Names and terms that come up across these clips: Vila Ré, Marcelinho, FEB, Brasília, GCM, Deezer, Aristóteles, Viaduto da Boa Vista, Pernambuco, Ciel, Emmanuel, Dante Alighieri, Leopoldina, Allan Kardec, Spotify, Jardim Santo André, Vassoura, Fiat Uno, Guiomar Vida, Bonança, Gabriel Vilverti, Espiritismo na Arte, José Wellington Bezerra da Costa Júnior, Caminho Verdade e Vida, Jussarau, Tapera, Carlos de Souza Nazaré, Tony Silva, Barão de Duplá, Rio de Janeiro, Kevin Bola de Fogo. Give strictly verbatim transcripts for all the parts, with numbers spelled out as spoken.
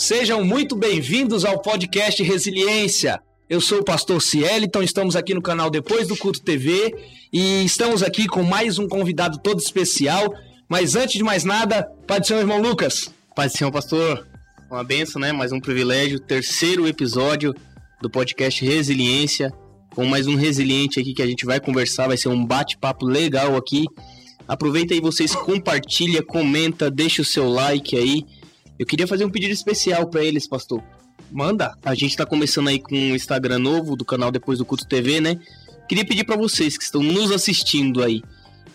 Sejam muito bem-vindos ao podcast Resiliência. Eu sou o pastor Ciel, então estamos aqui no canal Depois do Culto T V e estamos aqui com mais um convidado todo especial. Mas antes de mais nada, Pai do Senhor, irmão Lucas. Pai do Senhor, pastor. Uma benção, né? Mais um privilégio. Terceiro episódio do podcast Resiliência, com mais um resiliente aqui que a gente vai conversar. Vai ser um bate-papo legal aqui. Aproveita aí, vocês compartilha, comenta, deixa o seu like aí. Eu queria fazer um pedido especial para eles, pastor. Manda. A gente tá começando aí com um Instagram novo do canal Depois do Culto T V, né? Queria pedir para vocês que estão nos assistindo aí,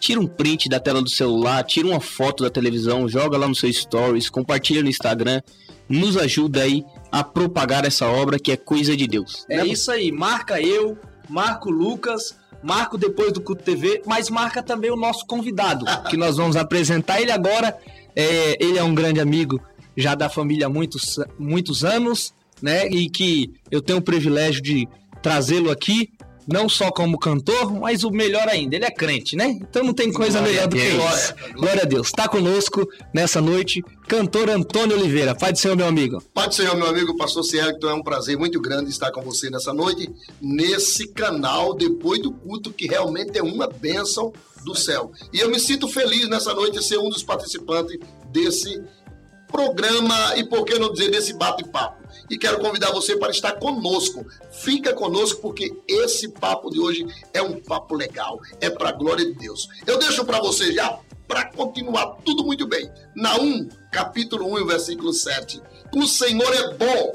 tira um print da tela do celular, tira uma foto da televisão, joga lá no seu stories, compartilha no Instagram, nos ajuda aí a propagar essa obra que é coisa de Deus. É, né? Isso aí, marca eu, marca o Lucas, marca o Depois do Culto T V, mas marca também o nosso convidado, que nós vamos apresentar ele agora. É, ele é um grande amigo já da família há muitos, muitos anos, né? E que eu tenho o privilégio de trazê-lo aqui, não só como cantor, mas o melhor ainda, ele é crente, né? Então não tem coisa glória melhor do que glória. Glória a Deus. Está conosco nessa noite, cantor Antônio Oliveira. Pai do Senhor, meu amigo. Pai do Senhor, meu amigo, pastor Ciel, então é um prazer muito grande estar com você nessa noite, nesse canal Depois do Culto, que realmente é uma bênção do céu. E eu me sinto feliz nessa noite de ser um dos participantes desse programa e, por que não dizer, desse bate-papo. E quero convidar você para estar conosco. Fica conosco, porque esse papo de hoje é um papo legal. É para a glória de Deus. Eu deixo para você já, para continuar tudo muito bem. Na um, capítulo um, versículo sete. O Senhor é bom,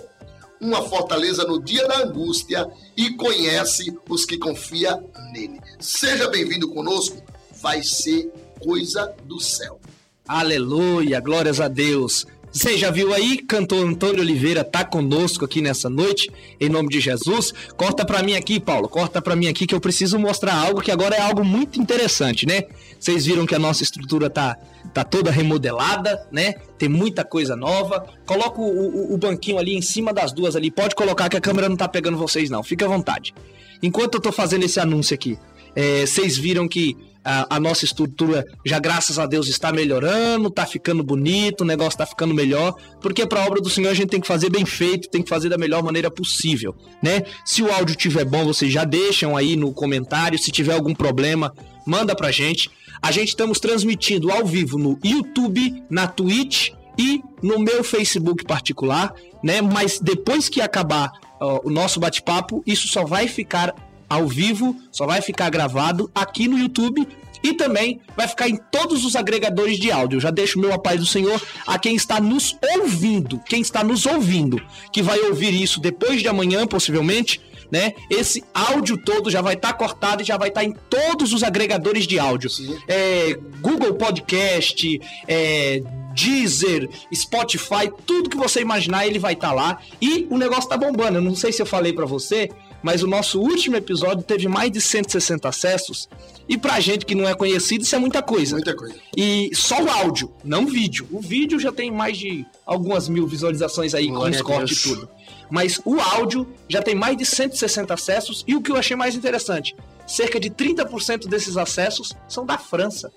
uma fortaleza no dia da angústia, e conhece os que confiam nele. Seja bem-vindo conosco. Vai ser coisa do céu. Aleluia, glórias a Deus. Você já viu aí? Cantor Antônio Oliveira tá conosco aqui nessa noite, em nome de Jesus. Corta pra mim aqui, Paulo, corta pra mim aqui que eu preciso mostrar algo que agora é algo muito interessante, né? Vocês viram que a nossa estrutura tá, tá toda remodelada, né? Tem muita coisa nova. Coloca o, o, o banquinho ali em cima das duas ali. Pode colocar que a câmera não tá pegando vocês não, fica à vontade. Enquanto eu tô fazendo esse anúncio aqui, é, vocês viram que A, a nossa estrutura já, graças a Deus, está melhorando, está ficando bonito, o negócio está ficando melhor, porque para a obra do Senhor a gente tem que fazer bem feito, tem que fazer da melhor maneira possível, né? Se o áudio estiver bom, vocês já deixam aí no comentário, se tiver algum problema, manda pra gente. A gente estamos transmitindo ao vivo no YouTube, na Twitch e no meu Facebook particular, né? Mas depois que acabar ó, o nosso bate-papo, isso só vai ficar ao vivo, só vai ficar gravado aqui no YouTube e também vai ficar em todos os agregadores de áudio. Eu já deixo o meu paz do Senhor a quem está nos ouvindo, quem está nos ouvindo, que vai ouvir isso depois de amanhã, possivelmente, né? Esse áudio todo já vai estar tá cortado e já vai estar tá em todos os agregadores de áudio. É, Google Podcast, é, Deezer, Spotify, tudo que você imaginar, ele vai estar tá lá. E o negócio tá bombando. Eu não sei se eu falei para você, mas o nosso último episódio teve mais de cento e sessenta acessos. E pra gente que não é conhecido, isso é muita coisa. Muita coisa. E só o áudio, não o vídeo. O vídeo já tem mais de algumas mil visualizações aí, com os cortes e tudo. Mas o áudio já tem mais de cento e sessenta acessos. E o que eu achei mais interessante, cerca de trinta por cento desses acessos são da França.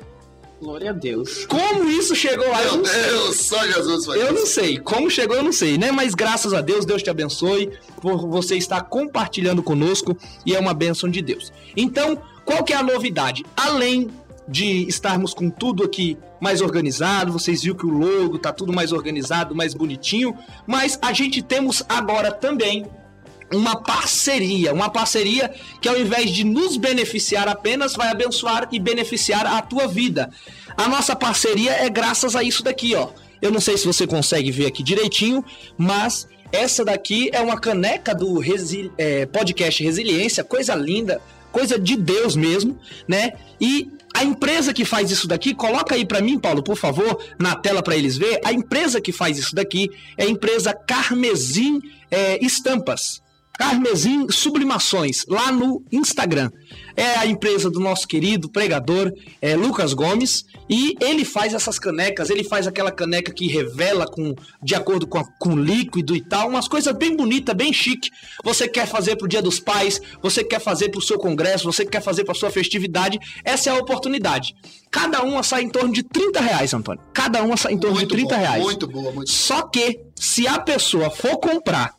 Glória a Deus. Como isso chegou lá? Meu Deus, só Jesus faz isso. Eu não sei. Como chegou, eu não sei, né? Mas graças a Deus, Deus te abençoe por você estar compartilhando conosco e é uma bênção de Deus. Então, qual que é a novidade? Além de estarmos com tudo aqui mais organizado, vocês viram que o logo tá tudo mais organizado, mais bonitinho, mas a gente temos agora também uma parceria, uma parceria que ao invés de nos beneficiar apenas, vai abençoar e beneficiar a tua vida. A nossa parceria é graças a isso daqui, ó. Eu não sei se você consegue ver aqui direitinho, mas essa daqui é uma caneca do Resi- é, podcast Resiliência, coisa linda, coisa de Deus mesmo, né? E a empresa que faz isso daqui, coloca aí para mim, Paulo, por favor, na tela para eles verem, a empresa que faz isso daqui é a empresa Carmesim é, Estampas. Carmesim Sublimações, lá no Instagram. É a empresa do nosso querido pregador é, Lucas Gomes, e ele faz essas canecas, ele faz aquela caneca que revela com, de acordo com, a, com líquido e tal, umas coisas bem bonitas, bem chique. Você quer fazer pro Dia dos Pais, você quer fazer pro seu congresso, você quer fazer pra sua festividade, essa é a oportunidade. Cada uma sai em torno de trinta reais, Antônio. Cada uma sai em torno muito de trinta reais. Muito boa, muito. Só que, se a pessoa for comprar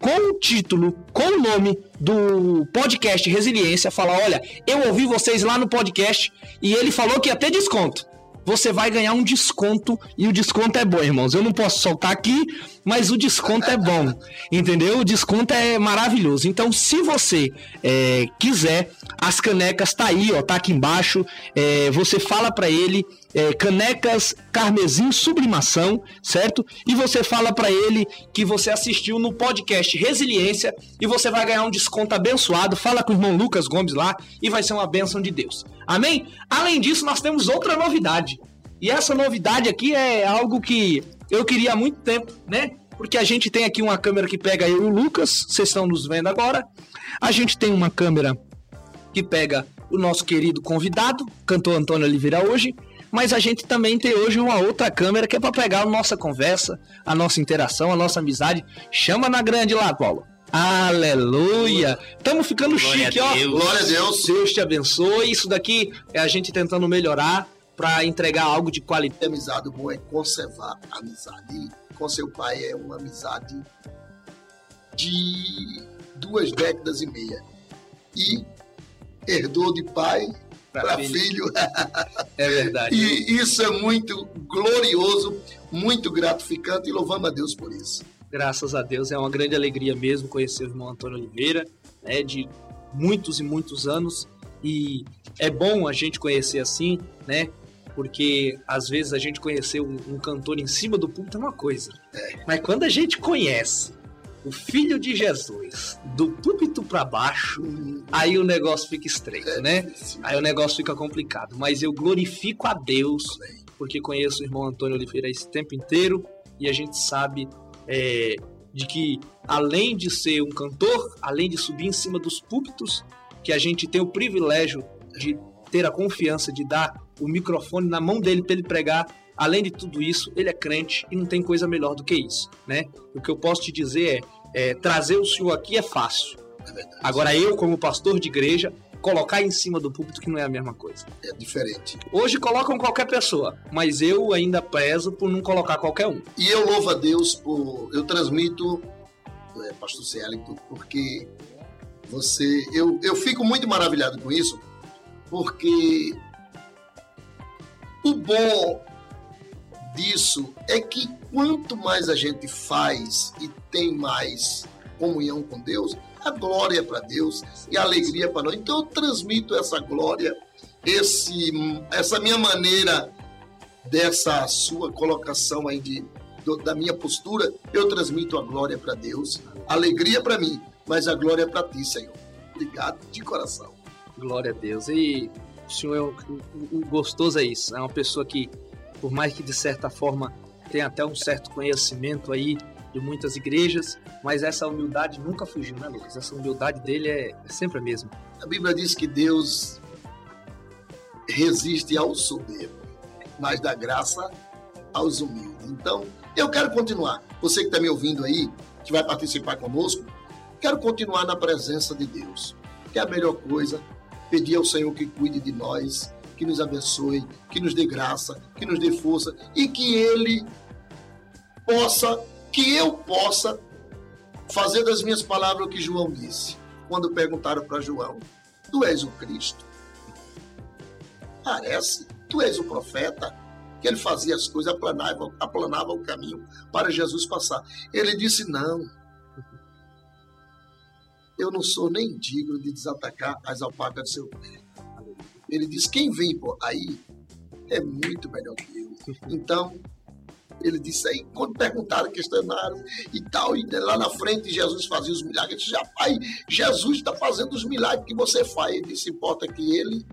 com o título, com o nome do podcast Resiliência, falar, olha, eu ouvi vocês lá no podcast e ele falou que ia ter desconto. Você vai ganhar um desconto, e o desconto é bom, irmãos. Eu não posso soltar aqui, mas o desconto é bom, entendeu? O desconto é maravilhoso. Então, se você é, quiser, as canecas tá aí, ó, tá aqui embaixo. É, você fala para ele... É, canecas Carmesim Sublimação, certo? E você fala pra ele que você assistiu no podcast Resiliência e você vai ganhar um desconto abençoado. Fala com o irmão Lucas Gomes lá e vai ser uma bênção de Deus. Amém? Além disso, nós temos outra novidade. E essa novidade aqui é algo que eu queria há muito tempo, né? Porque a gente tem aqui uma câmera que pega eu e o Lucas, vocês estão nos vendo agora. A gente tem uma câmera que pega o nosso querido convidado, cantor Antônio Oliveira hoje. Mas a gente também tem hoje uma outra câmera que é para pegar a nossa conversa, a nossa interação, a nossa amizade. Chama na grande lá, Paulo. Aleluia! Estamos ficando Glória chique, ó. Glória a Deus. Deus te abençoe. Isso daqui é a gente tentando melhorar para entregar algo de qualidade. Amizade boa é conservar a amizade. Com seu pai é uma amizade de duas décadas e meia. E herdou de pai... para filho. filho. É verdade. E isso é muito glorioso, muito gratificante, e louvamos a Deus por isso. Graças a Deus, é uma grande alegria mesmo conhecer o irmão Antônio Oliveira, né, de muitos e muitos anos, e é bom a gente conhecer assim, né? Porque às vezes a gente conhecer um, um cantor em cima do púlpito é uma coisa, é. Mas quando a gente conhece o Filho de Jesus, do púlpito para baixo, aí o negócio fica estreito, né? Aí o negócio fica complicado. Mas eu glorifico a Deus, porque conheço o irmão Antônio Oliveira esse tempo inteiro, e a gente sabe é, de que, além de ser um cantor, além de subir em cima dos púlpitos, que a gente tem o privilégio de ter a confiança de dar o microfone na mão dele para ele pregar. Além de tudo isso, ele é crente e não tem coisa melhor do que isso, né? O que eu posso te dizer é, é trazer o senhor aqui é fácil. É Agora eu, como pastor de igreja, colocar em cima do púlpito que não é a mesma coisa. É diferente. Hoje colocam qualquer pessoa, mas eu ainda prezo por não colocar qualquer um. E eu louvo a Deus por... Eu transmito, é, pastor Zé Wellington, porque você... Eu, eu fico muito maravilhado com isso, porque o bom... disso é que quanto mais a gente faz e tem mais comunhão com Deus, a glória é para Deus e a alegria é para nós. Então eu transmito essa glória, esse, essa minha maneira, dessa sua colocação aí de, do, da minha postura, eu transmito a glória para Deus, a alegria para mim, mas a glória é para ti, Senhor. Obrigado de coração. Glória a Deus. E o senhor, o, o gostoso é isso, é uma pessoa que, por mais que de certa forma tenha até um certo conhecimento aí de muitas igrejas, mas essa humildade nunca fugiu, né, Lucas? Essa humildade dele é, é sempre a mesma. A Bíblia diz que Deus resiste ao soberbo, mas dá graça aos humildes. Então, eu quero continuar. Você que está me ouvindo aí, que vai participar conosco, quero continuar na presença de Deus, que é a melhor coisa, pedir ao Senhor que cuide de nós, que nos abençoe, que nos dê graça, que nos dê força, e que Ele possa, que eu possa fazer das minhas palavras o que João disse. Quando perguntaram para João, tu és o Cristo? Parece, tu és o profeta? Que ele fazia as coisas, aplanava, aplanava o caminho para Jesus passar. Ele disse, não, eu não sou nem digno de desatacar as alpacas do seu pé. Ele diz, quem vem por aí é muito melhor que eu. Então, ele disse aí, quando perguntaram, questionaram e tal, e lá na frente Jesus fazia os milagres. Ele disse, rapaz, Jesus está fazendo os milagres que você faz. Ele disse, importa que ele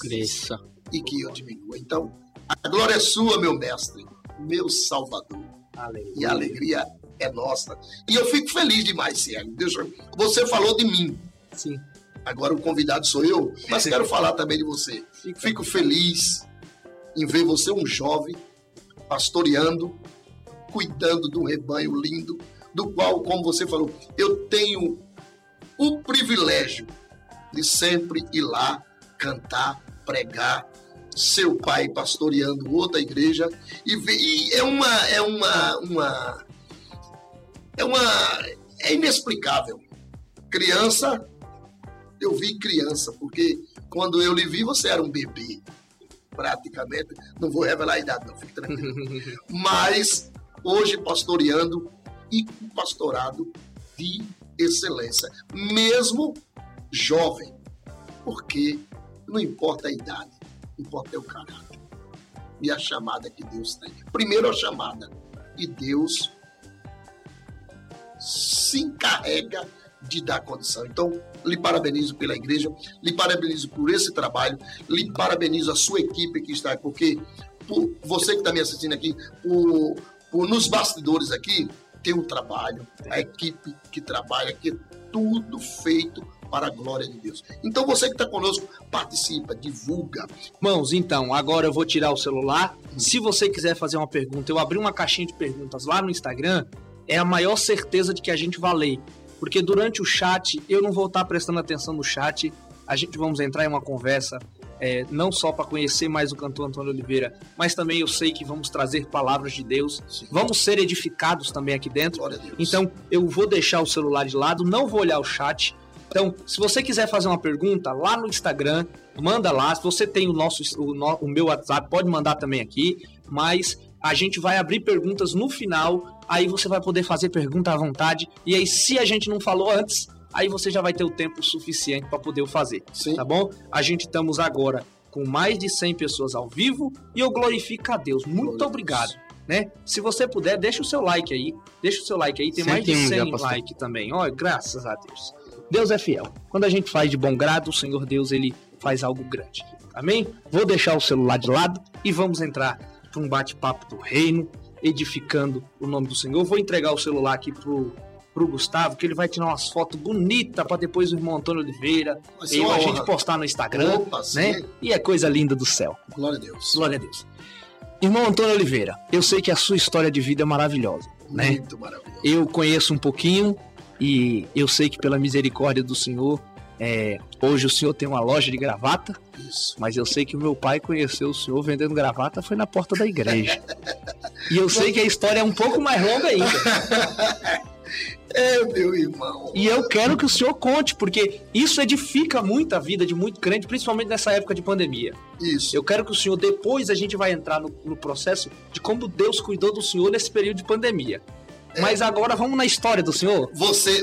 cresça e que eu diminua. Então, a glória é sua, meu mestre, meu salvador. Aleluia. E a alegria é nossa. E eu fico feliz demais, Ciel. Você falou de mim. Sim. Agora o convidado sou eu, mas quero falar também de você. Fico feliz em ver você, um jovem, pastoreando, cuidando de um rebanho lindo, do qual, como você falou, eu tenho o privilégio de sempre ir lá cantar, pregar, seu pai pastoreando outra igreja, e, ver, e é uma, é uma, uma, é uma, é inexplicável. Criança, eu vi criança, porque quando eu lhe vi, você era um bebê, praticamente, não vou revelar a idade, não, fique tranquilo, mas hoje pastoreando e com pastorado de excelência, mesmo jovem, porque não importa a idade, importa o caráter e a chamada que Deus tem. Primeiro a chamada, e Deus se encarrega de dar condição. Então, lhe parabenizo pela igreja, lhe parabenizo por esse trabalho, lhe parabenizo a sua equipe que está aqui, porque por você que está me assistindo aqui, por, por nos bastidores aqui, tem o trabalho, a equipe que trabalha, que é tudo feito para a glória de Deus. Então você que está conosco, participa, divulga. Irmãos, então, agora eu vou tirar o celular. Hum. Se você quiser fazer uma pergunta, eu abri uma caixinha de perguntas lá no Instagram, é a maior certeza de que a gente vai ler. Porque durante o chat, eu não vou estar prestando atenção no chat, a gente vamos entrar em uma conversa, é, não só para conhecer mais o cantor Antônio Oliveira, mas também eu sei que vamos trazer palavras de Deus, sim, vamos ser edificados também aqui dentro. Então, eu vou deixar o celular de lado, não vou olhar o chat. Então, se você quiser fazer uma pergunta lá no Instagram, manda lá. Se você tem o, nosso, o, no, o meu WhatsApp, pode mandar também aqui. Mas a gente vai abrir perguntas no final. Aí você vai poder fazer pergunta à vontade. E aí, se a gente não falou antes, aí você já vai ter o tempo suficiente para poder fazer. Sim. Tá bom? A gente estamos agora com mais de cem pessoas ao vivo. E eu glorifico a Deus. Muito Glória obrigado. Né? Se você puder, deixa o seu like aí. Deixa o seu like aí. Tem cem mais de cem likes também. Ó, graças a Deus. Deus é fiel. Quando a gente faz de bom grado, o Senhor Deus, ele faz algo grande. Amém? Vou deixar o celular de lado e vamos entrar para um bate-papo do reino, edificando o nome do Senhor. Vou entregar o celular aqui pro, pro Gustavo, que ele vai tirar umas fotos bonitas para depois o irmão Antônio Oliveira e a gente postar no Instagram. Opa, né? E é coisa linda do céu. Glória a Deus. Glória a Deus. Irmão Antônio Oliveira, eu sei que a sua história de vida é maravilhosa. Muito né? maravilhosa. Eu conheço um pouquinho. E eu sei que pela misericórdia do Senhor, é, hoje o Senhor tem uma loja de gravata, isso, mas eu sei que o meu pai conheceu o Senhor vendendo gravata, foi na porta da igreja. E eu sei que a história é um pouco mais longa ainda. É, meu irmão. E eu quero que o Senhor conte, porque isso edifica muito a vida de muito crente, principalmente nessa época de pandemia. Isso. Eu quero que o Senhor, depois a gente vai entrar no, no processo de como Deus cuidou do Senhor nesse período de pandemia. Mas agora vamos na história do senhor. Você...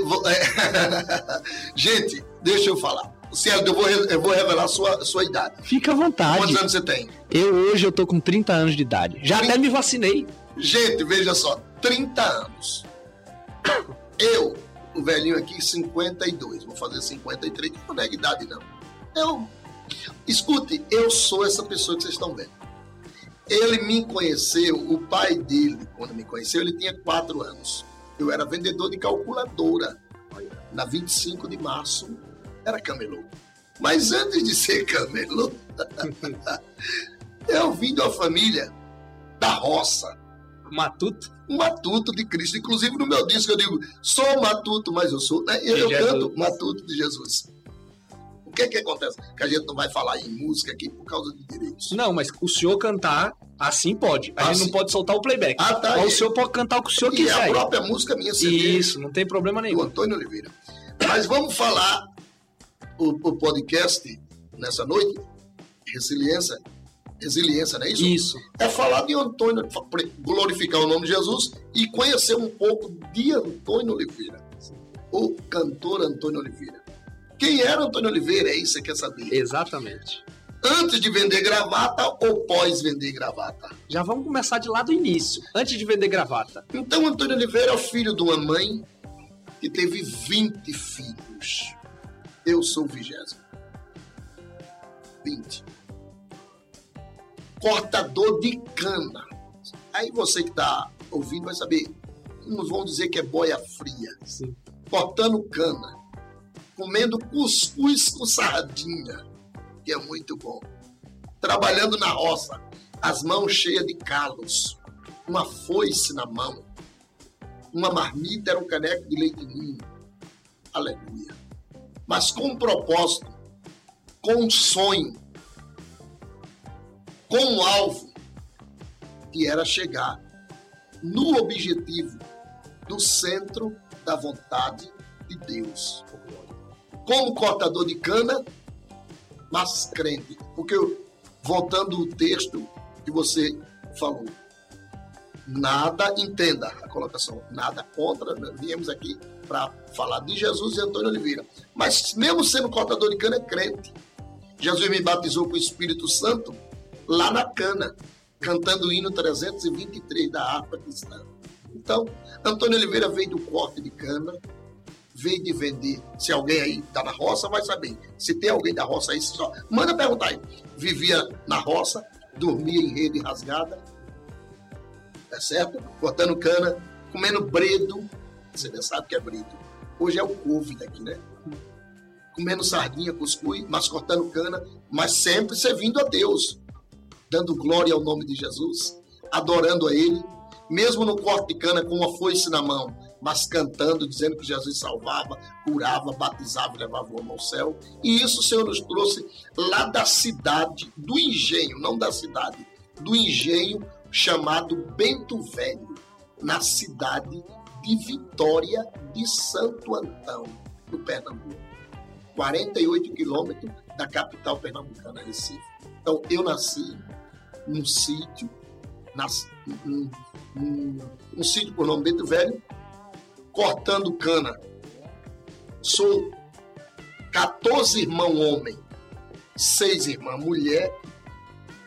Gente, deixa eu falar. Certo, eu vou, eu vou revelar a sua, sua idade. Fica à vontade. Quantos anos você tem? Eu hoje eu tô com trinta anos de idade. Já trinta... até me vacinei. Gente, veja só. trinta anos. Eu, o velhinho aqui, cinquenta e dois. Vou fazer cinquenta e três. Não é idade, não. Eu... Escute, eu sou essa pessoa que vocês estão vendo. Ele me conheceu, o pai dele, quando me conheceu, ele tinha quatro anos. Eu era vendedor de calculadora. Na vinte e cinco de março, era camelô. Mas antes de ser camelô, eu vim de uma família da roça. Matuto? Um matuto de Cristo. Inclusive, no meu disco, eu digo, sou matuto, mas eu sou... Né? Eu, eu canto matuto de Jesus. O que que acontece? Que a gente não vai falar em música aqui por causa de direitos. Não, mas o senhor cantar, assim pode. A assim. gente não pode soltar o playback. Ah, tá. Ou o senhor pode cantar o que o senhor e quiser. E a própria música minha. C D, isso, não tem problema nenhum. Do Antônio Oliveira. Mas vamos falar o, o podcast nessa noite. Resiliência. Resiliência, não é isso? Isso. É falar de Antônio, glorificar o nome de Jesus e conhecer um pouco de Antônio Oliveira. Sim. O cantor Antônio Oliveira. Quem era Antônio Oliveira? É isso que você quer saber. Exatamente. Antes de vender gravata ou pós-vender gravata? Já vamos começar de lá do início, antes de vender gravata. Então, Antônio Oliveira é o filho de uma mãe que teve vinte filhos. Eu sou o vigésimo. vinte. Cortador de cana. Aí você que está ouvindo vai saber. nos vão dizer que é boia fria, sim, cortando cana, comendo cuscuz com sardinha, que é muito bom, trabalhando na roça, as mãos cheias de calos, uma foice na mão, uma marmita era um caneco de leite ninho, aleluia, mas com um propósito, com um sonho, com um alvo, que era chegar no objetivo do centro da vontade de Deus. Como cortador de cana, mas crente. Porque, voltando ao texto que você falou, nada, entenda a colocação, nada contra, viemos aqui para falar de Jesus e Antônio Oliveira. Mas, mesmo sendo cortador de cana, é crente. Jesus me batizou com o Espírito Santo lá na cana, cantando o hino trezentos e vinte e três da harpa cristã. Então, Antônio Oliveira veio do corte de cana, veio de vender. Se alguém aí está na roça, vai saber. Se tem alguém da roça aí, só manda perguntar aí. Vivia na roça, dormia em rede rasgada, tá certo? Cortando cana, comendo bredo. Você já sabe o que é bredo. Hoje é o couve daqui, né? Comendo sardinha, cuscuz, mas cortando cana, mas sempre servindo a Deus, dando glória ao nome de Jesus, adorando a Ele, mesmo no corte de cana com uma foice na mão, mas cantando, dizendo que Jesus salvava, curava, batizava, levava o homem ao céu. E isso o Senhor nos trouxe lá da cidade, do engenho, não da cidade, do engenho chamado Bento Velho, na cidade de Vitória de Santo Antão, no Pernambuco. quarenta e oito quilômetros da capital pernambucana, Recife. Então, eu nasci num sítio, nasci, num, num, um sítio por nome Bento Velho, cortando cana. Sou catorze irmãos homem, seis irmãs mulher,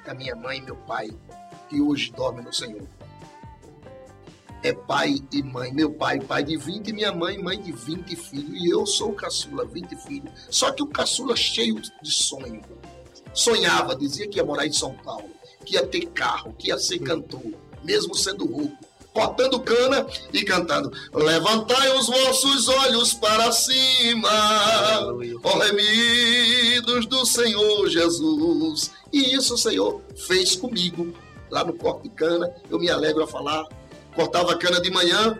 a minha mãe e meu pai, que hoje dormem no Senhor. É pai e mãe. Meu pai, pai de vinte, e minha mãe, mãe de vinte filhos. E eu sou o caçula, vinte filhos. Só que o caçula cheio de sonho. Sonhava, dizia que ia morar em São Paulo, que ia ter carro, que ia ser cantor, mesmo sendo rouco, cortando cana e cantando. Levantai os vossos olhos para cima, ó remidos do Senhor Jesus. E isso o Senhor fez comigo. Lá no corte de cana, eu me alegro a falar. Cortava a cana de manhã,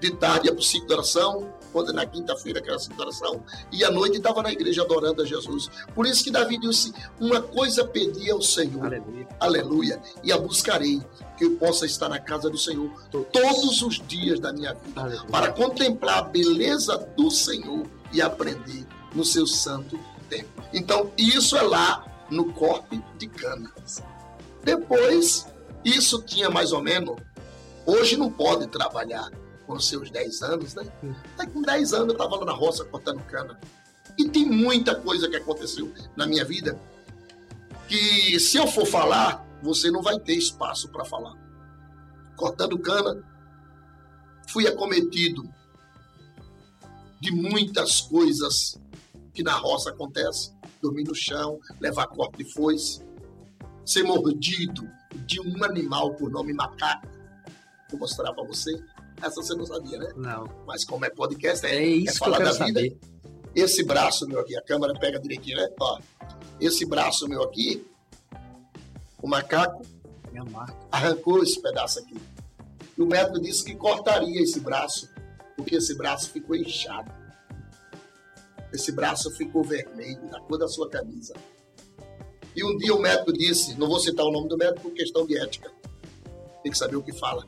de tarde ia para o ciclo de oração, quando na quinta-feira que era o ciclo de oração, e à noite estava na igreja adorando a Jesus. Por isso que Davi disse, uma coisa pedi ao Senhor, aleluia, aleluia, e a buscarei, que eu possa estar na casa do Senhor todos os dias da minha vida, aleluia, para contemplar a beleza do Senhor e aprender no seu santo tempo. Então, isso é lá no corte de cana. Depois, isso tinha mais ou menos... Hoje não pode trabalhar com seus dez anos, né? Até com dez anos eu estava lá na roça cortando cana. E tem muita coisa que aconteceu na minha vida que, se eu for falar, você não vai ter espaço para falar. Cortando cana, fui acometido de muitas coisas que na roça acontece. Dormir no chão, levar corte de foice, ser mordido de um animal por nome macaco. Vou mostrar para você. Essa você não sabia, né? Não. Mas como é podcast, é, é isso é falar que eu quero da vida. Saber. Esse braço meu aqui, a câmera pega direitinho, né? Ó, esse braço meu aqui, o macaco arrancou esse pedaço aqui. E o médico disse que cortaria esse braço, porque esse braço ficou inchado. Esse braço ficou vermelho, da cor da sua camisa. E um dia o médico disse, não vou citar o nome do médico por questão de ética, tem que saber o que fala.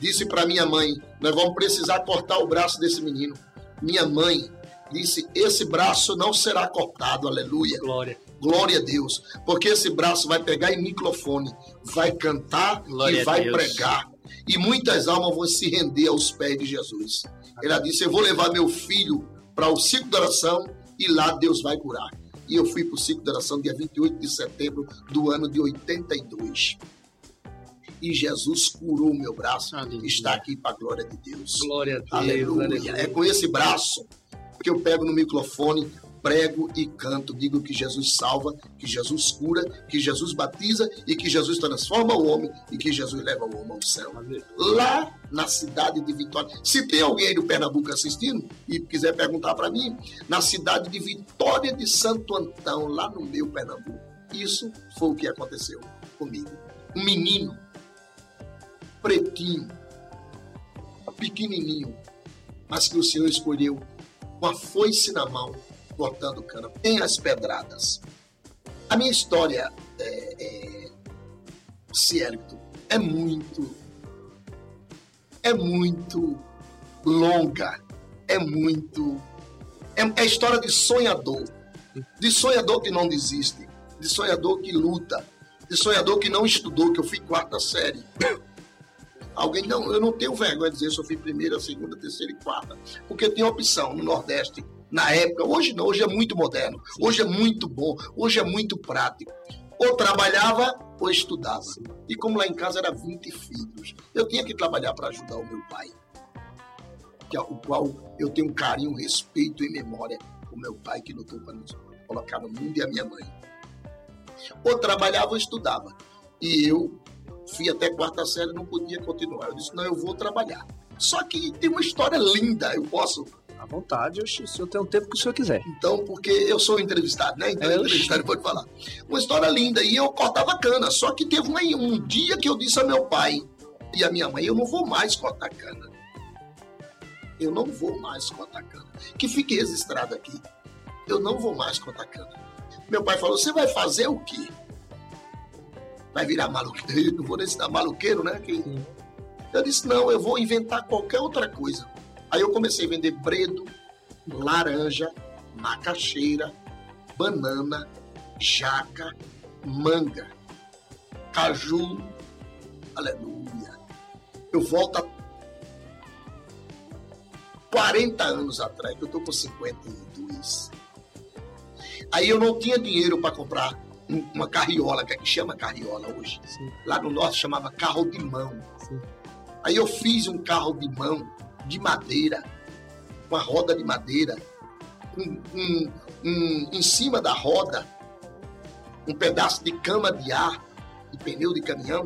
Disse para minha mãe, nós vamos precisar cortar o braço desse menino. Minha mãe disse, esse braço não será cortado, aleluia. Glória. Glória a Deus. Porque esse braço vai pegar em microfone, vai cantar glória e vai pregar. E muitas almas vão se render aos pés de Jesus. Ela disse, eu vou levar meu filho para o ciclo de oração e lá Deus vai curar. E eu fui para o ciclo de oração dia vinte e oito de setembro do ano de oitenta e dois. E Jesus curou o meu braço. Aleluia. Está aqui para a glória de Deus. Glória a Deus. Aleluia. Aleluia. É com esse braço que eu pego no microfone prego e canto, digo que Jesus salva, que Jesus cura, que Jesus batiza e que Jesus transforma o homem e que Jesus leva o homem ao céu. Lá na cidade de Vitória, se tem alguém do Pernambuco assistindo e quiser perguntar para mim, na cidade de Vitória de Santo Antão, lá no meu Pernambuco, isso foi o que aconteceu comigo. Um menino, pretinho, pequenininho, mas que o Senhor escolheu com a foice na mão, cortando cana, tem as pedradas. A minha história, é, é, Cierto, é muito, é muito longa, é muito, é, é história de sonhador, de sonhador que não desiste, de sonhador que luta, de sonhador que não estudou, que eu fui quarta série. Alguém, não, eu não tenho vergonha de dizer se eu fui primeira, segunda, terceira e quarta, porque tem opção no Nordeste, na época, hoje não, hoje é muito moderno, hoje é muito bom, hoje é muito prático. Ou trabalhava ou estudava. E como lá em casa era vinte filhos, eu tinha que trabalhar para ajudar o meu pai, que é o qual eu tenho um carinho, respeito e memória, o meu pai que lutou para nos colocar no mundo e a minha mãe. Ou trabalhava ou estudava. E eu fui até quarta série, não podia continuar. Eu disse, não, eu vou trabalhar. Só que tem uma história linda, eu posso... À vontade, eu, o senhor tem o tempo que o senhor quiser. Então, porque eu sou entrevistado, né? Então, é, eu entrevistado, pode falar. Uma história linda, e eu cortava cana. Só que teve um, um dia que eu disse a meu pai e a minha mãe, eu não vou mais cortar cana. Eu não vou mais cortar cana. Que fique registrado aqui. Eu não vou mais cortar cana. Meu pai falou, você vai fazer o quê? Vai virar maluqueiro, eu não vou ensinar maluqueiro, né? Que... Eu disse, não, eu vou inventar qualquer outra coisa. Aí eu comecei a vender bredo, laranja, macaxeira, banana, jaca, manga, caju, aleluia. Eu volto a quarenta anos atrás, que eu estou com cinquenta e dois. Aí eu não tinha dinheiro para comprar uma carriola, que aqui chama carriola hoje. Sim. Lá no norte chamava carro de mão. Sim. Aí eu fiz um carro de mão de madeira, com a roda de madeira, um, um, um, em cima da roda, um pedaço de cama de ar, de pneu de caminhão,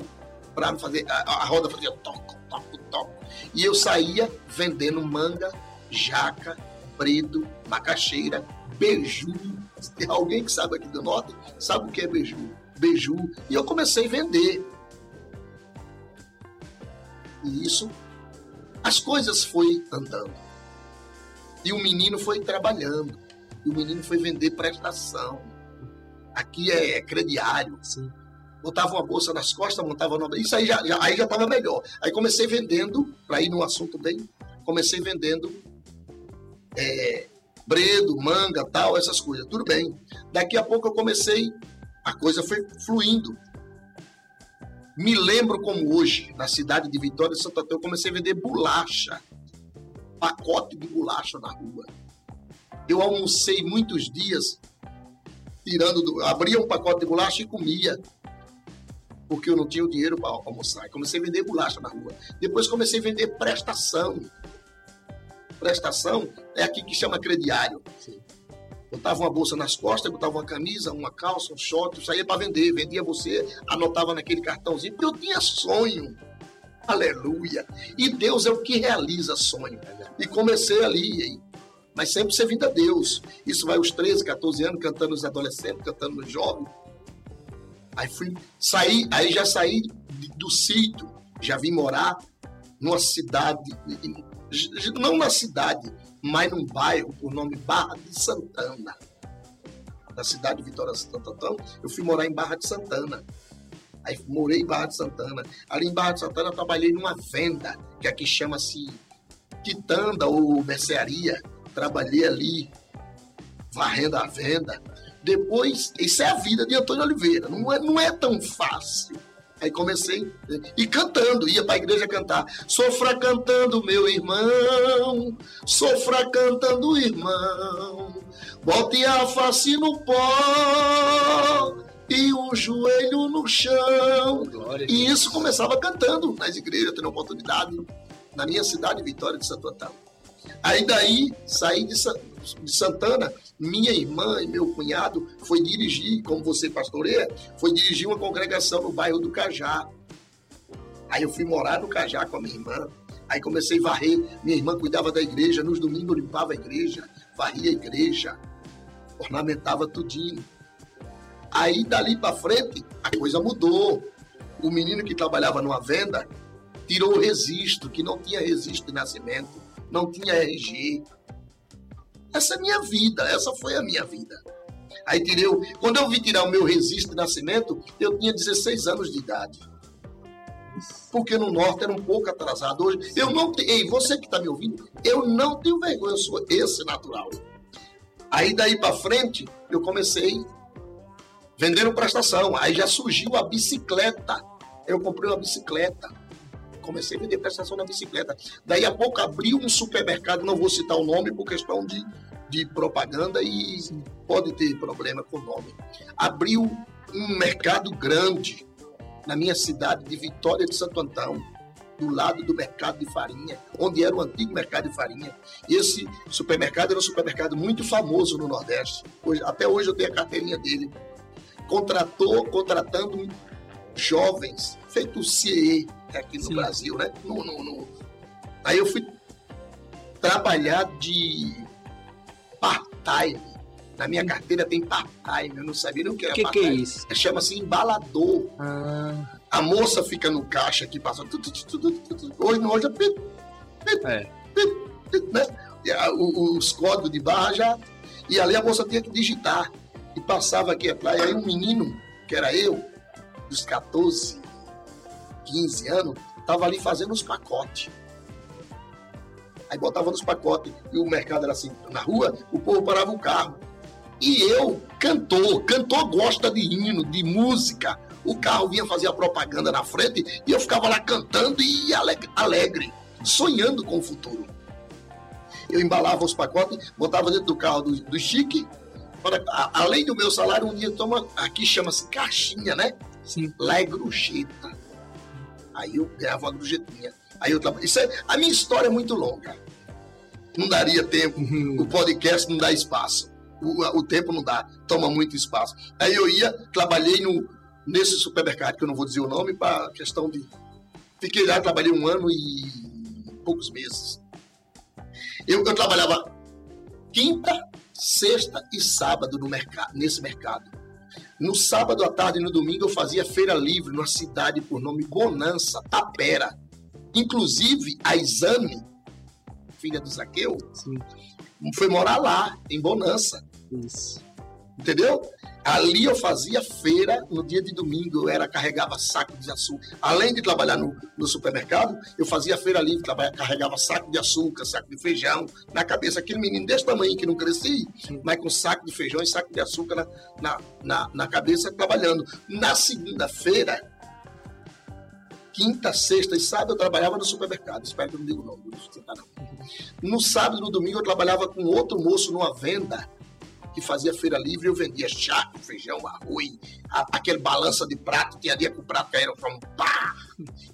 para fazer a, a roda fazia toco, toco, toco. E eu saía vendendo manga, jaca, bredo, macaxeira, beiju. Tem alguém que sabe aqui do norte, sabe o que é beiju? Beiju. E eu comecei a vender. E isso, as coisas foi andando. E o menino foi trabalhando. E o menino foi vender prestação. Aqui é crediário. Assim. Botava uma bolsa nas costas, montava nova. Isso aí já estava já, aí já tava melhor. Aí comecei vendendo, para ir num assunto bem, comecei vendendo... É, bredo, manga, tal, essas coisas, tudo bem. Daqui a pouco eu comecei, a coisa foi fluindo. Me lembro como hoje, na cidade de Vitória de Santo Antão, eu comecei a vender bolacha, pacote de bolacha na rua. Eu almocei muitos dias, tirando, do, abria um pacote de bolacha e comia, porque eu não tinha o dinheiro para almoçar. Comecei a vender bolacha na rua. Depois comecei a vender prestação. Prestação é aqui que chama crediário. Sim. Botava uma bolsa nas costas, botava uma camisa, uma calça, um short, saía para vender, vendia você, anotava naquele cartãozinho, porque eu tinha sonho. Aleluia! E Deus é o que realiza sonho. E comecei ali, mas sempre servindo a Deus. Isso vai aos treze, quatorze anos, cantando nos adolescentes, cantando nos jovens. Aí fui, saí, aí já saí do sítio, já vim morar numa cidade... Não na cidade, mas num bairro por nome Barra de Santana. Na cidade de Vitória de Santo Antão, eu fui morar em Barra de Santana. Aí morei em Barra de Santana. Ali em Barra de Santana eu trabalhei numa venda, que aqui chama-se quitanda ou mercearia. Trabalhei ali, varrendo a venda. Depois, isso é a vida de Antônio Oliveira. Não é, não é tão fácil. Aí comecei e cantando, ia para a igreja cantar. Sofra cantando, meu irmão, sofra cantando, irmão. Bote a face no pó e o joelho no chão. Glória. E isso começava cantando nas igrejas, tendo oportunidade, na minha cidade, Vitória de Santo Antão. Aí daí, saí de, de Santana, minha irmã e meu cunhado foi dirigir, como você pastoreia, foi dirigir uma congregação no bairro do Cajá. Aí eu fui morar no Cajá com a minha irmã. Aí comecei a varrer, minha irmã cuidava da igreja, nos domingos eu limpava a igreja, varria a igreja, ornamentava tudinho. Aí, dali para frente, a coisa mudou. O menino que trabalhava numa venda tirou o registro, que não tinha registro de nascimento, não tinha R G. Essa é a minha vida, essa foi a minha vida. Aí tirei, o... quando eu vim tirar o meu registro de nascimento, eu tinha dezesseis anos de idade. Porque no norte era um pouco atrasado hoje. Eu não tenho, ei, você que está me ouvindo, eu não tenho vergonha, eu sou esse natural. Aí daí para frente, eu comecei vendendo prestação. Aí já surgiu a bicicleta. Eu comprei uma bicicleta. Comecei a vender prestação na bicicleta. Daí a pouco abriu um supermercado, não vou citar o nome por questão de, de propaganda e pode ter problema com o nome. Abriu um mercado grande na minha cidade de Vitória de Santo Antão, do lado do mercado de farinha, onde era o antigo mercado de farinha. Esse supermercado era um supermercado muito famoso no Nordeste. Hoje, até hoje eu tenho a carteirinha dele. Contratou, contratando jovens, feito o C E E aqui no Sim. Brasil, né? No, no, no. Aí eu fui trabalhar de part-time. Na minha carteira tem part-time, eu não sabia nem o que era part-time. O que é isso? Chama-se embalador. Ah. A moça fica no caixa aqui, passando... Hoje não, hoje é... né? Os códigos de barra já... E ali a moça tinha que digitar. E passava aqui atrás. Aí um menino, que era eu, dos quatorze, quinze anos, estava ali fazendo os pacotes. Aí botava nos pacotes. E o mercado era assim, na rua, o povo parava o carro. E eu, cantor, cantor gosta de hino, de música. O carro vinha fazer a propaganda na frente e eu ficava lá cantando e alegre, alegre, sonhando com o futuro. Eu embalava os pacotes, botava dentro do carro do, do Chique. Para, a, além do meu salário, um dia toma, aqui chama-se caixinha, né? Sim. Lá é grujeta. Aí eu ganhava uma grujetinha. Aí eu trabalho. Isso é, a minha história é muito longa. Não daria tempo, uhum. O podcast não dá espaço. O, o tempo não dá, toma muito espaço. Aí eu ia, trabalhei no, nesse supermercado, que eu não vou dizer o nome, para questão de... Fiquei lá, trabalhei um ano e poucos meses. Eu, eu trabalhava quinta, sexta e sábado no mercado, nesse mercado. No sábado à tarde e no domingo eu fazia feira livre numa cidade por nome Bonança, Tapera. Inclusive, a Exame, filha do Zaqueu... Sim. Foi morar lá, em Bonança. Isso. Entendeu? Ali eu fazia feira no dia de domingo, eu era, carregava saco de açúcar. Além de trabalhar no, no supermercado, eu fazia feira livre, carregava saco de açúcar, saco de feijão na cabeça. Aquele menino desse tamanho que não cresci, mas com saco de feijão e saco de açúcar na, na, na, na cabeça, trabalhando. Na segunda-feira, quinta, sexta e sábado eu trabalhava no supermercado. Espero que eu não diga o nome, não sei, não. No sábado e no domingo eu trabalhava com outro moço numa venda que fazia feira livre. Eu vendia charque, feijão, arroz, a, aquele balança de prato. Tinha dia que o prato caía para um pá!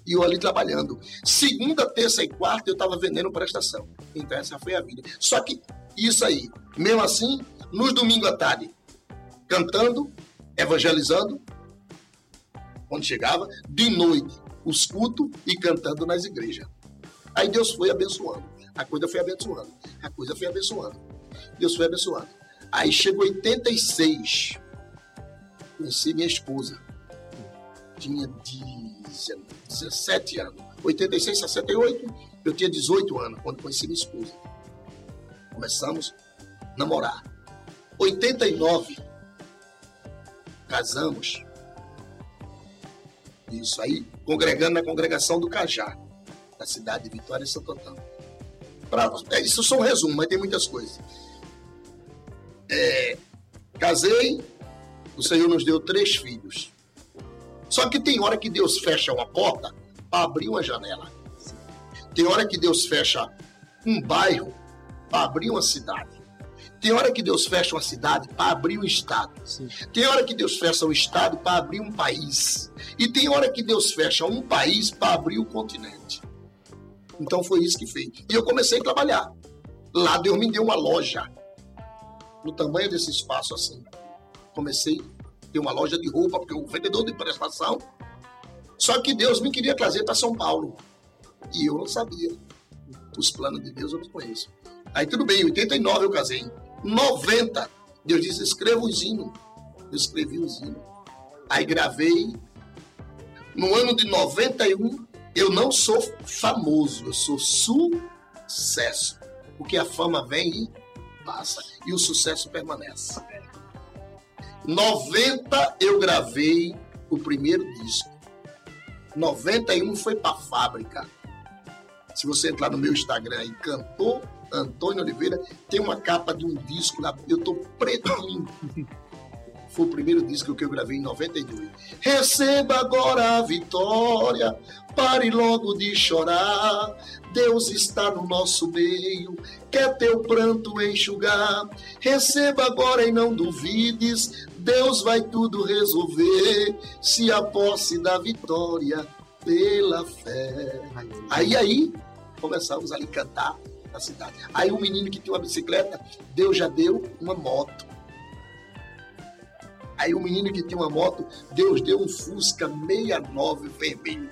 E eu ali trabalhando. Segunda, terça e quarta eu estava vendendo prestação. Então essa foi a vida. Só que isso aí, mesmo assim, nos domingos à tarde, cantando, evangelizando, quando chegava, de noite, os cultos e cantando nas igrejas. Aí Deus foi abençoando. A coisa foi abençoando. A coisa foi abençoando. Deus foi abençoando. Aí chegou oitenta e seis. Conheci minha esposa. Tinha dezessete anos. oitenta e seis, sessenta e oito. Eu tinha dezoito anos quando conheci minha esposa. Começamos a namorar. oitenta e nove. Casamos. Isso aí, congregando na congregação do Cajá, da cidade de Vitória de Santo Antão. Pra, é, isso é só um resumo, mas tem muitas coisas. É, casei, o Senhor nos deu três filhos. Só que tem hora que Deus fecha uma porta para abrir uma janela. Tem hora que Deus fecha um bairro para abrir uma cidade. Tem hora que Deus fecha uma cidade para abrir um estado. Sim. Tem hora que Deus fecha um estado para abrir um país. E tem hora que Deus fecha um país para abrir o continente. Então foi isso que fez. E eu comecei a trabalhar. Lá Deus me deu uma loja, no tamanho desse espaço assim. Comecei a ter uma loja de roupa, porque eu vendedor de prestação. Só que Deus me queria trazer para São Paulo. E eu não sabia. Os planos de Deus eu não conheço. Aí tudo bem, em oitenta e nove eu casei. Em noventa, Deus disse, escreva um hino. Eu escrevi um hino. Aí gravei. No ano de noventa e um, eu não sou famoso, eu sou sucesso. Porque a fama vem e passa. E o sucesso permanece. noventa eu gravei o primeiro disco. noventa e um foi para a fábrica. Se você entrar no meu Instagram e cantor Antônio Oliveira, tem uma capa de um disco lá. Eu tô pretinho. Foi o primeiro disco que eu gravei em noventa e dois. Receba agora a vitória, pare logo de chorar. Deus está no nosso meio, quer teu pranto enxugar. Receba agora e não duvides, Deus vai tudo resolver. Se a posse da vitória pela fé. Aí, aí, começamos a cantar na cidade. Aí um menino que tinha uma bicicleta, Deus já deu uma moto. Aí um menino que tinha uma moto, Deus deu um Fusca sessenta e nove vermelhinho.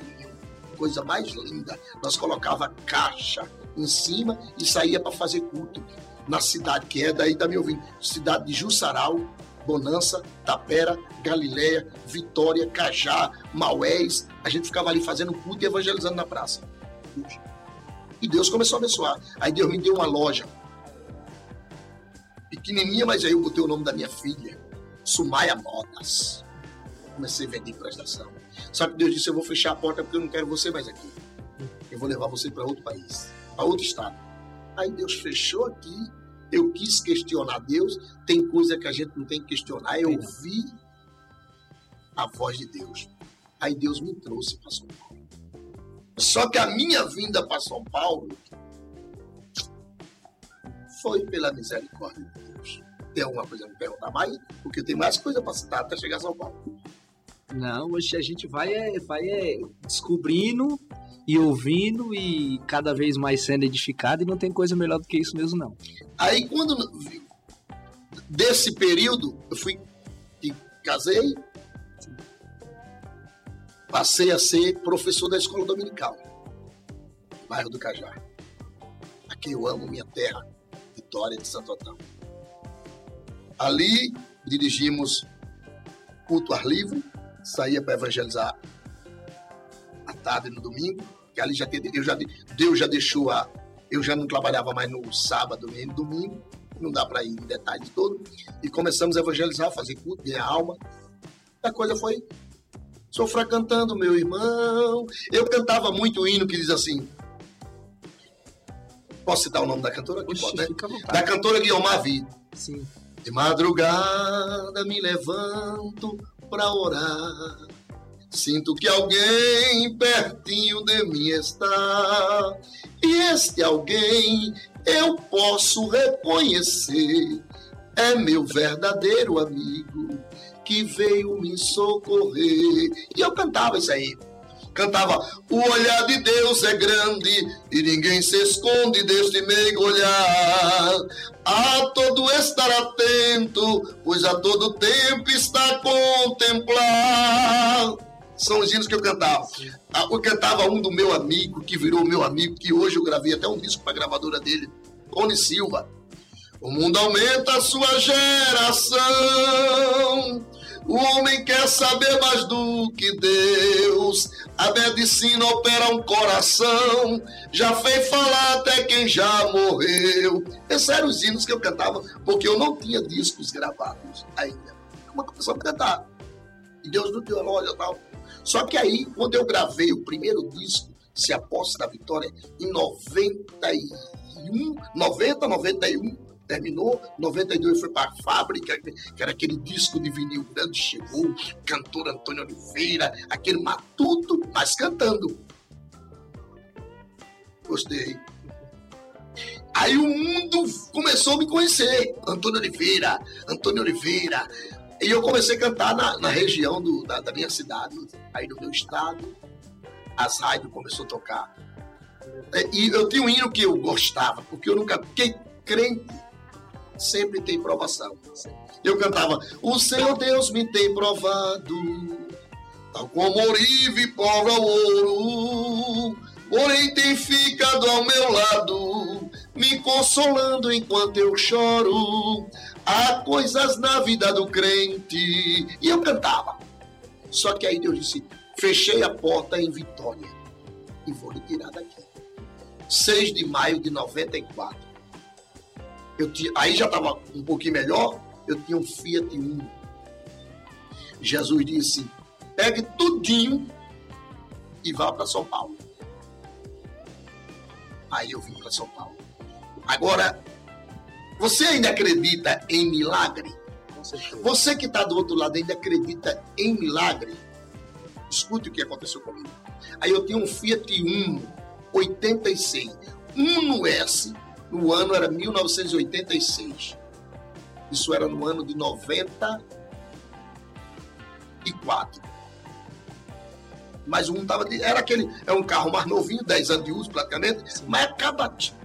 Coisa mais linda. Nós colocava caixa em cima e saía para fazer culto na cidade, que é daí, tá me ouvindo? Cidade de Jussarau, Bonança, Tapera, Galileia, Vitória, Cajá, Maués. A gente ficava ali fazendo culto e evangelizando na praça. E Deus começou a abençoar. Aí Deus me deu uma loja. Pequenininha, mas aí eu botei o nome da minha filha. Sumaia Modas. Comecei a vender prestação. Só que Deus disse, eu vou fechar a porta porque eu não quero você mais aqui. Eu vou levar você para outro país, para outro estado. Aí Deus fechou aqui. Eu quis questionar Deus. Tem coisa que a gente não tem que questionar. Eu ouvi a voz de Deus. Aí Deus me trouxe para São Paulo. Só que a minha vinda para São Paulo foi pela misericórdia de Deus. Tem alguma coisa para me perguntar mais? Porque tem mais coisa para citar até chegar a São Paulo. Não, hoje a gente vai, vai descobrindo e ouvindo e cada vez mais sendo edificado, e não tem coisa melhor do que isso mesmo, não. Aí, quando desse período, eu fui e casei, passei a ser professor da escola dominical, bairro do Cajá. Aqui eu amo minha terra, Vitória de Santo Antão. Ali dirigimos culto ar livre, saía para evangelizar à tarde no domingo, que ali já teve, eu já, Deus já deixou a. Eu já não trabalhava mais no sábado nem no domingo, não dá para ir em detalhe todo. E começamos a evangelizar, fazer culto, ganhar alma. A coisa foi sofrer cantando, meu irmão. Eu cantava muito o hino que diz assim. Posso citar o nome da cantora? Oxi, pode, né? Da cantora Guiomar Vida. Sim. De madrugada me levanto pra orar, sinto que alguém pertinho de mim está, e este alguém eu posso reconhecer, é meu verdadeiro amigo que veio me socorrer. E eu cantava isso aí. Cantava, o olhar de Deus é grande e ninguém se esconde deste meio olhar. A todo estar atento, pois a todo tempo está a contemplar. São os hinos que eu cantava. Eu cantava um do meu amigo, que virou meu amigo, que hoje eu gravei até um disco para a gravadora dele, Tony Silva. O mundo aumenta a sua geração. O homem quer saber mais do que Deus. A medicina opera um coração. Já fez falar até quem já morreu. Esses eram os hinos que eu cantava, porque eu não tinha discos gravados ainda. Uma começou a cantar. E Deus não deu a loja e tal. Só que aí, quando eu gravei o primeiro disco, Se a Posse da Vitória, em noventa e um, noventa, noventa e um, terminou, em noventa e dois foi para a fábrica, que era aquele disco de vinil grande, chegou, cantor Antônio Oliveira, aquele matuto, mas cantando. Gostei. Aí o mundo começou a me conhecer, Antônio Oliveira, Antônio Oliveira. E eu comecei a cantar na, na região do, da, da minha cidade, aí no meu estado, as rádios começaram a tocar. E eu tinha um hino que eu gostava, porque eu nunca... Porque crente sempre tem provação. Eu cantava, o Senhor Deus me tem provado, tal como ourive pobre ao ouro, porém tem ficado ao meu lado, me consolando enquanto eu choro. Há coisas na vida do crente. E eu cantava. Só que aí Deus disse, fechei a porta em Vitória e vou lhe tirar daqui. seis de maio de noventa e quatro. Eu tinha, aí já estava um pouquinho melhor. Eu tinha um Fiat Uno. Jesus disse, pegue tudinho e vá para São Paulo. Aí eu vim para São Paulo. Agora, você ainda acredita em milagre? Você que está do outro lado ainda acredita em milagre? Escute o que aconteceu comigo. Aí eu tinha um Fiat Uno, oitenta e seis. Uno S, no ano era mil novecentos e oitenta e seis. Isso era no ano de noventa e quatro. Mas um tava de, era aquele, é um carro mais novinho, dez anos de uso praticamente, mas acabativo.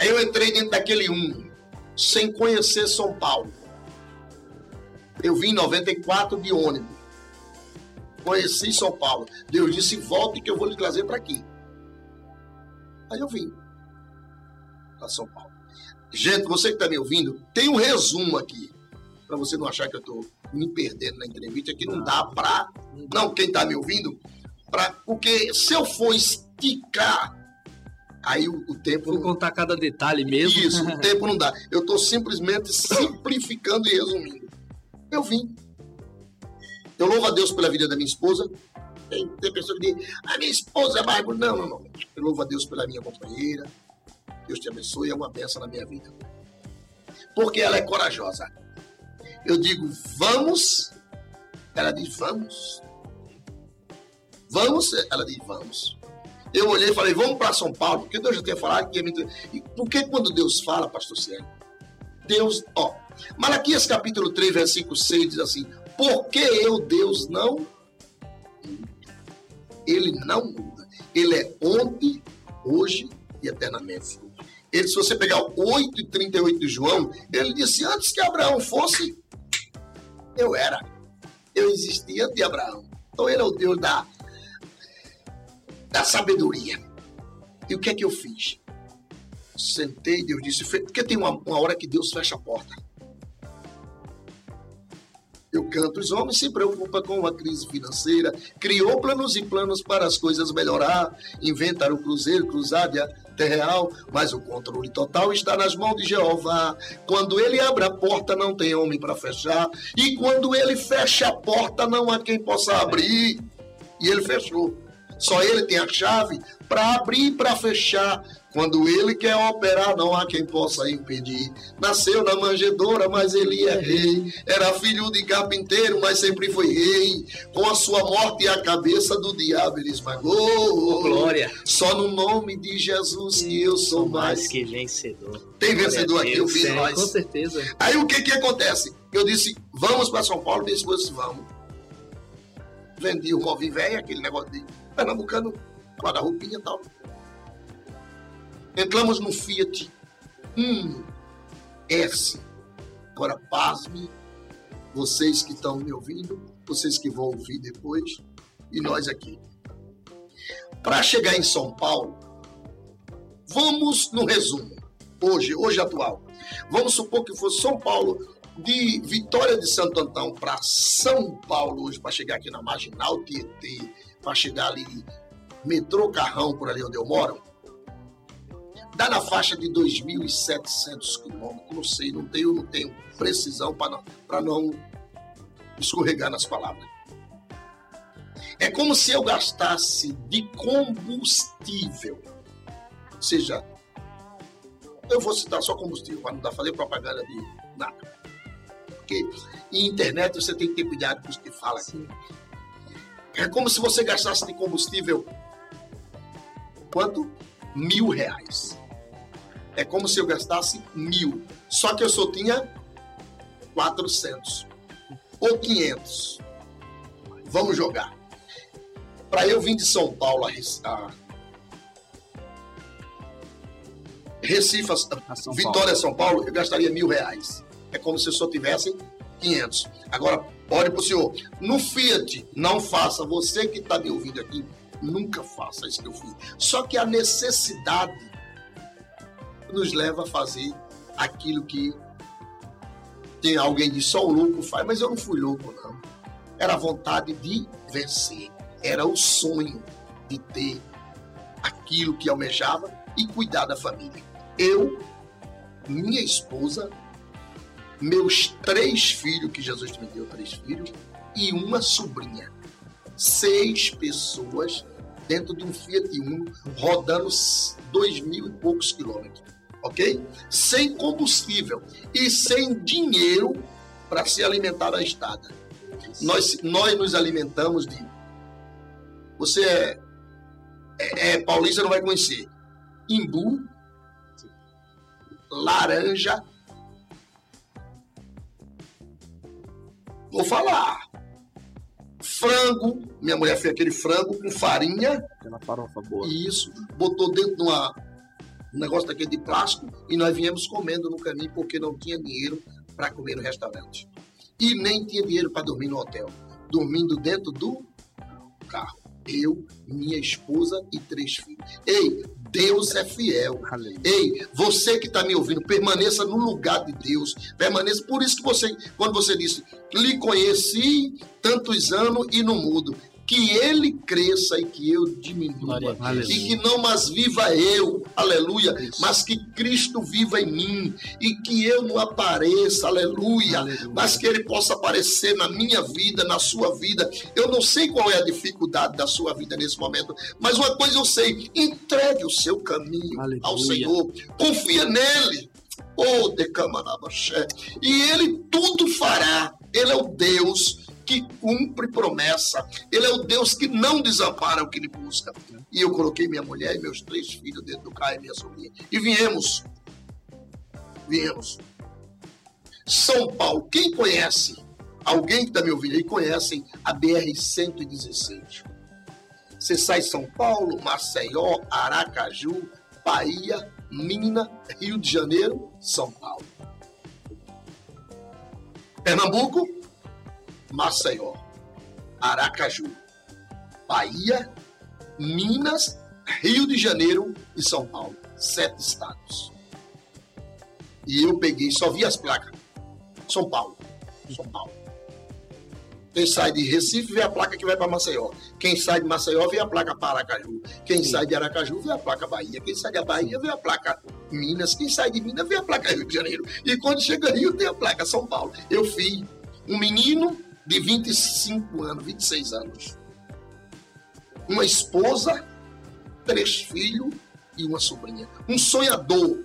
Aí eu entrei dentro daquele um, sem conhecer São Paulo. Eu vim em noventa e quatro de ônibus. Conheci São Paulo. Deus disse, volte que eu vou lhe trazer para aqui. Aí eu vim para São Paulo. Gente, você que está me ouvindo, tem um resumo aqui, para você não achar que eu estou me perdendo na entrevista, que não dá para... Não, quem está me ouvindo, pra, porque se eu for esticar, aí o, o tempo... Vou contar cada detalhe mesmo. Isso, o tempo não dá. Eu estou simplesmente simplificando e resumindo. Eu vim. Eu louvo a Deus pela vida da minha esposa. Tem, tem pessoas que dizem, a minha esposa é mais... Não, não, não. Eu louvo a Deus pela minha companheira. Deus te abençoe, é uma bênção na minha vida. Porque ela é corajosa. Eu digo, vamos. Ela diz, vamos. Vamos? Ela diz, vamos. Eu olhei e falei, vamos para São Paulo, porque Deus já tinha falado que ia me... E porque quando Deus fala, pastor Ciel, Deus, ó, Malaquias capítulo três, versículo seis, diz assim, porque eu, Deus, não... Ele não muda. Ele é ontem, hoje e eternamente. Ele, se você pegar o oito e trinta e oito de João, ele disse, antes que Abraão fosse, eu era. Eu existia antes de Abraão. Então ele é o Deus da, da sabedoria. E o que é que eu fiz? Sentei, Deus disse, porque tem uma, uma hora que Deus fecha a porta. Eu canto, os homens se preocupam com a crise financeira, criou planos e planos para as coisas melhorar, inventaram o cruzeiro, cruzada, até real, mas o controle total está nas mãos de Jeová. Quando ele abre a porta, não tem homem para fechar, e quando ele fecha a porta, não há quem possa abrir. E ele fechou. Só ele tem a chave para abrir e para fechar. Quando ele quer operar, não há quem possa impedir. Nasceu na manjedoura, mas ele é rei. Era filho de carpinteiro, mas sempre foi rei. Com a sua morte, a cabeça do diabo ele esmagou. Glória. Só no nome de Jesus que eu sou mais, mais que vencedor. Tem vencedor aqui, eu fiz nós. Com certeza. Aí o que que acontece? Eu disse, vamos para São Paulo, depois vamos. Vendi o Covivéia, aquele negócio de pernambucano, guarda-roupinha e tal. Entramos no Fiat um S. Agora, pasme, vocês que estão me ouvindo, vocês que vão ouvir depois, e nós aqui. Para chegar em São Paulo, vamos no resumo, hoje, hoje atual. Vamos supor que fosse São Paulo, de Vitória de Santo Antão para São Paulo hoje, para chegar aqui na Marginal Tietê, para chegar ali, metrô Carrão, por ali onde eu moro, dá na faixa de dois mil e setecentos quilômetros, não sei, não tenho, não tenho precisão para não, para não escorregar nas palavras. É como se eu gastasse de combustível, ou seja, eu vou citar só combustível, para não dar fazer propaganda de nada. Porque em internet você tem que ter cuidado com o que fala. Sim. É como se você gastasse de combustível quanto? Mil reais. É como se eu gastasse mil. Só que eu só tinha quatrocentos. Ou quinhentos. Vamos jogar. Para eu vir de São Paulo a Recife, a São Vitória, Paulo. São Paulo, eu gastaria mil reais. É como se eu só tivesse quinhentos. Agora, olhe para o senhor. No Fiat, não faça. Você que está me ouvindo aqui, nunca faça isso que eu fiz. Só que a necessidade nos leva a fazer aquilo que tem alguém que só o louco faz. Mas eu não fui louco, não. Era a vontade de vencer. Era o sonho de ter aquilo que almejava e cuidar da família. Eu, minha esposa, meus três filhos, que Jesus me deu três filhos, e uma sobrinha. Seis pessoas dentro de um Fiat Uno, rodando dois mil e poucos quilômetros, ok? Sem combustível e sem dinheiro para se alimentar na estrada. Nós, nós nos alimentamos de... Você é, é, é paulista, não vai conhecer. Imbu, laranja... Vou falar. Frango. Minha mulher fez aquele frango com farinha. Aquela farofa boa. Isso. Botou dentro de uma, um negócio daquele de plástico e nós viemos comendo no caminho porque não tinha dinheiro para comer no restaurante. E nem tinha dinheiro para dormir no hotel. Dormindo dentro do carro. Eu, minha esposa e três filhos. Ei, Deus é fiel. Aleluia. Ei, você que está me ouvindo, permaneça no lugar de Deus. Permaneça. Por isso que você, quando você disse, lhe conheci tantos anos e não mudo. Que ele cresça e que eu diminua. Glória. E que não mais viva eu, aleluia, isso. Mas que Cristo viva em mim. E que eu não apareça, aleluia, aleluia, mas que ele possa aparecer na minha vida, na sua vida. Eu não sei qual é a dificuldade da sua vida nesse momento, mas uma coisa eu sei, entregue o seu caminho, aleluia, ao Senhor. Confia nele. Oh, decamanabaxé. E ele tudo fará. Ele é o Deus que cumpre promessa. Ele é o Deus que não desampara o que ele busca. E eu coloquei minha mulher e meus três filhos dentro do carro e minha sobrinha. E viemos. Viemos. São Paulo. Quem conhece? Alguém que está me ouvindo aí conhece a B R cento e dezesseis. Você sai São Paulo, Maceió, Aracaju, Bahia, Minas, Rio de Janeiro, São Paulo. Pernambuco, Maceió, Aracaju, Bahia, Minas, Rio de Janeiro e São Paulo. Sete estados. E eu peguei, só vi as placas. São Paulo. São Paulo. Quem sai de Recife vê a placa que vai para Maceió. Quem sai de Maceió vê a placa para Aracaju. Quem sai de Aracaju vê a placa Bahia. Quem sai da Bahia vê a placa Minas. Quem sai de Minas vê a placa Rio de Janeiro. E quando chega Rio, tem a placa São Paulo. Eu fui um menino de vinte e cinco anos, vinte e seis anos. Uma esposa, três filhos e uma sobrinha. Um sonhador.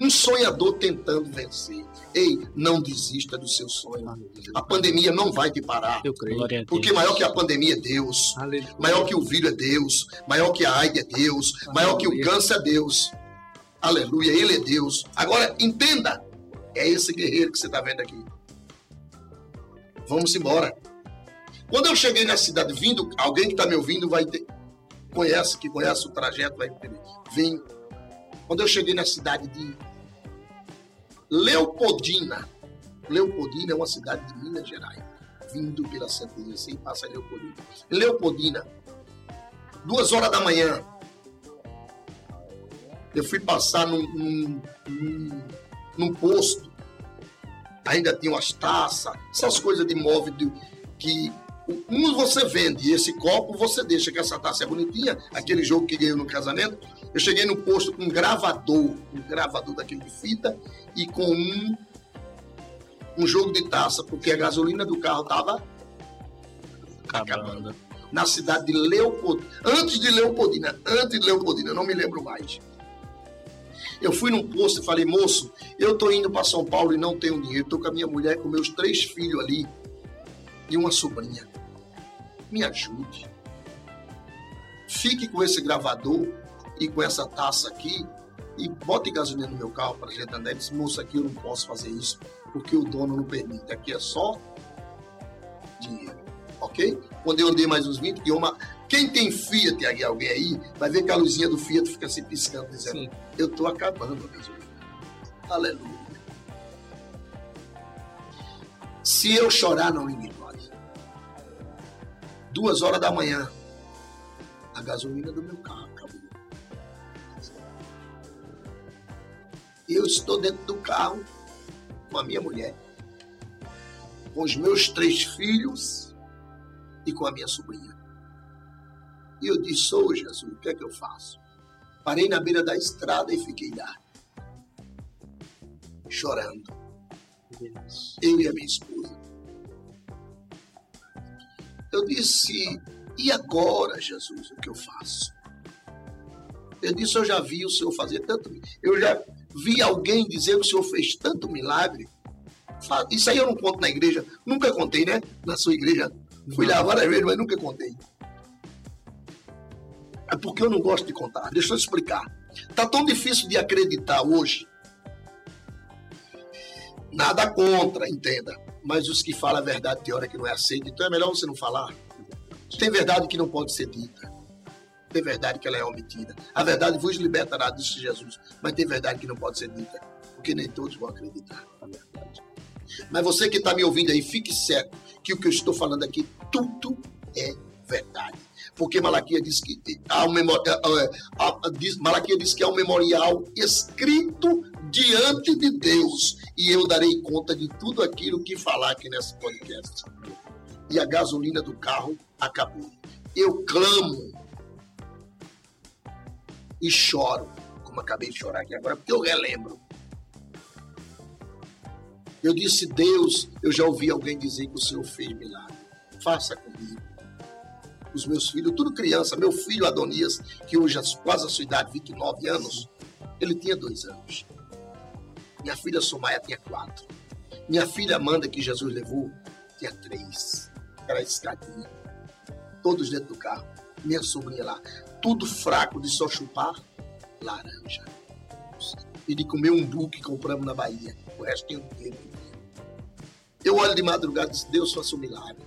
Um sonhador tentando vencer. Ei, não desista do seu sonho. A pandemia não vai te parar. Eu creio. Porque maior que a pandemia é Deus. Aleluia. Maior que o vírus é Deus. Maior que a AIDS é Deus. Aleluia. Maior que o câncer é Deus. Aleluia, ele é Deus. Agora, entenda. É esse guerreiro que você está vendo aqui. Vamos embora. Quando eu cheguei na cidade, vindo, alguém que está me ouvindo vai ter, conhece, que conhece o trajeto, vai entender. Vim. Quando eu cheguei na cidade de Leopoldina, Leopoldina é uma cidade de Minas Gerais, vindo pela Santinha, assim passa Leopoldina. Leopoldina, duas horas da manhã, eu fui passar num, num, num, num posto. Ainda tinha umas taças, essas coisas de móvel de, que um você vende e esse copo você deixa, que essa taça é bonitinha, aquele jogo que ganhou no casamento. Eu cheguei no posto com um gravador, um gravador daquele de fita e com um, um jogo de taça, porque a gasolina do carro estava acabando. Na cidade de Leopoldina, antes de Leopoldina, antes de Leopoldina, eu não me lembro mais. Eu fui num posto e falei, moço, eu tô indo para São Paulo e não tenho dinheiro. Tô com a minha mulher, com meus três filhos ali e uma sobrinha. Me ajude. Fique com esse gravador e com essa taça aqui e bote gasolina no meu carro para a gente andar. Ele disse, moço, aqui eu não posso fazer isso porque o dono não permite. Aqui é só dinheiro, ok? Quando eu andei mais uns vinte quilômetros, uma... quem tem Fiat, alguém aí, vai ver que a luzinha do Fiat fica se piscando, dizendo, sim, eu estou acabando, meus amigos. Aleluia. Se eu chorar, não ninguém pode. Duas horas da manhã, a gasolina do meu carro acabou. Eu estou dentro do carro com a minha mulher, com os meus três filhos e com a minha sobrinha. E eu disse, ô Jesus, o que é que eu faço? Parei na beira da estrada e fiquei lá, chorando. Eu e a minha esposa. Eu disse, e agora, Jesus, o que eu faço? Eu disse, eu já vi o Senhor fazer tanto... Eu já vi alguém dizer que o Senhor fez tanto milagre. Isso aí eu não conto na igreja. Nunca contei, né? Na sua igreja. Fui lá várias vezes, mas nunca contei. É porque eu não gosto de contar. Deixa eu explicar. Está tão difícil de acreditar hoje. Nada contra, entenda. Mas os que falam a verdade tem hora que não é aceita. Então é melhor você não falar. Tem verdade que não pode ser dita. Tem verdade que ela é omitida. A verdade vos libertará, disse Jesus. Mas tem verdade que não pode ser dita. Porque nem todos vão acreditar na verdade. Mas você que está me ouvindo aí, fique certo que o que eu estou falando aqui, tudo é verdade. Porque Malaquias diz que há um, memori... Malaquias diz que há um memorial escrito diante de Deus. E eu darei conta de tudo aquilo que falar aqui nesse podcast. E a gasolina do carro acabou. Eu clamo e choro, como acabei de chorar aqui agora, porque eu relembro. Eu disse, Deus, eu já ouvi alguém dizer que o Senhor fez milagre. Faça comigo. Os meus filhos, tudo criança. Meu filho Adonias, que hoje é quase a sua idade, vinte e nove anos, ele tinha dois anos. Minha filha Somaia tinha quatro. Minha filha Amanda, que Jesus levou, tinha três. Era escadinha. Todos dentro do carro. Minha sobrinha lá. Tudo fraco de só chupar laranja. E de comer um umbu que compramos na Bahia. O resto tem um dinheiro. Eu olho de madrugada e disse, Deus, faça um milagre.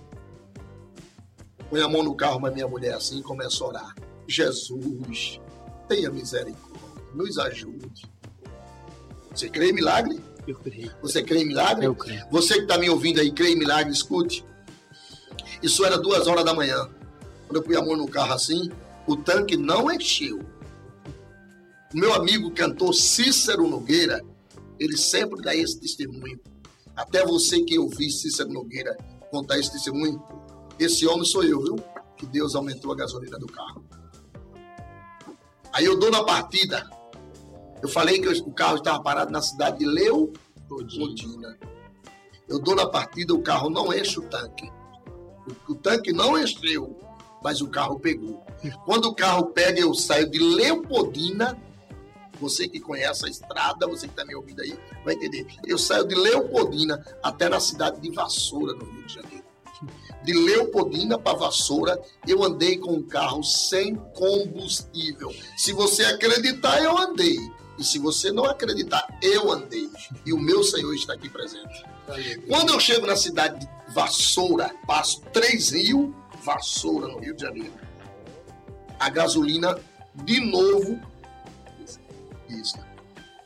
Põe a mão no carro, mas minha mulher assim começa a orar. Jesus, tenha misericórdia, nos ajude. Você crê em milagre? Eu creio. Você crê em milagre? Eu creio. Você que está me ouvindo aí, crê em milagre, escute. Isso era duas horas da manhã. Quando eu pus a mão no carro assim, o tanque não encheu. O meu amigo cantor Cícero Nogueira, ele sempre dá esse testemunho. Até você que ouvi Cícero Nogueira contar esse testemunho, esse homem sou eu, viu? Que Deus aumentou a gasolina do carro. Aí eu dou na partida. Eu falei que o carro estava parado na cidade de Leopoldina. Eu dou na partida, o carro não enche o tanque. O, o tanque não encheu, mas o carro pegou. Quando o carro pega, eu saio de Leopoldina. Você que conhece a estrada, você que está me ouvindo aí, vai entender. Eu saio de Leopoldina até na cidade de Vassoura, no Rio de Janeiro. De Leopoldina para Vassoura, eu andei com um carro sem combustível. Se você acreditar, eu andei. E se você não acreditar, eu andei. E o meu Senhor está aqui presente. Quando eu chego na cidade de Vassoura, passo três rios, Vassoura, no Rio de Janeiro. A gasolina, de novo, isso.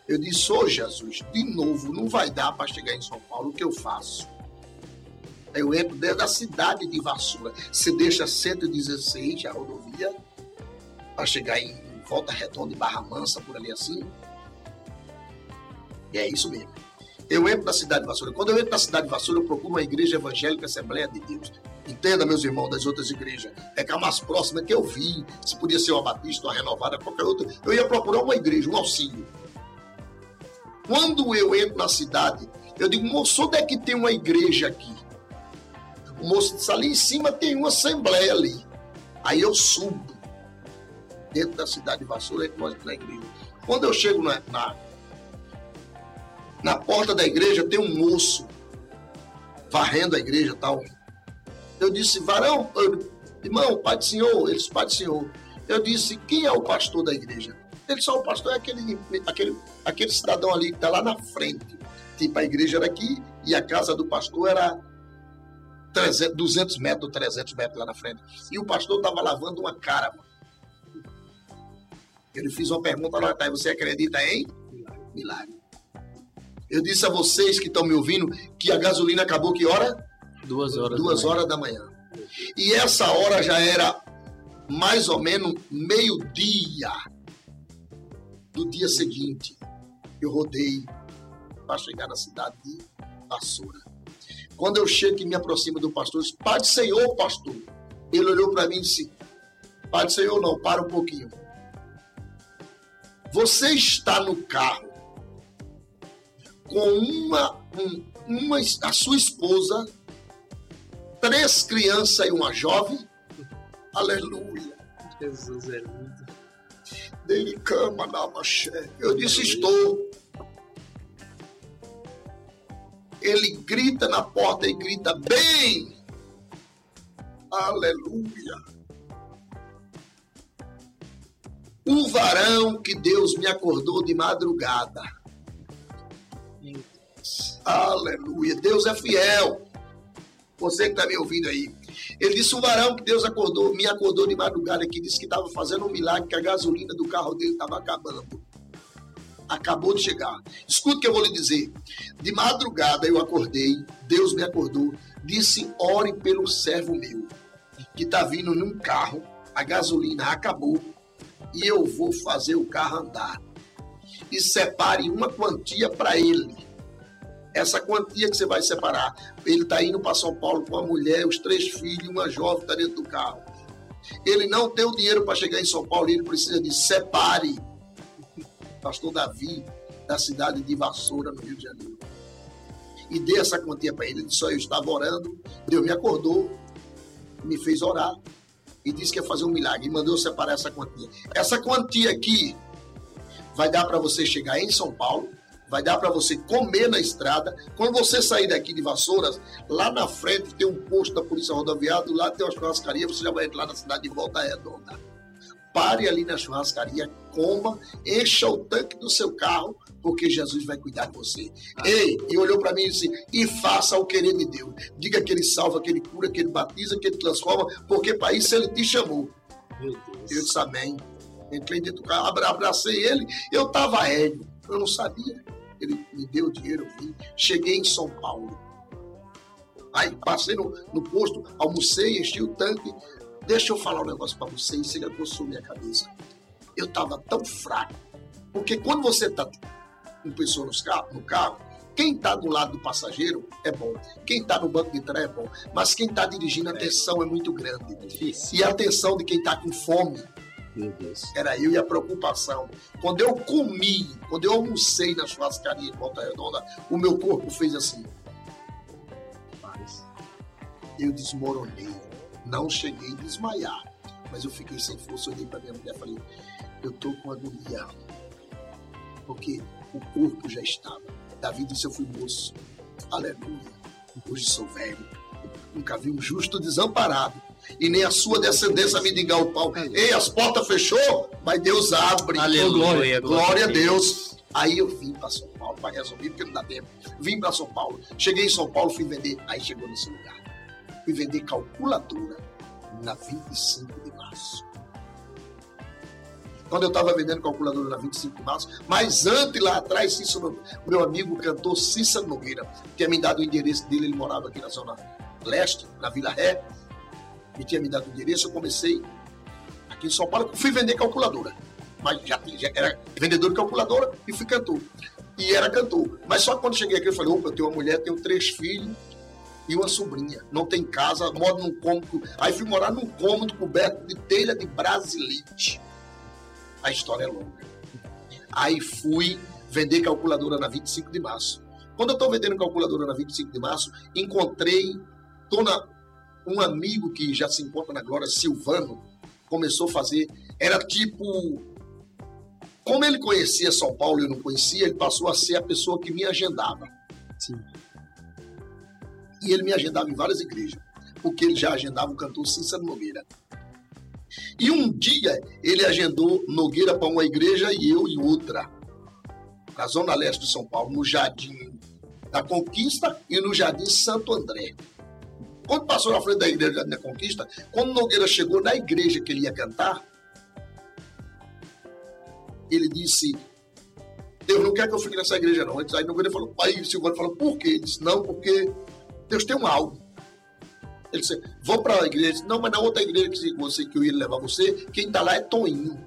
Eu disse, ô oh, Jesus, de novo, não vai dar para chegar em São Paulo, o que eu faço? Eu entro dentro da cidade de Vassoura. Você deixa cento e dezesseis, a rodovia, para chegar em Volta Redonda e Barra Mansa, por ali assim. E é isso mesmo. Eu entro na cidade de Vassoura. Quando eu entro na cidade de Vassoura, eu procuro uma igreja evangélica, Assembleia de Deus. Entenda, meus irmãos, das outras igrejas. É que a mais próxima que eu vi, se podia ser uma batista, uma renovada, qualquer outra, eu ia procurar uma igreja, um auxílio. Quando eu entro na cidade, eu digo, moço, onde é que tem uma igreja aqui? O moço disse, ali em cima tem uma assembleia ali. Aí eu subo. Dentro da cidade de Vassoura, nós na igreja. Quando eu chego na, na, na porta da igreja, tem um moço varrendo a igreja e tal. Eu disse, varão, eu, irmão, pai do senhor. Ele disse, pai do senhor. Eu disse, quem é o pastor da igreja? Ele disse, o pastor é aquele, aquele, aquele cidadão ali que está lá na frente. Tipo, a igreja era aqui e a casa do pastor era... trezentos, duzentos metros, trezentos metros lá na frente. E o pastor estava lavando uma cara. Mano. Ele fez uma pergunta lá atrás: você acredita em milagre? Milagre. Eu disse a vocês que estão me ouvindo que a gasolina acabou que hora? Duas horas. Duas horas da manhã. E essa hora já era mais ou menos meio-dia do dia seguinte. Eu rodei para chegar na cidade de Vassoura. Quando eu chego e me aproximo do pastor, eu disse: Pai do Senhor, pastor. Ele olhou para mim e disse: Pai do Senhor, não, para um pouquinho. Você está no carro com uma, um, uma, a sua esposa, três crianças e uma jovem. Aleluia. Jesus é lindo. Dele cama na maché. Eu disse: estou. Ele grita na porta e grita bem. Aleluia. O varão que Deus me acordou de madrugada. Aleluia. Deus é fiel. Você que está me ouvindo aí. Ele disse: o varão que Deus acordou, me acordou de madrugada, que disse que estava fazendo um milagre, que a gasolina do carro dele estava acabando. Acabou de chegar. Escuta o que eu vou lhe dizer. De madrugada eu acordei, Deus me acordou, disse: ore pelo servo meu, que está vindo num carro, a gasolina acabou, e eu vou fazer o carro andar. E separe uma quantia para ele. Essa quantia que você vai separar, ele está indo para São Paulo com a mulher, os três filhos, uma jovem está dentro do carro. Ele não tem o dinheiro para chegar em São Paulo, ele precisa de separe. Pastor Davi, da cidade de Vassoura, no Rio de Janeiro. E dei essa quantia para ele. Ele disse: eu estava orando, Deus me acordou, me fez orar, e disse que ia fazer um milagre, e mandou eu separar essa quantia. Essa quantia aqui vai dar para você chegar em São Paulo, vai dar para você comer na estrada. Quando você sair daqui de Vassouras, lá na frente tem um posto da Polícia Rodoviária, lá tem uma churrascaria, você já vai entrar na cidade de Volta Redonda. Pare ali na churrascaria, coma, encha o tanque do seu carro, porque Jesus vai cuidar de você. Ah. Ei, e olhou para mim e disse: e faça o querer de Deus. Diga que ele salva, que ele cura, que ele batiza, que ele transforma, porque para isso ele te chamou. Meu Deus. Eu disse amém. Entrei dentro do carro, abracei ele, eu estava aéreo, eu não sabia. Ele me deu dinheiro, eu vim. Cheguei em São Paulo. Aí passei no, no posto, almocei, enchi o tanque. Deixa eu falar um negócio para vocês, se ele aguçou minha cabeça. Eu estava tão fraco. Porque quando você está com pessoa nos carro, no carro, quem está do lado do passageiro é bom. Quem está no banco de trás é bom. Mas quem está dirigindo, a tensão é muito grande. Difícil. E a tensão de quem está com fome. Meu Deus. Era eu e a preocupação. Quando eu comi, quando eu almocei na churrascaria em Volta Redonda, o meu corpo fez assim. Mas eu desmoronei. Não cheguei a desmaiar, mas eu fiquei sem força. Olhei para minha mulher e falei: eu estou com agonia. Porque o corpo já estava. Davi disse: eu fui moço. Aleluia. Hoje sou velho. Nunca vi um justo desamparado. E nem a sua descendência mendigar o pau. Ei, as portas fechou, mas Deus abre. Aleluia, glória, glória a Deus. Aí eu vim para São Paulo, para resumir, porque não dá tempo. Vim para São Paulo. Cheguei em São Paulo, fui vender. Aí chegou nesse lugar. Fui vender calculadora na vinte e cinco de março. Quando eu estava vendendo calculadora na vinte e cinco de março, mas antes, lá atrás, Cícero, meu amigo cantor Cícero Nogueira, tinha me dado o endereço dele, ele morava aqui na Zona Leste, na Vila Ré, e tinha me dado o endereço. Eu comecei aqui em São Paulo, fui vender calculadora, mas já, já era vendedor de calculadora e fui cantor, e era cantor, mas só quando cheguei aqui eu falei: opa, eu tenho uma mulher, tenho três filhos e uma sobrinha, não tem casa, moro num cômodo. Aí fui morar num cômodo coberto de telha de brasilite. A história é longa. Aí fui vender calculadora na vinte e cinco de março. Quando eu estou vendendo calculadora na vinte e cinco de março, encontrei dona, um amigo que já se encontra na glória, Silvano, começou a fazer, era tipo, como ele conhecia São Paulo e eu não conhecia, ele passou a ser a pessoa que me agendava. Sim. E ele me agendava em várias igrejas, porque ele já agendava o cantor Cícero Nogueira. E um dia ele agendou Nogueira para uma igreja e eu em outra, na Zona Leste de São Paulo, no Jardim da Conquista e no Jardim Santo André. Quando passou na frente da igreja da Conquista, quando Nogueira chegou na igreja que ele ia cantar, ele disse: Deus não quer que eu fique nessa igreja, não. Aí Nogueira falou, aí Silvano falou, por quê? Ele disse, não, porque Deus tem um algo. Ele disse, vou para a igreja. Não, mas na outra igreja que, você, que eu ia levar você, quem está lá é Toninho.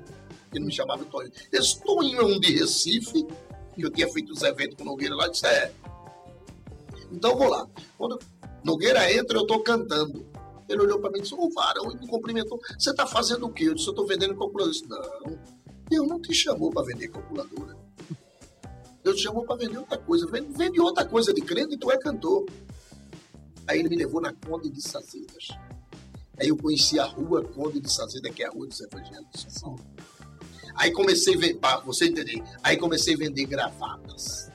Ele me chamava de Toninho. Esse Toninho é um de Recife, que eu tinha feito os eventos com Nogueira lá, disse, é. Então vou lá. Quando Nogueira entra, eu estou cantando. Ele olhou para mim e disse, ô varão, e me cumprimentou. Você está fazendo o quê? Eu disse, eu estou vendendo calculadora. Eu disse, não, Deus não te chamou para vender calculadora. Deus te chamou para vender outra coisa. Vende, vende outra coisa de crente e tu é cantor. Aí ele me levou na Conde de Sarzedas. Aí eu conheci a rua Conde de Sarzedas, que é a rua dos evangélicos. Aí comecei a vender, para você entender, aí comecei a vender gravatas.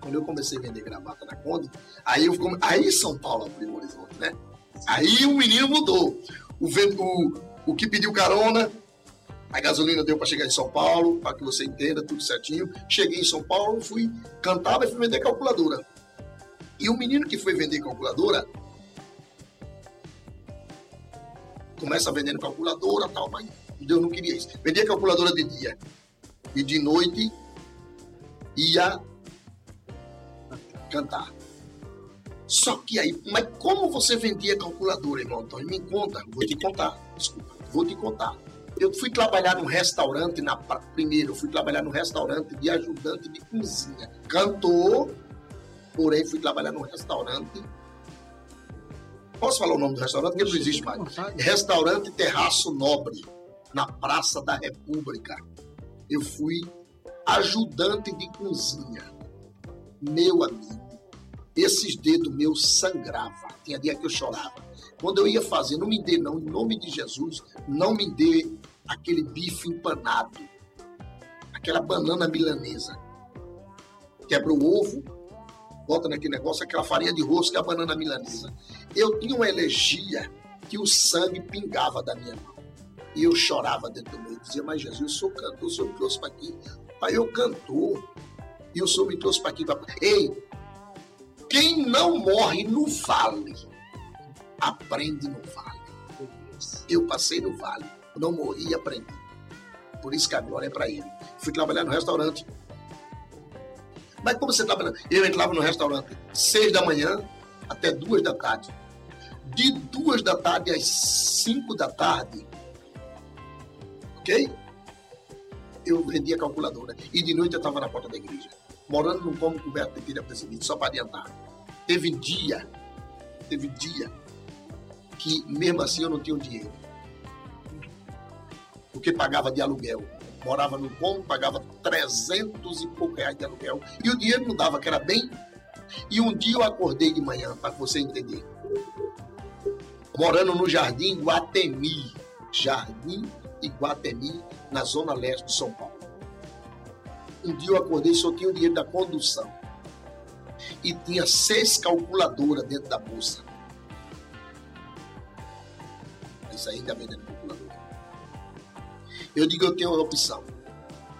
Quando eu comecei a vender gravata na Conde, aí eu come... aí São Paulo abriu o horizonte, né? Aí o menino mudou. O, o, o que pediu carona, a gasolina deu para chegar em São Paulo, para que você entenda tudo certinho. Cheguei em São Paulo, fui, cantava e fui vender calculadora. E o menino que foi vender calculadora, começa vendendo calculadora, tal, mas Deus não queria isso. Vendia calculadora de dia. E de noite ia cantar. Só que aí, mas como você vendia calculadora, irmão Antônio? Me conta, vou te contar, desculpa, vou te contar. Eu fui trabalhar num restaurante, na, primeiro eu fui trabalhar num restaurante de ajudante de cozinha. Cantor, porém fui trabalhar num restaurante, posso falar o nome do restaurante? Porque não existe mais. Restaurante Terraço Nobre, na Praça da República. Eu fui ajudante de cozinha. Meu amigo, esses dedos meus sangravam. Tinha dia que eu chorava. Quando eu ia fazer, não me dê não, em nome de Jesus, não me dê aquele bife empanado, aquela banana milanesa. Quebra o ovo, bota naquele negócio, aquela farinha de rosca e a banana milanesa. Eu tinha uma alergia que o sangue pingava da minha mão. E eu chorava dentro do meu. Dizia, mas Jesus, eu sou cantor, o senhor me trouxe para aqui. Pai, eu cantor. E o Senhor me trouxe para aqui. Pra... Ei, quem não morre no vale, aprende no vale. Eu passei no vale, não morri e aprendi. Por isso que a glória é para ele. Fui trabalhar no restaurante. Mas como você estava... Eu entrava no restaurante seis da manhã até duas da tarde. De duas da tarde às cinco da tarde. Ok? Eu vendia calculadora. E de noite eu estava na porta da igreja, morando num cômodo coberto de telha presidido, só para adiantar. Teve dia, teve dia, que mesmo assim eu não tinha o dinheiro. Porque pagava de aluguel. Morava num cômodo, pagava trezentos e pouco reais de aluguel. E o dinheiro não dava, que era bem. E um dia eu acordei de manhã, para você entender. Morando no Jardim Guatemi. Jardim Guatemi, na Zona Leste de São Paulo. Um dia eu acordei, só tinha o dinheiro da condução. E tinha seis calculadoras dentro da bolsa. Isso ainda vendendo calculadora. Eu digo, eu tenho uma opção.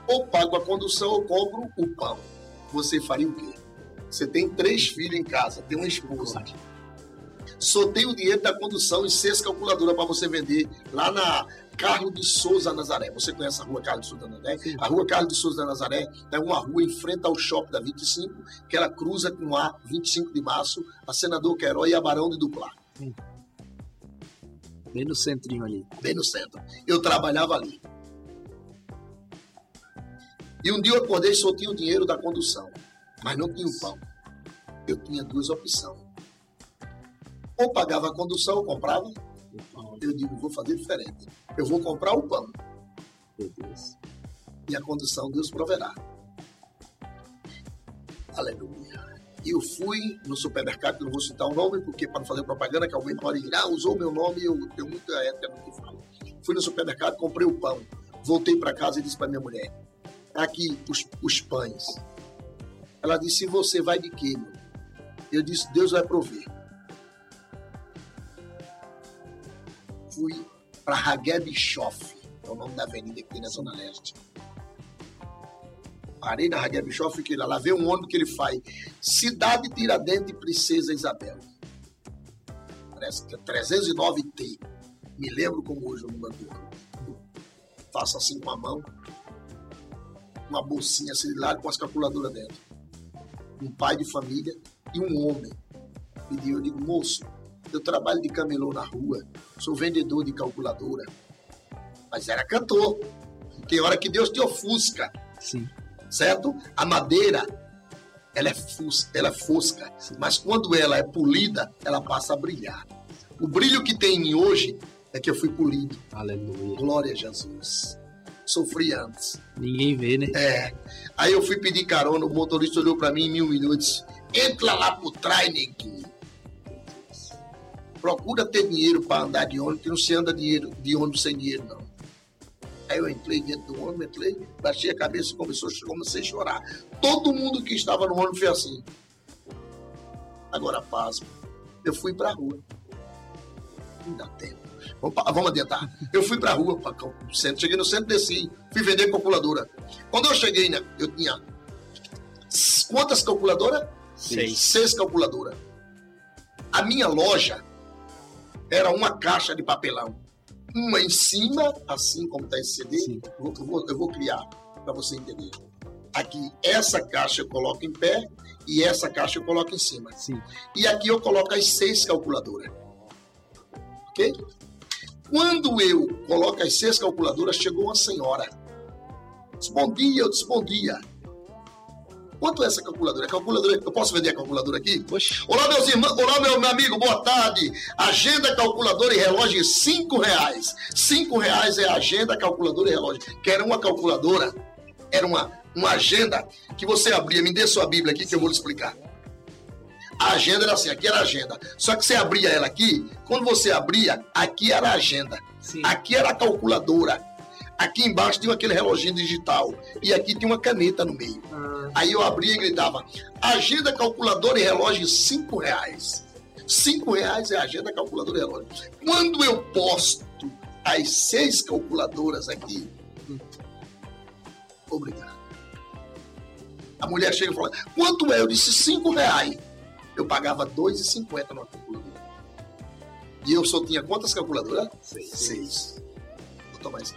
Ou pago a condução ou compro o pão. Você faria o quê? Você tem três filhos em casa, tem uma esposa. Sorteio o dinheiro da condução e seis calculadoras para você vender lá na Carlos de Souza Nazaré. Você conhece a rua Carlos de Souza Nazaré? Sim. A rua Carlos de Souza Nazaré é uma rua em frente ao shopping da vinte e cinco, que ela cruza com a vinte e cinco de março, a Senador Queiroz e a Barão de Duplá. Sim. Bem no centrinho ali. Bem no centro. Eu trabalhava ali. E um dia eu acordei e só tinha o dinheiro da condução, mas não tinha o pão. Eu tinha duas opções. Ou pagava a condução, ou comprava. Eu digo, vou fazer diferente. Eu vou comprar o pão. Meu Deus. E a condução, Deus proverá. Aleluia. Eu fui no supermercado, não vou citar o nome, porque para não fazer propaganda, que alguém pode ir, ah, usou meu nome, eu tenho muita ética no que falo. Fui no supermercado, comprei o pão. Voltei para casa e disse para minha mulher, aqui os, os pães. Ela disse, você vai de quê, meu? Eu disse, Deus vai prover. Fui para Ragebchofe, é o nome da avenida aqui na Zona Leste. parei na Ragebchofe, que lá vem um ônibus que ele faz Cidade Tiradentes e Princesa Isabel. Parece que é trezentos e nove T. Me lembro como hoje o número do ônibus. Faço assim com a mão, uma bolsinha assim de lado com as calculadoras dentro. Um pai de família e um homem. E eu digo, moço, eu trabalho de camelô na rua, sou vendedor de calculadora. Mas era cantor. Tem hora que Deus te ofusca. Sim. Certo? A madeira, ela é, fus, ela é fosca, sim, mas quando ela é polida, ela passa a brilhar. O brilho que tem em mim hoje é que eu fui polido. Aleluia. Glória a Jesus. Sofri antes. Ninguém vê, né? É. Aí eu fui pedir carona, o motorista olhou pra mim e me humilhou e disse, entra lá pro trás, neguinho. Procura ter dinheiro pra andar de ônibus, que não se anda dinheiro, de ônibus sem dinheiro, não. Aí eu entrei dentro do ônibus, entrei, baixei a cabeça e começou, comecei a chorar. Todo mundo que estava no ônibus foi assim. Agora, pasmo, eu fui pra rua. Não dá tempo. Vamos, vamos adiantar. Eu fui pra rua, pra, centro, cheguei no centro, desci, fui vender calculadora. Quando eu cheguei, né, eu tinha quantas calculadoras? Seis. Seis calculadoras. A minha loja era uma caixa de papelão. Uma em cima, assim como está esse C D, eu vou, eu vou criar para você entender. Aqui, essa caixa eu coloco em pé e essa caixa eu coloco em cima. Sim. E aqui eu coloco as seis calculadoras. Ok? Quando eu coloco as seis calculadoras, chegou uma senhora. Disse, bom dia, eu disse, bom dia. Quanto é essa calculadora? calculadora? Eu posso vender a calculadora aqui? Poxa. Olá, meus irmãos. Olá, meu, meu amigo. Boa tarde. Agenda, calculadora e relógio, cinco reais. Cinco reais é agenda, calculadora e relógio. Que era uma calculadora. Era uma, uma agenda que você abria. Me dê sua Bíblia aqui que eu vou lhe explicar. A agenda era assim. Aqui era a agenda. Só que você abria ela aqui. Quando você abria, aqui era a agenda. Sim. Aqui era a calculadora. Aqui embaixo tinha aquele reloginho digital. E aqui tinha uma caneta no meio. Ah. Aí eu abria e gritava, agenda, calculadora e relógio, cinco reais. Cinco reais é agenda, calculadora e relógio. Quando eu posto as seis calculadoras aqui, obrigado. A mulher chega e fala, quanto é? Eu disse, cinco reais. Eu pagava dois e cinquenta numa calculadora. E eu só tinha quantas calculadoras? Seis. Seis. Vou tomar isso.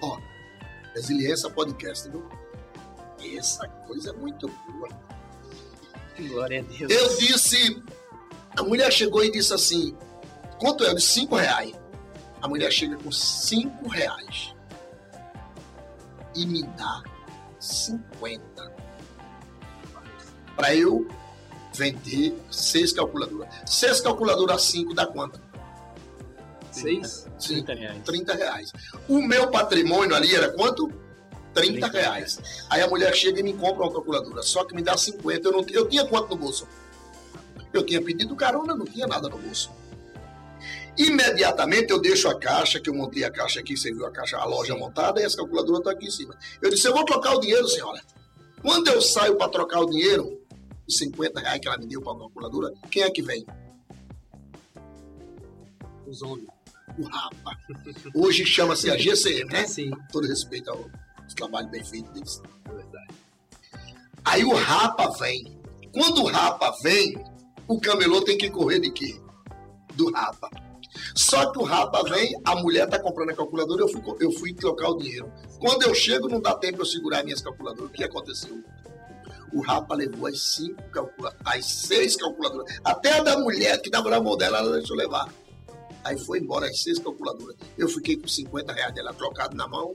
Ó, Resiliência Podcast, viu? Essa coisa é muito boa. Glória a Deus. Eu disse, a mulher chegou e disse assim, quanto é? Cinco reais. A mulher chega com cinco reais e me dá cinquenta para eu vender seis calculadoras. Seis calculadoras a cinco dá quanto? seis? Sim, trinta reais. trinta reais. O meu patrimônio ali era quanto? trinta reais. Aí a mulher chega e me compra uma calculadora, só que me dá cinquenta. Eu, não, eu tinha quanto no bolso? Eu tinha pedido carona, não tinha nada no bolso. Imediatamente eu deixo a caixa, que eu montei a caixa aqui, você viu a caixa, a loja montada, e as calculadoras estão aqui em cima. Eu disse, eu vou trocar o dinheiro, senhora. Quando eu saio para trocar o dinheiro, os cinquenta reais que ela me deu para a calculadora, quem é que vem? Os homens. O rapa. Hoje chama-se a G C M, né? Sim. Todo respeito ao trabalho bem feito deles. É verdade. Aí o rapa vem. Quando o rapa vem, o camelô tem que correr de quê? Do rapa. Só que o rapa vem, a mulher tá comprando a calculadora, eu fui, eu fui trocar o dinheiro. Quando eu chego, não dá tempo eu segurar minhas calculadoras. O que aconteceu? O rapa levou as cinco calculadoras, as seis calculadoras. Até a da mulher que dava na mão dela, ela deixou levar. Aí foi embora as seis calculadoras. Eu fiquei com cinquenta reais dela trocado na mão.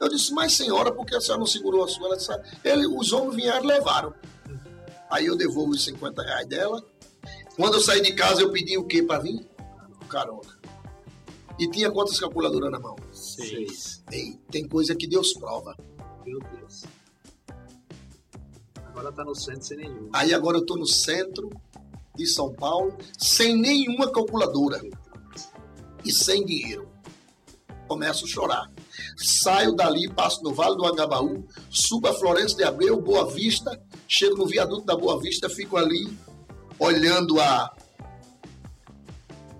Eu disse, mas senhora, por que a senhora não segurou a sua? Ela disse, ele, os homens vieram e levaram. Aí eu devolvo os cinquenta reais dela. Quando eu saí de casa, eu pedi o quê para vir? Carona. E tinha quantas calculadoras na mão? Seis. Ei, tem coisa que Deus prova. Meu Deus. Agora tá no centro sem nenhuma. Aí agora eu tô no centro de São Paulo, sem nenhuma calculadora. E sem dinheiro. Começo a chorar. Saio dali, passo no Vale do Angabaú, subo a Florença de Abreu, Boa Vista, chego no viaduto da Boa Vista, fico ali olhando a,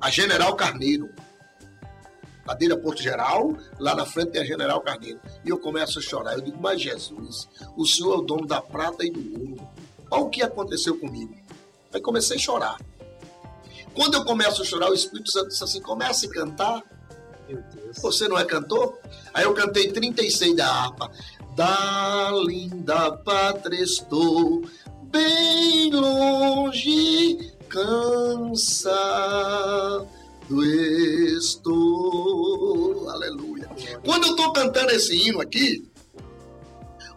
a General Carneiro. ladeira Porto Geral, lá na frente tem a General Carneiro. E eu começo a chorar. Eu digo, mas Jesus, o Senhor é o dono da prata e do ouro. Olha o que aconteceu comigo. Aí comecei a chorar. Quando eu começo a chorar, o Espírito Santo disse assim, comece a cantar. Meu Deus. Você não é cantor? Aí eu cantei trinta e seis da harpa. Da linda pátria estou, bem longe, cansado estou. Aleluia. Quando eu estou cantando esse hino aqui,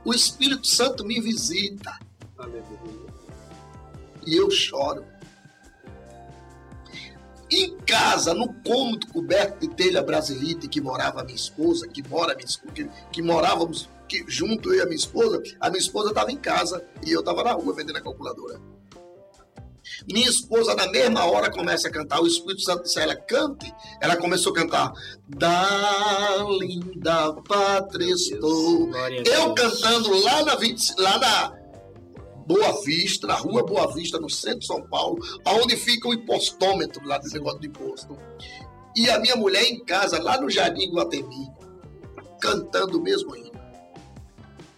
o Espírito Santo me visita. Aleluia. E eu choro. Em casa, no cômodo coberto de telha brasilita, que morava a minha esposa, que, mora, que, que morávamos que, junto eu e a minha esposa, a minha esposa estava em casa e eu estava na rua vendendo a calculadora. Minha esposa, na mesma hora, começa a cantar. O Espírito Santo disse a ela, cante. Ela começou a cantar. Da linda pátria estou. Eu cantando lá na... Lá na Boa Vista, na rua Boa Vista, no centro de São Paulo, aonde fica o impostômetro lá desse negócio de imposto. E a minha mulher em casa, lá no Jardim Guatemi, cantando o mesmo hino.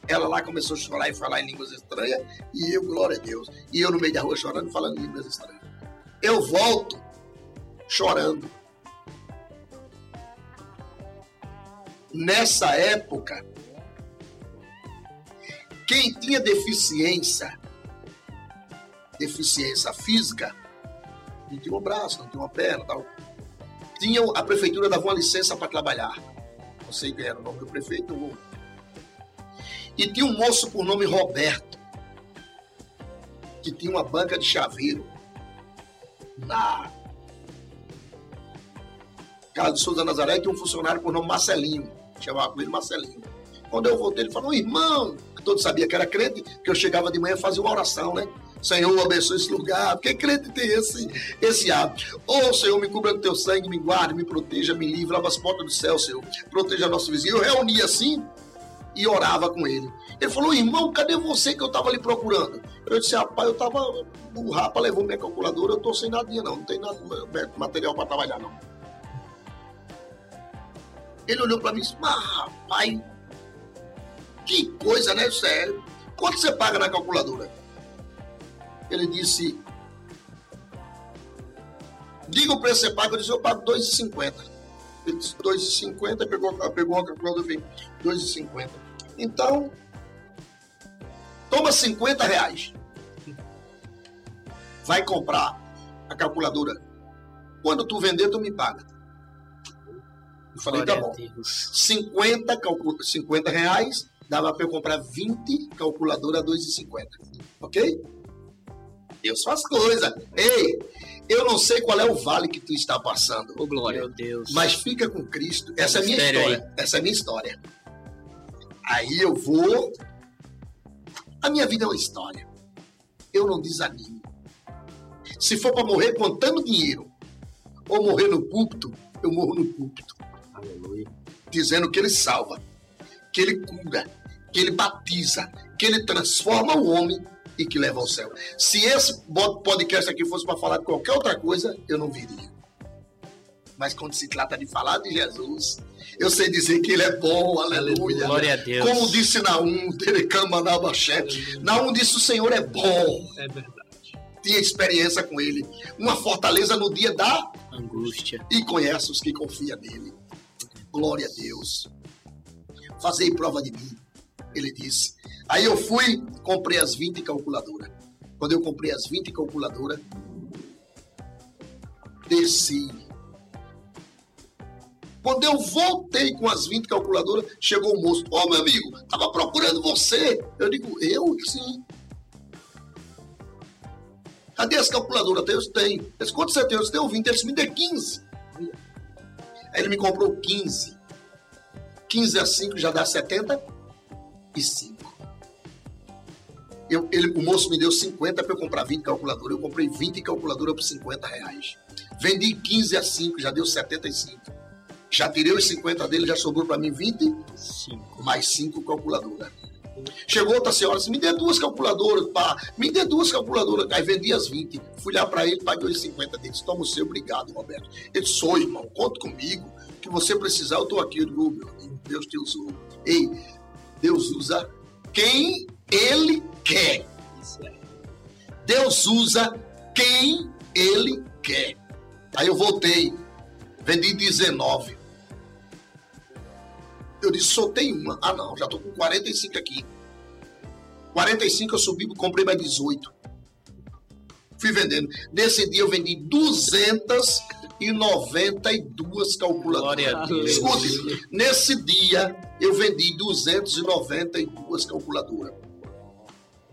Ela lá começou a chorar e falar em línguas estranhas, e eu, glória a Deus. E eu no meio da rua chorando, falando em línguas estranhas. Eu volto chorando. Nessa época, quem tinha deficiência, deficiência física, não tinha um braço, não tinha uma perna, tal. Tinha, a prefeitura dava uma licença para trabalhar. Não sei quem era o nome do prefeito. Ou... E tinha um moço por nome Roberto, que tinha uma banca de chaveiro na Carlos de Souza Nazaré, que tinha um funcionário por nome Marcelinho, chamava ele Marcelinho. Quando eu voltei, ele falou, irmão, todo sabia que era crente, que eu chegava de manhã e fazia uma oração, né? Senhor, abençoe esse lugar, porque crente tem esse, esse hábito. Oh, Senhor, me cubra do teu sangue, me guarde, me proteja, me livre, abra as portas do céu, Senhor. Proteja nosso vizinho. Eu reunia assim e orava com ele. Ele falou, irmão, cadê você que eu estava ali procurando? Eu disse, rapaz, eu estava... O rapa levou minha calculadora, eu estou sem nadinha, não. Não tem nada, material para trabalhar, não. Ele olhou para mim e disse, mas, rapaz... Que coisa, né? Sério. Quanto você paga na calculadora? Ele disse... Diga o preço que você paga. Eu disse, eu pago dois reais e cinquenta. Ele disse, dois reais e cinquenta. Pegou, pegou a calculadora e disse, dois reais e cinquenta. Então, toma cinquenta reais. Vai comprar a calculadora. Quando tu vender, tu me paga. Eu falei, tá bom. cinquenta reais... Dava para eu comprar vinte calculadoras a dois reais e cinquenta. Ok? Deus faz coisa. Ei, eu não sei qual é o vale que tu está passando. Ô, glória. Meu Deus. Mas fica com Cristo. Essa é a minha história. Aí. Essa é a minha história. Aí eu vou... A minha vida é uma história. Eu não desanimo. Se for para morrer contando dinheiro, ou morrer no púlpito, eu morro no púlpito. Aleluia. Dizendo que ele salva, que ele cura, que ele batiza, que ele transforma o homem e que leva ao céu. Se esse podcast aqui fosse para falar de qualquer outra coisa, eu não viria. Mas quando se trata de falar de Jesus, eu sei dizer que ele é bom, aleluia. Glória a Deus. Como disse Naum, Telecama na Bachete, Naum disse, o Senhor é bom. É verdade. Tinha experiência com ele. Uma fortaleza no dia da angústia. E conhece os que confiam nele. Glória a Deus. Fazei prova de mim, ele disse. Aí eu fui, comprei as vinte calculadoras. Quando eu comprei as vinte calculadoras, desci. Quando eu voltei com as vinte calculadoras, chegou o moço. Ô, oh, meu amigo, estava procurando você. Eu digo, eu? Sim. Cadê as calculadoras? Eu tenho. Ele disse, quanto você tem? Eu tenho vinte. Ele disse, me dê quinze. Aí ele me comprou quinze. quinze a cinco já dá setenta e cinco. Eu, ele, o moço me deu cinquenta para eu comprar vinte calculadoras. Eu comprei vinte calculadoras por cinquenta reais. Vendi quinze a cinco, já deu setenta e cinco. Já tirei os cinquenta dele, já sobrou para mim vinte e cinco. Mais cinco calculadoras. Chegou outra senhora, disse, me dê duas calculadoras, pá. Me dê duas calculadoras. Aí vendi as vinte. Fui lá para ele, paguei os cinquenta dele. Disse, toma o seu, obrigado, Roberto. Ele disse, sou, irmão, conta comigo. que você precisar, eu estou aqui. Eu digo, meu amigo, Deus te usou. Ei, Deus usa quem Ele quer. Deus usa quem Ele quer. Aí eu voltei, vendi dezenove. Eu disse, só tem uma. Ah, não, já estou com quarenta e cinco aqui. quarenta e cinco eu subi, comprei mais dezoito. Fui vendendo. Nesse dia eu vendi duzentas e noventa e duas calculadoras. Escute, nesse dia eu vendi duzentas e noventa e duas calculadoras.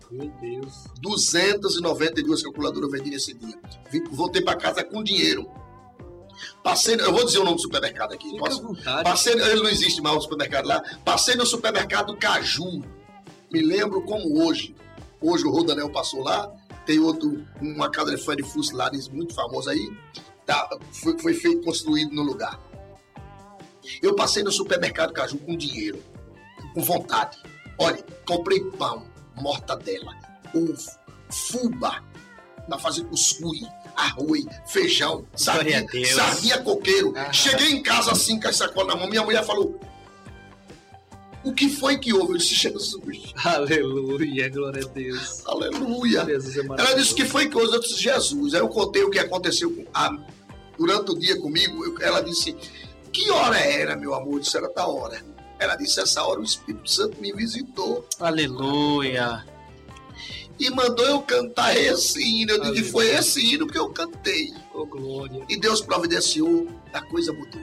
Meu Deus. duzentas e noventa e duas calculadoras eu vendi nesse dia. Voltei para casa com dinheiro. Passei, eu vou dizer o nome do supermercado aqui. Posso? Passei, ele não existe mais o supermercado lá. Passei no supermercado Caju. Me lembro como hoje. Hoje o Rodanel passou lá. Tem outro, uma casa de fã de fusilares muito famosa aí. Tá, foi, foi feito, construído no lugar. Eu passei no supermercado Caju com dinheiro, com vontade. Olha, comprei pão, mortadela, ovo, fubá, na fase cuscuz, arroz, feijão, sardinha, sardinha coqueiro. Ah. Cheguei em casa assim com a sacola na mão. Minha mulher falou: o que foi que houve? Eu disse, Jesus. Aleluia, glória a Deus. Aleluia. Jesus é maravilhoso. Ela disse, o que foi que houve? Eu disse, Jesus. Aí eu contei o que aconteceu com a, durante o dia comigo. Eu, ela disse, que hora era, meu amor? Eu disse, era da hora. Ela disse, essa hora o Espírito Santo me visitou. Aleluia. E mandou eu cantar esse hino. Eu disse, foi esse hino que eu cantei. Oh, glória. E Deus providenciou, a coisa mudou.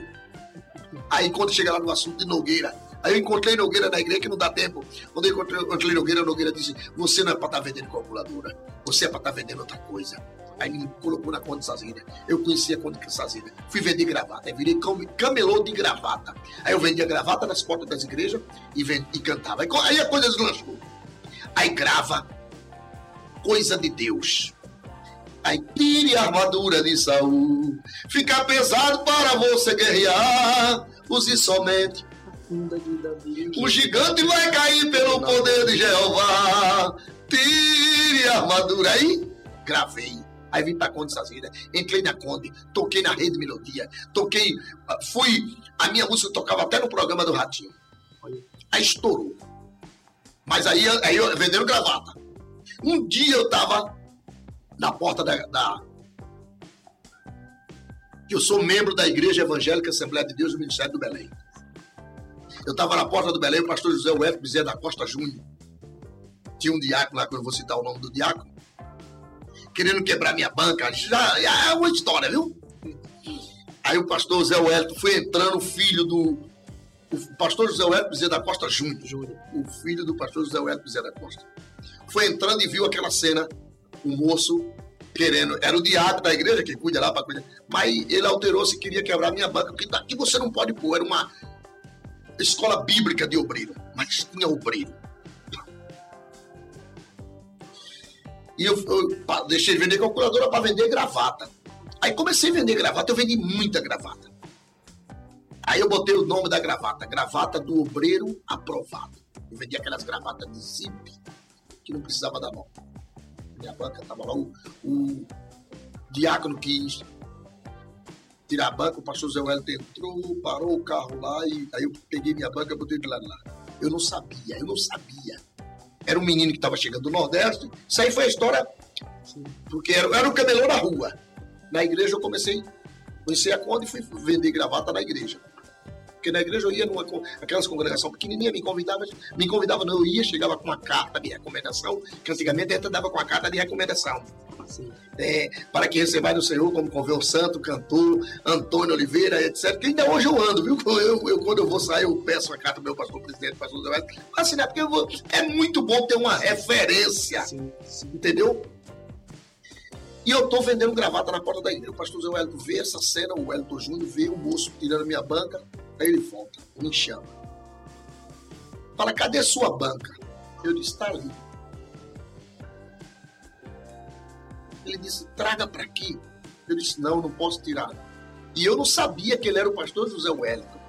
Aí quando chega lá no assunto de Nogueira, aí eu encontrei Nogueira na igreja, que não dá tempo. Quando eu encontrei, encontrei Nogueira, Nogueira disse, você não é para estar vendendo calculadora, você é para estar vendendo outra coisa. Aí me colocou na Conde de Sarzedas. Eu conheci a Conde de Sarzedas. Fui vender gravata, eu virei camelô de gravata. Aí eu vendia gravata nas portas das igrejas e, vend... e cantava. Aí a coisa deslanchou. Aí grava Coisa de Deus. Aí tire a armadura de Saul, fica pesado para você guerrear, use somente o gigante vai cair pelo poder de Jeová. Tire a armadura. Aí gravei. Aí vim pra Conde de Sarzedas. Entrei na Conde. Toquei na Rede Melodia. Toquei. Fui. A minha música tocava até no programa do Ratinho. Aí estourou. Mas aí, aí eu vendendo gravata. Um dia eu tava na porta da. da eu sou membro da Igreja Evangélica Assembleia de Deus do Ministério do Belém. Eu estava na porta do Belém, o pastor José Wellington Bezerra da Costa Júnior. Tinha um diácono lá, que eu não vou citar o nome do diácono, querendo quebrar minha banca. Já, já é uma história, viu? Aí o pastor José Wellington foi entrando, o filho do... O pastor José Wellington Bezerra da Costa Júnior. O filho do pastor José Wellington Bezerra da Costa. Foi entrando e viu aquela cena, o moço querendo... Era o diácono da igreja que cuida lá para cuidar. Mas ele alterou-se e queria quebrar minha banca, porque daqui você não pode pôr. Era uma... Escola Bíblica de Obreiro, mas tinha obreiro. E eu, eu deixei de vender calculadora para vender gravata. Aí comecei a vender gravata, eu vendi muita gravata. Aí eu botei o nome da gravata, Gravata do Obreiro Aprovado. Eu vendi aquelas gravatas de zip, que não precisava dar nome. Minha banca estava lá, o, o diácono quis tirar a banca, o pastor Zé Wellington entrou, parou o carro lá, e aí eu peguei minha banca e botei de lado lá. Eu não sabia, eu não sabia. Era um menino que estava chegando do Nordeste, isso aí foi a história, porque era, era um camelô na rua. Na igreja eu comecei, comecei a Conde e fui vender gravata na igreja. Porque na igreja eu ia numa, aquelas congregações pequenininhas, me convidava, me convidava não, eu ia, chegava com uma carta de recomendação, que antigamente até dava com uma carta de recomendação. É, para que recebais do Senhor, como convém o santo, cantor, Antônio Oliveira, etcétera. Que ainda hoje eu ando, viu? Eu, eu, quando eu vou sair, eu peço a carta do meu pastor presidente, pastor Zé Wellington, mas assim, né? Porque eu vou, é muito bom ter uma referência, sim, sim. Entendeu? E eu estou vendendo gravata na porta da igreja. O pastor Zé Wellington vê essa cena, o Wellington Júnior vê o moço tirando minha banca, aí ele volta, me chama. Fala, cadê sua banca? Eu disse, está ali. Ele disse, traga para aqui. Eu disse, não, não posso tirar. E eu não sabia que ele era o pastor José Wellington.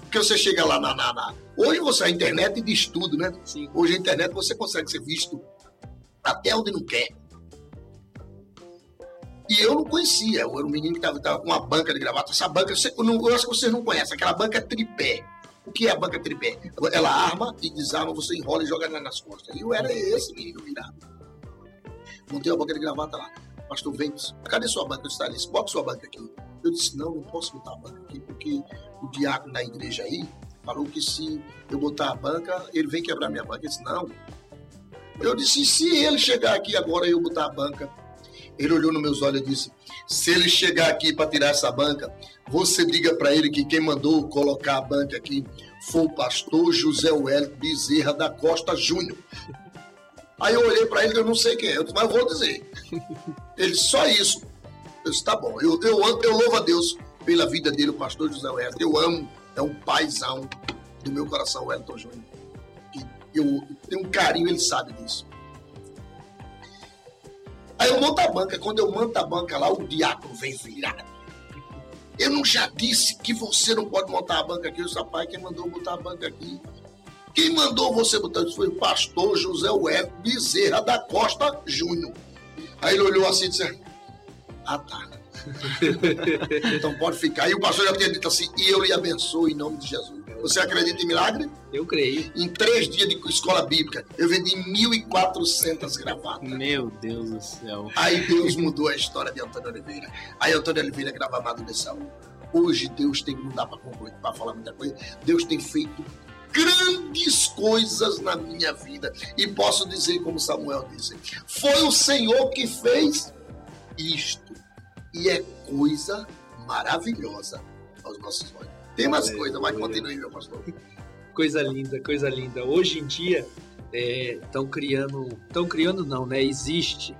Porque você chega lá na... na, na... Hoje você, a internet diz tudo, né? Sim. Hoje a internet você consegue ser visto até onde não quer. E eu não conhecia, eu era um menino que estava com uma banca de gravata. Essa banca, eu, não, eu acho que vocês não conhecem, aquela banca tripé. O que é a banca tripé? Ela arma e desarma, você enrola e joga nas costas. E eu era esse menino virado. Montei a banca de gravata lá. Pastor Ventes, cadê sua banca? Eu disse, tá ali, bota sua banca aqui. Eu disse, não, não posso botar a banca aqui, porque o diácono da igreja aí falou que se eu botar a banca, ele vem quebrar minha banca. Ele disse, não. Eu disse, se ele chegar aqui agora e eu botar a banca? Ele olhou nos meus olhos e disse, se ele chegar aqui para tirar essa banca, você diga para ele que quem mandou colocar a banca aqui foi o pastor José Wellington Bezerra da Costa Júnior. Aí eu olhei para ele, que eu não sei quem é, eu disse, mas eu vou dizer. Ele disse, só isso. Eu disse, tá bom, eu, eu, eu louvo a Deus pela vida dele, o pastor José Wellington. Eu amo, é um paizão do meu coração, Wellington Júnior. Eu tenho um carinho, ele sabe disso. Aí eu monto a banca, quando eu monto a banca lá, o diácono vem virado. Eu não já disse que você não pode montar a banca aqui? Eu disse, rapaz, quem mandou botar a banca aqui? Quem mandou você botar isso? Foi o pastor José Wellington Bezerra da Costa Júnior. Aí ele olhou assim e disse, ah tá, então pode ficar. E o pastor já tinha dito assim, e eu lhe abençoo em nome de Jesus. Você acredita em milagre? Eu creio. Em três dias de escola bíblica, eu vendi mil e quatrocentas gravatas. Meu Deus do céu. Aí Deus mudou a história de Antônio Oliveira. Aí Antônio Oliveira grava Amado de Saúde. Hoje Deus tem, não dá para concluir, para falar muita coisa, Deus tem feito grandes coisas na minha vida. E posso dizer, como Samuel disse, foi o Senhor que fez isto. E é coisa maravilhosa aos nossos olhos. Tem mais é, coisa, mas continue, meu pastor. Coisa linda, coisa linda. Hoje em dia, estão é, criando... Estão criando não, né? Existe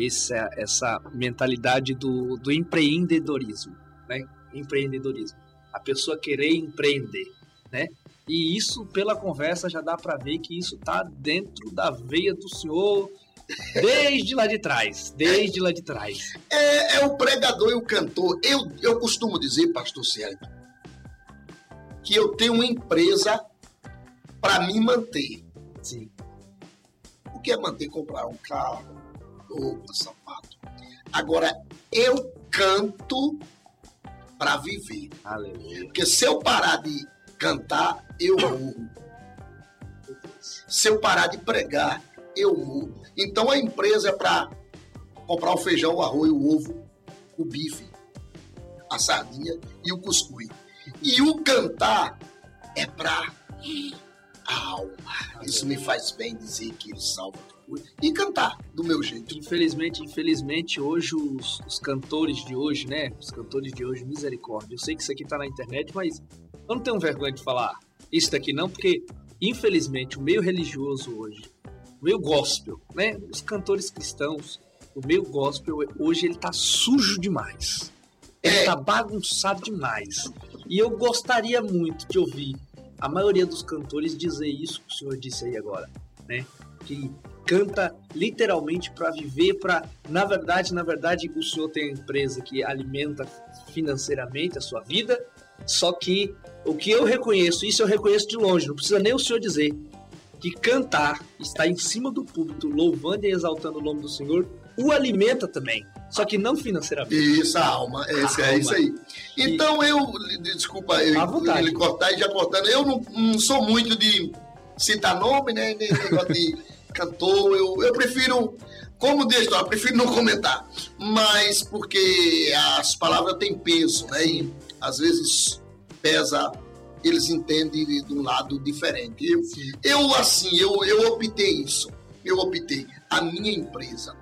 essa, essa mentalidade do, do empreendedorismo, né? Empreendedorismo. A pessoa querer empreender, né? E isso, pela conversa, já dá para ver que isso está dentro da veia do senhor desde lá de trás, desde lá de trás. É, é o pregador e o cantor. Eu, eu costumo dizer, pastor Ciel, que eu tenho uma empresa para me manter. Sim. O que é manter? Comprar um carro, roupa, sapato. Agora, eu canto para viver. Aleluia. Porque se eu parar de cantar, eu morro. Se eu parar de pregar, eu morro. Então, a empresa é para comprar o feijão, o arroz, o ovo, o bife, a sardinha e o cuscuz. E o cantar é para a alma. Isso me faz bem dizer que ele salva tudo. E cantar do meu jeito. Infelizmente, infelizmente hoje os, os cantores de hoje, né? Os cantores de hoje, misericórdia. Eu sei que isso aqui tá na internet, mas eu não tenho vergonha de falar isso daqui não, porque infelizmente o meio religioso hoje, o meio gospel, né? Os cantores cristãos, o meio gospel hoje ele tá sujo demais. Ele tá bagunçado demais. E eu gostaria muito de ouvir a maioria dos cantores dizer isso que o senhor disse aí agora, né? Que canta literalmente para viver, para... Na verdade, na verdade, o senhor tem uma empresa que alimenta financeiramente a sua vida, só que o que eu reconheço, isso eu reconheço de longe, não precisa nem o senhor dizer, que cantar, estar em cima do púlpito, louvando e exaltando o nome do Senhor, o alimenta também, só que não financeiramente. Isso, a alma, esse, a é alma. Isso aí. Então e... eu, desculpa, eu ele cortar e já cortando, eu não, não sou muito de citar nome, né, nem negócio de cantor, eu, eu prefiro, como diz, eu prefiro não comentar, mas porque as palavras têm peso, né, e às vezes pesa, eles entendem de um lado diferente. Eu, eu assim, eu, eu optei isso, eu optei a minha empresa,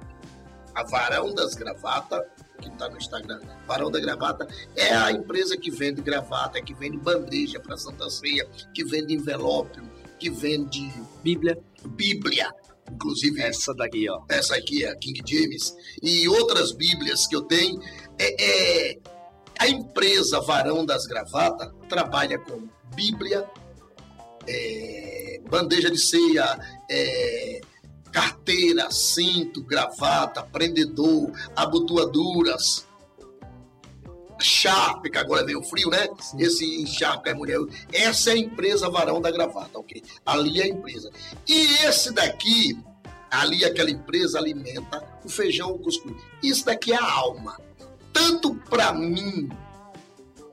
a Varão das Gravatas, que está no Instagram, Varão da Gravata, é a empresa que vende gravata, que vende bandeja para Santa Ceia, que vende envelope, que vende... Bíblia. Bíblia. Inclusive... Essa daqui, ó. Essa aqui é a King James. E outras bíblias que eu tenho. É, é... A empresa Varão das Gravatas trabalha com Bíblia, é... bandeja de ceia, é... carteira, cinto, gravata, prendedor, abotoaduras, charpe, que agora é meio frio, né? Sim. Esse charpe é mulher. Essa é a empresa Varão da Gravata, ok? Ali é a empresa. E esse daqui, ali aquela empresa alimenta o feijão, o cuscuz. Isso daqui é a alma. Tanto para mim,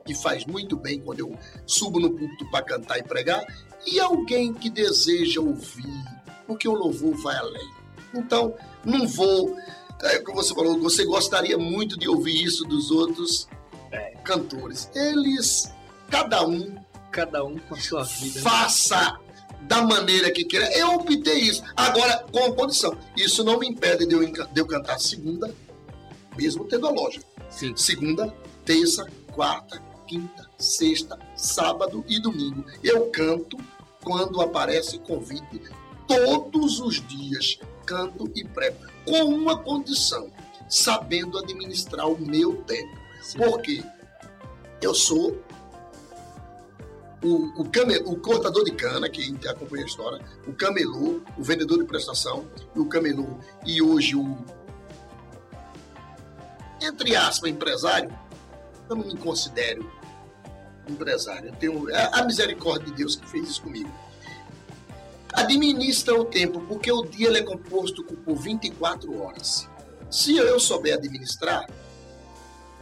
que faz muito bem quando eu subo no púlpito para cantar e pregar, e alguém que deseja ouvir, porque o louvor vai além. Então, não vou... É, como você falou, você gostaria muito de ouvir isso dos outros é. cantores. Eles, cada um... Cada um com a sua vida. Faça da maneira que queira. Eu optei isso. Agora, com a condição. Isso não me impede de eu, de eu cantar segunda, mesmo tendo a loja. Sim. Segunda, terça, quarta, quinta, sexta, sábado e domingo. Eu canto quando aparece convite. Todos os dias canto e prego. Com uma condição. Sabendo administrar o meu tempo. Sim. Porque eu sou... O, o, came, o cortador de cana, que acompanha a história, o camelô, o vendedor de prestação, o camelô e hoje o, entre aspas, empresário. Eu não me considero empresário. Eu tenho é a misericórdia de Deus que fez isso comigo. Administra o tempo, porque o dia ele é composto por vinte e quatro horas. Se eu souber administrar,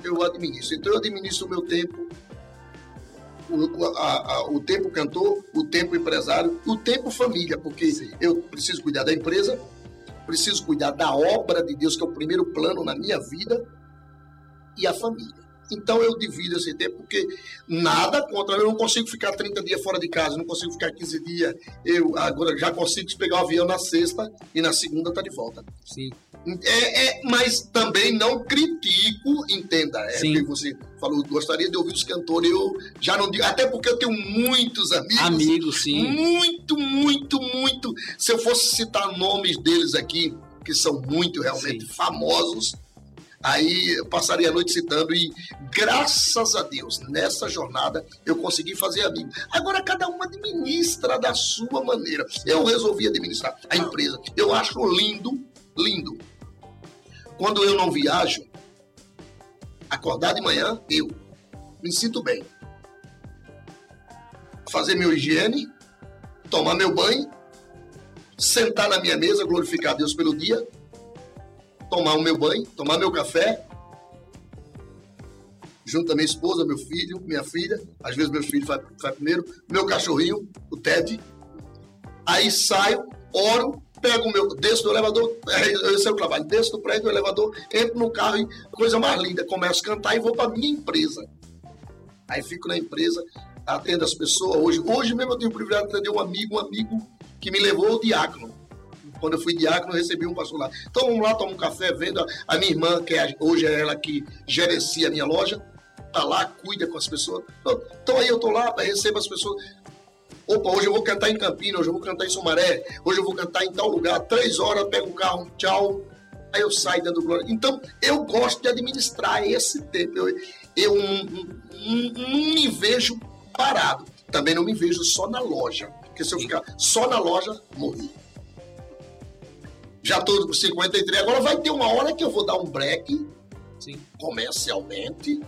eu administro. Então eu administro o meu tempo. O, a, a, o tempo cantor, o tempo empresário, o tempo família, porque Sim. eu preciso cuidar da empresa, preciso cuidar da obra de Deus, que é o primeiro plano na minha vida, e a família. Então eu divido esse tempo, porque nada contra, eu não consigo ficar trinta dias fora de casa, não consigo ficar quinze dias, eu agora já consigo pegar o avião na sexta e na segunda tá de volta. Sim. É, é, mas também não critico, entenda, é Sim. porque você falou, gostaria de ouvir os cantores, eu já não digo, até porque eu tenho muitos amigos, amigos sim. muito, muito, muito, se eu fosse citar nomes deles aqui, que são muito realmente sim. famosos, aí eu passaria a noite citando e graças a Deus, nessa jornada eu consegui fazer amigo. Agora cada um administra da sua maneira, eu resolvi administrar a empresa, eu acho lindo, lindo. Quando eu não viajo, acordar de manhã, eu me sinto bem. Fazer minha higiene, tomar meu banho, sentar na minha mesa, glorificar a Deus pelo dia, tomar o meu banho, tomar meu café, junto a minha esposa, meu filho, minha filha, às vezes meu filho faz, faz primeiro, meu cachorrinho, o Ted. Aí saio, oro, pego o meu, desço do elevador, esse é o trabalho, desço do prédio do elevador, entro no carro e coisa mais linda, começo a cantar e vou para minha empresa. Aí fico na empresa, atendo as pessoas. Hoje, hoje mesmo eu tenho o privilégio de atender um amigo, um amigo que me levou o diácono. Quando eu fui diácono, eu recebi um pastor lá. Então vamos lá, toma um café, vendo. A minha irmã, que é, hoje é ela que gerencia a minha loja, tá lá, cuida com as pessoas. Então aí eu tô lá, recebo as pessoas. Opa, hoje eu vou cantar em Campinas, hoje eu vou cantar em Sumaré, hoje eu vou cantar em tal lugar, três horas, pego o carro, tchau, aí eu saio dando glória. Então, eu gosto de administrar esse tempo, eu, eu um, um, não me vejo parado, também não me vejo só na loja, porque se eu ficar só na loja, morri. Já estou com cinquenta e três, agora vai ter uma hora que eu vou dar um break, Sim. comercialmente,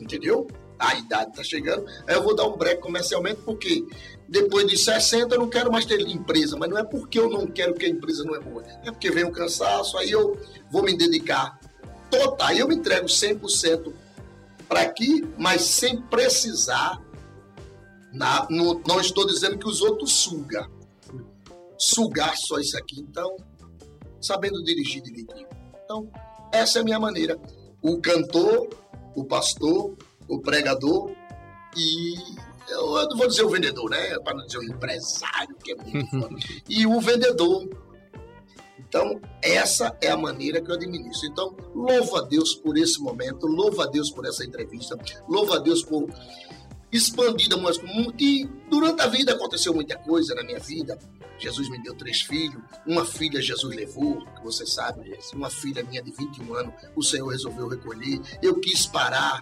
entendeu? A idade está chegando, aí eu vou dar um break comercialmente, porque depois de sessenta eu não quero mais ter empresa, mas não é porque eu não quero que a empresa não é boa, é porque vem o cansaço, aí eu vou me dedicar total, eu me entrego cem por cento para aqui, mas sem precisar, na, no, não estou dizendo que os outros sugam, sugar só isso aqui, então, sabendo dirigir direitinho. Então, essa é a minha maneira. O cantor, o pastor, o pregador e, eu, eu não vou dizer o vendedor, né? Para não dizer o empresário, que é muito foda. E o vendedor. Então, essa é a maneira que eu administro. Então, louvo a Deus por esse momento, louvo a Deus por essa entrevista, louvo a Deus por expandida, mas e durante a vida aconteceu muita coisa na minha vida. Jesus me deu três filhos, uma filha Jesus levou, que você sabe, uma filha minha de vinte e um anos, o Senhor resolveu recolher, eu quis parar.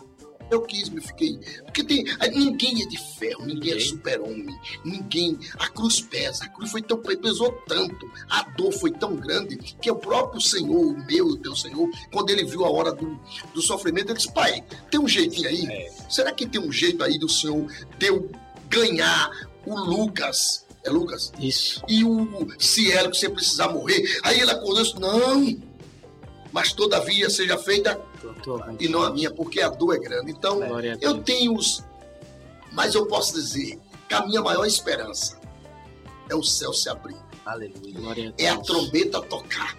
Eu quis, me fiquei. Porque tem, ninguém é de ferro, ninguém é super-homem, ninguém. A cruz pesa, a cruz foi tão, pesou tanto, a dor foi tão grande, que o próprio Senhor, o meu, o teu Senhor, quando ele viu a hora do, do sofrimento, ele disse: Pai, tem um jeitinho aí? É. Será que tem um jeito aí do Senhor de eu ganhar o Lucas, É Lucas? Isso. E o Ciel, que você precisar morrer. Aí ele acordou e disse, não, mas todavia seja feita e não a minha, porque a dor é grande. Então, eu tenho os... Mas eu posso dizer que a minha maior esperança é o céu se abrir. Aleluia. É a trombeta tocar.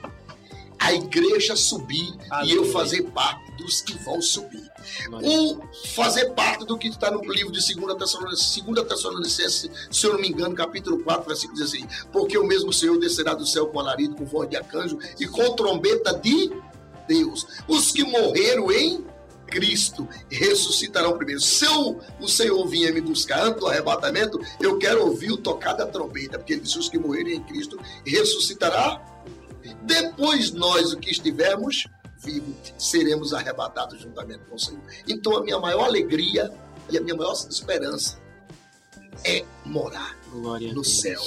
A igreja subir. Aleluia. E eu fazer parte dos que vão subir. Um, fazer parte do que está no livro de dois Tessalonicenses, se eu não me engano, capítulo quatro, versículo dezesseis. Porque o mesmo Senhor descerá do céu com alarido, com voz de arcanjo e com trombeta de Deus. Os que morreram em Cristo ressuscitarão primeiro. Se eu, o Senhor vier me buscar antes do arrebatamento, eu quero ouvir o tocar da trombeta, porque ele disse, os que morrerem em Cristo ressuscitará. Depois nós, o que estivermos vivo, seremos arrebatados juntamente com o Senhor. Então a minha maior alegria e a minha maior esperança é morar no céu.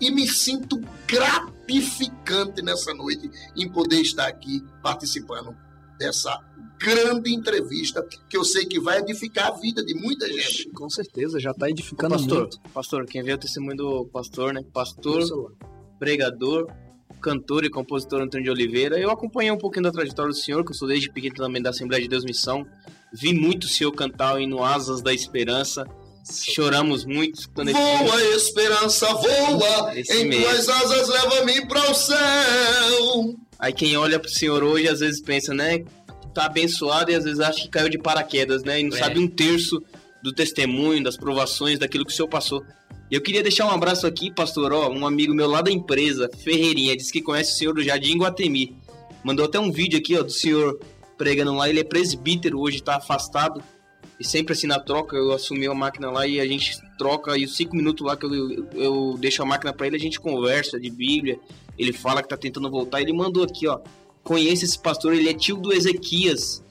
E me sinto gratificante nessa noite em poder estar aqui participando dessa grande entrevista que eu sei que vai edificar a vida de muita gente. Com certeza, já está edificando. Ô, pastor, muito. Pastor, quem vê o testemunho do pastor, né? Pastor, pregador, cantor e compositor Antônio de Oliveira. Eu acompanhei um pouquinho da trajetória do senhor, que eu sou desde pequeno também da Assembleia de Deus Missão. Vi muito o senhor cantar o hino Asas da Esperança. Choramos muito. Quando voa, esse... esperança, voa, esse em mesmo. Tuas asas leva-me para o céu. Aí quem olha pro senhor hoje, às vezes pensa, né? Tá abençoado e às vezes acha que caiu de paraquedas, né? E não é. sabe um terço do testemunho, das provações, daquilo que o senhor passou. Eu queria deixar um abraço aqui, pastor, ó, um amigo meu lá da empresa, Ferreirinha, disse que conhece o senhor do Jardim Guatemi. Mandou até um vídeo aqui, ó, do senhor pregando lá. Ele é presbítero hoje, tá afastado. E sempre assim na troca, eu assumi a máquina lá e a gente troca. E os cinco minutos lá que eu, eu, eu deixo a máquina pra ele, a gente conversa de Bíblia. Ele fala que tá tentando voltar. Ele mandou aqui, ó, conheça esse pastor, ele é tio do Ezequias.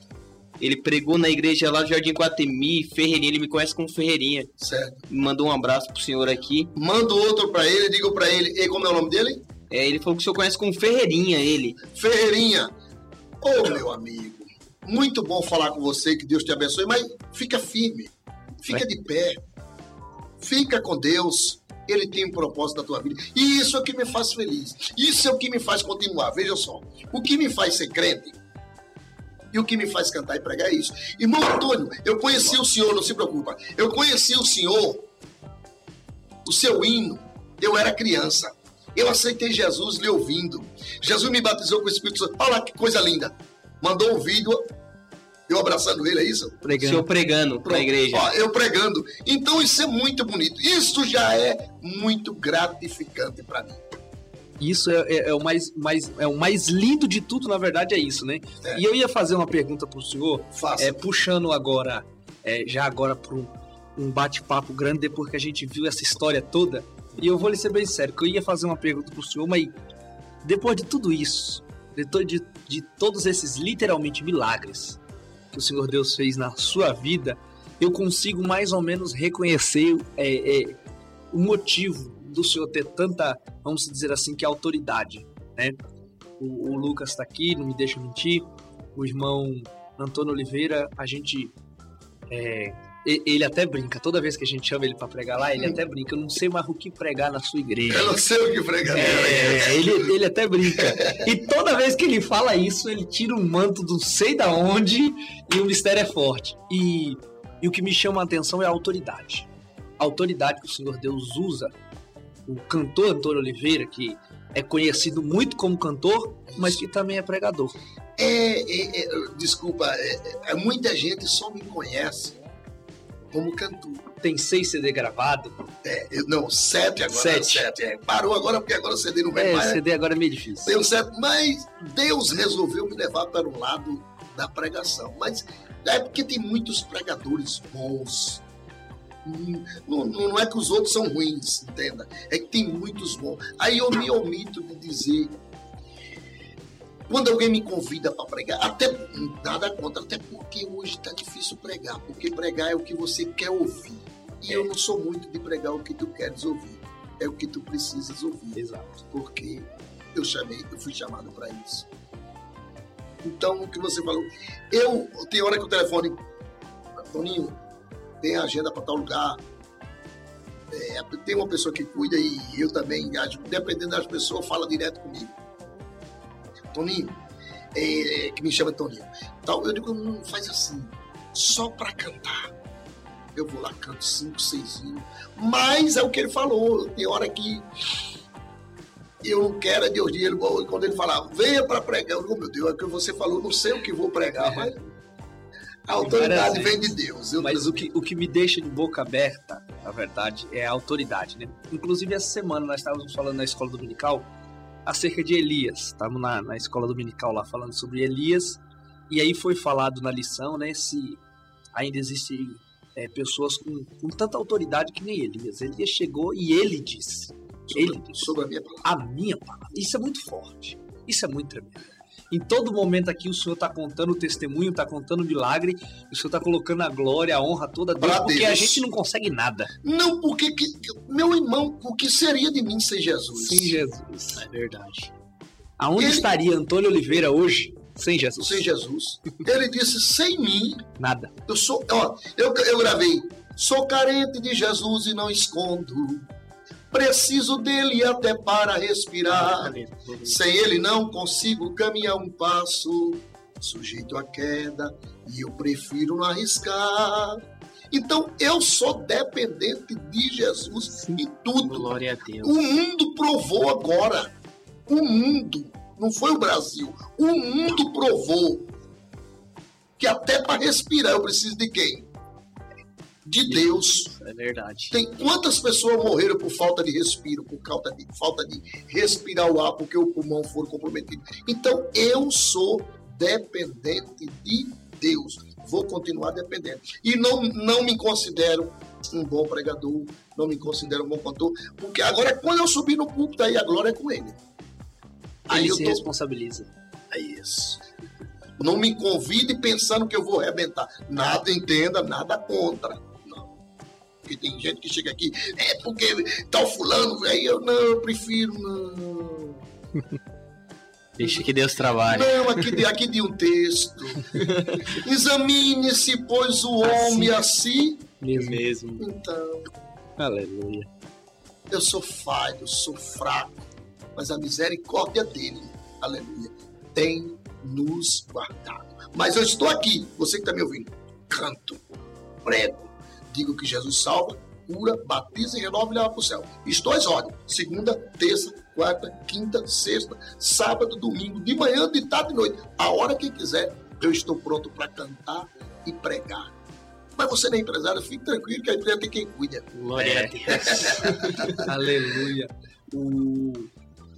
Ele pregou na igreja lá do Jardim Guatemi, Ferreirinha, ele me conhece como Ferreirinha. Certo. Mandou um abraço pro senhor aqui. Manda outro pra ele, digo pra ele. E como é o nome dele? É, ele falou que o senhor conhece como Ferreirinha, ele. Ferreirinha, ô oh, meu amigo, muito bom falar com você, que Deus te abençoe, mas fica firme, fica é. de pé, fica com Deus. Ele tem um propósito na tua vida. E isso é o que me faz feliz. Isso é o que me faz continuar. Veja só, o que me faz ser crente e o que me faz cantar e pregar é isso. Irmão Antônio, eu conheci o senhor, não se preocupa. Eu conheci o senhor, o seu hino. Eu era criança. Eu aceitei Jesus lhe ouvindo. Jesus me batizou com o Espírito Santo. Olha lá que coisa linda. Mandou um vídeo, eu abraçando ele, é isso? Pregando. O senhor pregando para a igreja. Ó, eu pregando. Então isso é muito bonito. Isso já é muito gratificante para mim. Isso é, é, é, o mais, mais, é o mais lindo de tudo, na verdade, é isso, né? É. E eu ia fazer uma pergunta pro senhor, é, puxando agora, é, já agora para um, um bate-papo grande, depois que a gente viu essa história toda. E eu vou lhe ser bem sério, que eu ia fazer uma pergunta pro senhor, mas depois de tudo isso, depois de, de todos esses, literalmente, milagres que o Senhor Deus fez na sua vida, eu consigo mais ou menos reconhecer é, é, o motivo do senhor ter tanta, vamos dizer assim, que autoridade, né? O, o Lucas está aqui, não me deixa mentir. O irmão Antônio Oliveira, a gente, é, ele até brinca. Toda vez que a gente chama ele para pregar lá, ele hum. até brinca. Eu não sei mais o que pregar na sua igreja. Eu não sei o que pregar. É, ele, ele até brinca. E toda vez que ele fala isso, ele tira um manto do sei da onde e o mistério é forte. E, e o que me chama a atenção é a autoridade. A autoridade que o Senhor Deus usa. O cantor Antônio Oliveira, que é conhecido muito como cantor, mas que também é pregador. É, é, é desculpa, é, é, muita gente só me conhece como cantor. Tem seis C D gravados? É, não, sete agora. Sete. sete é, parou agora porque agora o C D não vai é, mais. É, C D agora é meio difícil. Tem um sete, mas Deus resolveu me levar para o lado da pregação. Mas é porque tem muitos pregadores bons. Não, não é que os outros são ruins, entenda. É que tem muitos bons. Aí eu me omito de dizer. Quando alguém me convida para pregar, até nada contra, até porque hoje está difícil pregar. Porque pregar é o que você quer ouvir. E eu não sou muito de pregar o que tu queres ouvir. É o que tu precisas ouvir. Exato. Porque eu chamei, eu fui chamado para isso. Então, o que você falou? Eu, tem hora que o telefone, Toninho, tem agenda para tal lugar. é, tem uma pessoa que cuida e eu também, dependendo das pessoas, fala direto comigo. Toninho, é, que me chama Toninho. Então, eu digo, não faz assim, só para cantar. Eu vou lá, canto cinco, seis hinos. Mas é o que ele falou, tem hora que eu não quero, é Deus dinheiro. Quando ele falava, venha para pregar, eu digo, meu Deus, é o que você falou, não sei o que vou pregar, mas a autoridade vem de Deus. Eu... Mas o que, o que me deixa de boca aberta, na verdade, é a autoridade, né? Inclusive, essa semana nós estávamos falando na escola dominical acerca de Elias. Estávamos na, na escola dominical lá falando sobre Elias, e aí foi falado na lição, né, se ainda existem é, pessoas com, com tanta autoridade que nem Elias. Elias chegou e ele disse, ele sobre, disse sobre a, minha a minha palavra. Isso é muito forte, isso é muito tremendo. Em todo momento aqui o Senhor está contando o testemunho, está contando o milagre, o Senhor está colocando a glória, a honra toda a Deus, pra porque Deus. A gente não consegue nada. Não, porque, que, meu irmão, o que seria de mim sem Jesus? Sem Jesus, é verdade. Aonde ele... estaria Antônio Oliveira hoje sem Jesus? Sem Jesus. Ele disse, sem mim... Nada. Eu sou, ó, eu, eu gravei, sou carente de Jesus e não escondo. Preciso dele até para respirar. Sem ele não consigo caminhar um passo. Sujeito à queda e eu prefiro não arriscar. Então eu sou dependente de Jesus em tudo. Glória a Deus. O mundo provou agora. O mundo, não foi o Brasil. O mundo provou que até para respirar eu preciso de quem? De Deus. É verdade. Tem quantas pessoas morreram por falta de respiro, por falta de, falta de respirar o ar, porque o pulmão foi comprometido. Então, eu sou dependente de Deus. Vou continuar dependente. E não, não me considero um bom pregador, não me considero um bom cantor, porque agora, quando eu subir no púlpito, aí a glória é com ele. Aí ele eu se tô... responsabiliza. É isso. Não me convide pensando que eu vou arrebentar. Nada entenda, nada contra. Porque tem gente que chega aqui, é porque tá o fulano, aí eu não, eu prefiro não. Deixa que Deus trabalhe. Não, aqui, aqui de um texto. Examine-se, pois, o homem a si mesmo. Então. Aleluia. Eu sou falho, sou fraco, mas a misericórdia dele, aleluia, tem nos guardado. Mas eu estou aqui, você que está me ouvindo, canto, prego, digo que Jesus salva, cura, batiza e renova e leva para o céu. Estou às ordens. Segunda, terça, quarta, quinta, sexta, sábado, domingo, de manhã, de tarde, de noite. A hora que quiser, eu estou pronto para cantar e pregar. Mas você não é empresário, fique tranquilo que a empresa tem quem cuida. Glória a Deus. Aleluia. O,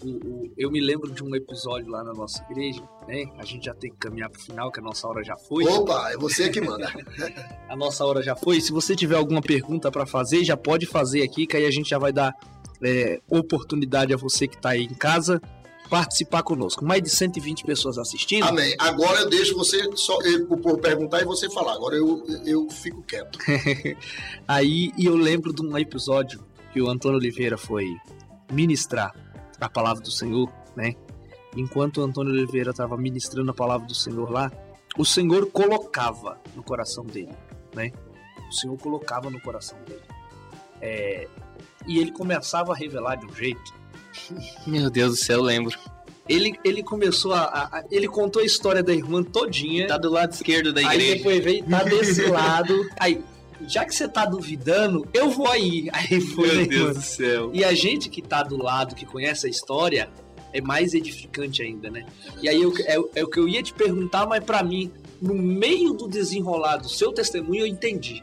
o, o, eu me lembro de um episódio lá na nossa igreja, né? A gente já tem que caminhar para o final, que a nossa hora já foi. Opa, é você que manda. A nossa hora já foi. Se você tiver alguma pergunta para fazer, já pode fazer aqui, que aí a gente já vai dar é, oportunidade a você que está aí em casa participar conosco. Mais de cento e vinte pessoas assistindo. Amém. Agora eu deixo você só eu, por perguntar e você falar. Agora eu, eu fico quieto. Aí eu lembro de um episódio que o Antônio Oliveira foi ministrar a palavra do Senhor, né? Enquanto o Antônio Oliveira estava ministrando a palavra do Senhor lá, o Senhor colocava no coração dele, né? O Senhor colocava no coração dele. É... E ele começava a revelar de um jeito. Meu Deus do céu, eu lembro. Ele, ele começou a, a, a... Ele contou a história da irmã todinha. Tá do lado esquerdo da igreja. Aí depois veio, tá desse lado. Aí, já que você tá duvidando, eu vou aí. Aí foi, meu Deus do céu. E a gente que tá do lado, que conhece a história... é mais edificante ainda, né? E aí eu, é, é o que eu ia te perguntar, mas para mim, no meio do desenrolar do seu testemunho, eu entendi.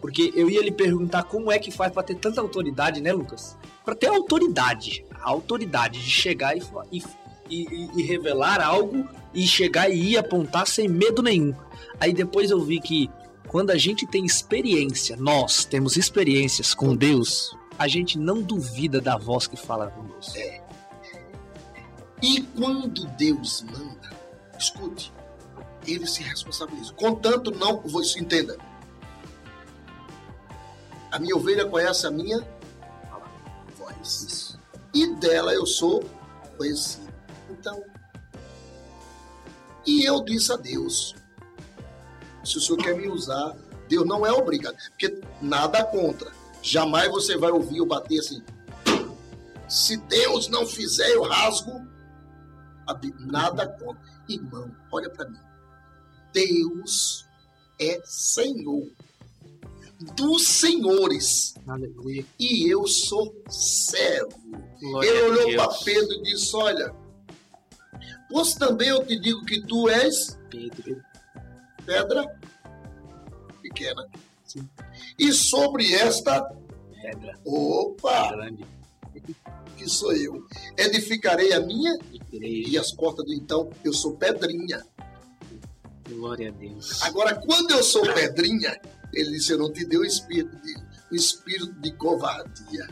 Porque eu ia lhe perguntar como é que faz para ter tanta autoridade, né, Lucas? Para ter autoridade, a autoridade de chegar e, e, e, e revelar algo e chegar e ir apontar sem medo nenhum. Aí depois eu vi que quando a gente tem experiência, nós temos experiências com Deus, a gente não duvida da voz que fala conosco. É. E quando Deus manda, escute, ele se responsabiliza. Contanto, não, você entenda. A minha ovelha conhece a minha voz. E dela eu sou conhecido. Então, e eu disse a Deus, se o Senhor quer me usar, Deus não é obrigado. Porque nada contra. Jamais você vai ouvir eu bater assim. Se Deus não fizer, eu rasgo. Nada contra. Irmão, olha para mim. Deus é Senhor dos senhores. Aleluia. E eu sou servo. Glória. Ele olhou para Pedro e disse: olha, pois também eu te digo que tu és Pedro, pedra pequena. Sim. E sobre esta pedra, opa, grande, que sou eu, edificarei a minha igreja, e as portas do então, eu sou pedrinha. Glória a Deus. Agora, quando eu sou pedrinha, ele disse: eu não te dei o espírito de, o espírito de covardia,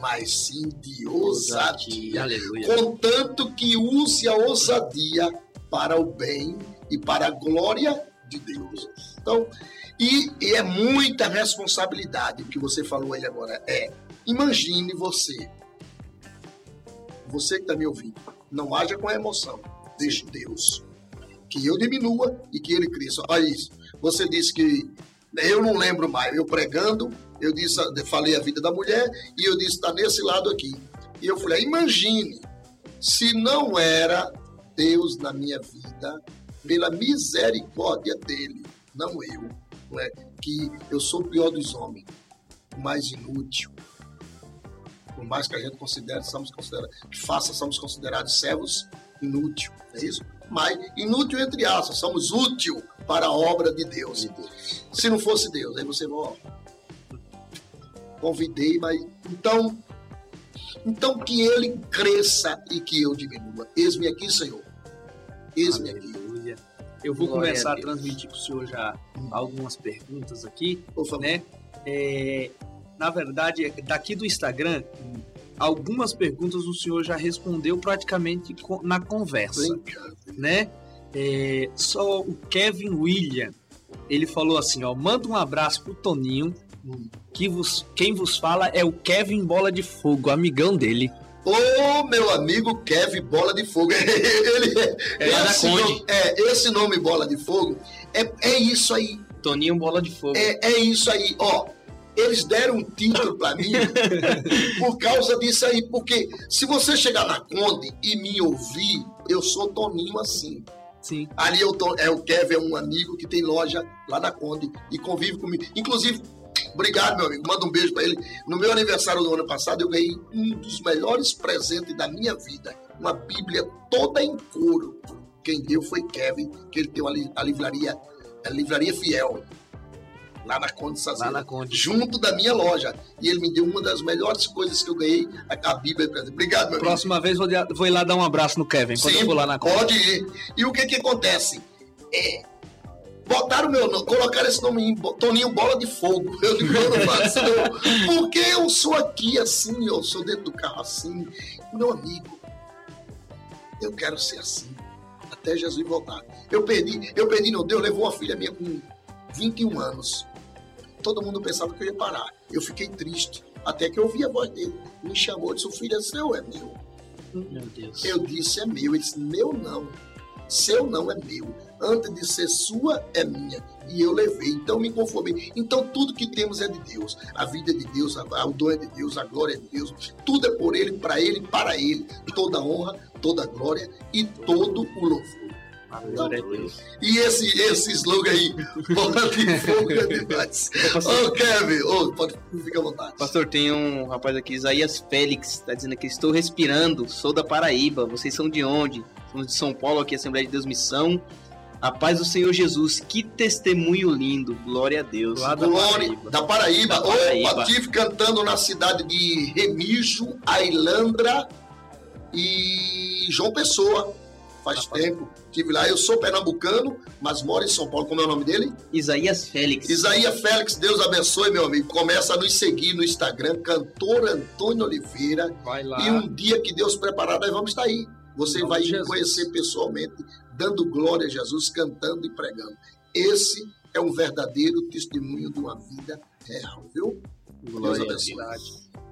mas sim de ousadia. Aleluia. Contanto que use a ousadia para o bem e para a glória de Deus. Então, e, e é muita responsabilidade. O que você falou aí agora é: imagine você, você que está me ouvindo, não haja com emoção, deixe Deus, que eu diminua e que ele cresça. Olha isso, você disse que eu não lembro mais, eu pregando, eu disse, falei a vida da mulher e eu disse: está nesse lado aqui. E eu falei: imagine se não era Deus na minha vida, pela misericórdia dele, não eu, não é? Que eu sou o pior dos homens, o mais inútil. Por mais que a gente considere, somos considerados, que faça, somos considerados servos inútil, é isso? Mas inútil entre aspas, somos útil para a obra de Deus. De Deus. Se não fosse Deus, aí você morre. Convidei, mas então, então que ele cresça e que eu diminua. Eis-me aqui, Senhor. Eis-me aqui. Eu vou Glória começar a, a transmitir para o senhor já algumas perguntas aqui, por favor, né? É... Na verdade, daqui do Instagram, algumas perguntas o senhor já respondeu praticamente na conversa, né? É, só o Kevin William, ele falou assim, ó: manda um abraço pro Toninho, que vos, quem vos fala é o Kevin Bola de Fogo, amigão dele. Ô, meu amigo Kevin Bola de Fogo. Ele, é, é, esse, nome, é, esse nome Bola de Fogo, é, é isso aí. Toninho Bola de Fogo. É, é isso aí, ó. Eles deram um título para mim por causa disso aí. Porque se você chegar na Conde e me ouvir, eu sou Toninho assim. Sim. Ali eu tô, é, o Kevin é um amigo que tem loja lá na Conde e convive comigo. Inclusive, obrigado, meu amigo. Manda um beijo para ele. No meu aniversário do ano passado, eu ganhei um dos melhores presentes da minha vida. Uma Bíblia toda em couro. Quem deu foi Kevin, que ele tem uma, a livraria, a livraria Fiel. Lá na Conde de Sarzedas, junto da minha loja. E ele me deu uma das melhores coisas que eu ganhei, a Bíblia. Obrigado, meu Próxima amigo. Próxima vez vou ir lá dar um abraço no Kevin. Sim, eu vou lá na Conde. Pode ir. E o que que acontece? É, botaram meu nome, colocaram esse nome em Toninho Bola de Fogo. Eu digo, eu não faço, não. Porque eu sou aqui assim, eu sou dentro do carro assim. Meu amigo, eu quero ser assim, até Jesus voltar. Eu perdi, eu perdi, meu Deus, levou uma filha minha com vinte e um anos. Todo mundo pensava que eu ia parar. Eu fiquei triste. Até que eu ouvi a voz dele. Me chamou e disse: o filho é seu, é meu. Meu Deus. Eu disse: é meu. Ele disse: meu não. Seu não é meu. Antes de ser sua, é minha. E eu levei. Então me conformei. Então tudo que temos é de Deus. A vida é de Deus. O dom é de Deus. A glória é de Deus. Tudo é por ele, para ele, para ele. Toda honra, toda glória e todo o louvor. Então, e esse, esse slogan aí, Bola de Fogo é demais. Ô, Kevin, oh, pode ficar à vontade. Pastor, tem um rapaz aqui, Isaías Félix, está dizendo aqui: estou respirando, sou da Paraíba, vocês são de onde? Somos de São Paulo, aqui Assembleia de Deus Missão. A paz do Senhor Jesus, que testemunho lindo, glória a Deus. Lá da glória Paraíba. Da Paraíba, da Paraíba. Opa, estive cantando na cidade de Remígio, Ailandra e João Pessoa. Faz ah, tempo, estive lá. Eu sou pernambucano, mas moro em São Paulo. Como é o nome dele? Isaías Félix. Isaías Félix, Deus abençoe, meu amigo. Começa a nos seguir no Instagram, Cantor Antônio Oliveira. Vai lá. E um dia que Deus preparar, nós vamos estar aí. Você vai me conhecer pessoalmente, dando glória a Jesus, cantando e pregando. Esse é um verdadeiro testemunho de uma vida real, viu? Glória a Deus.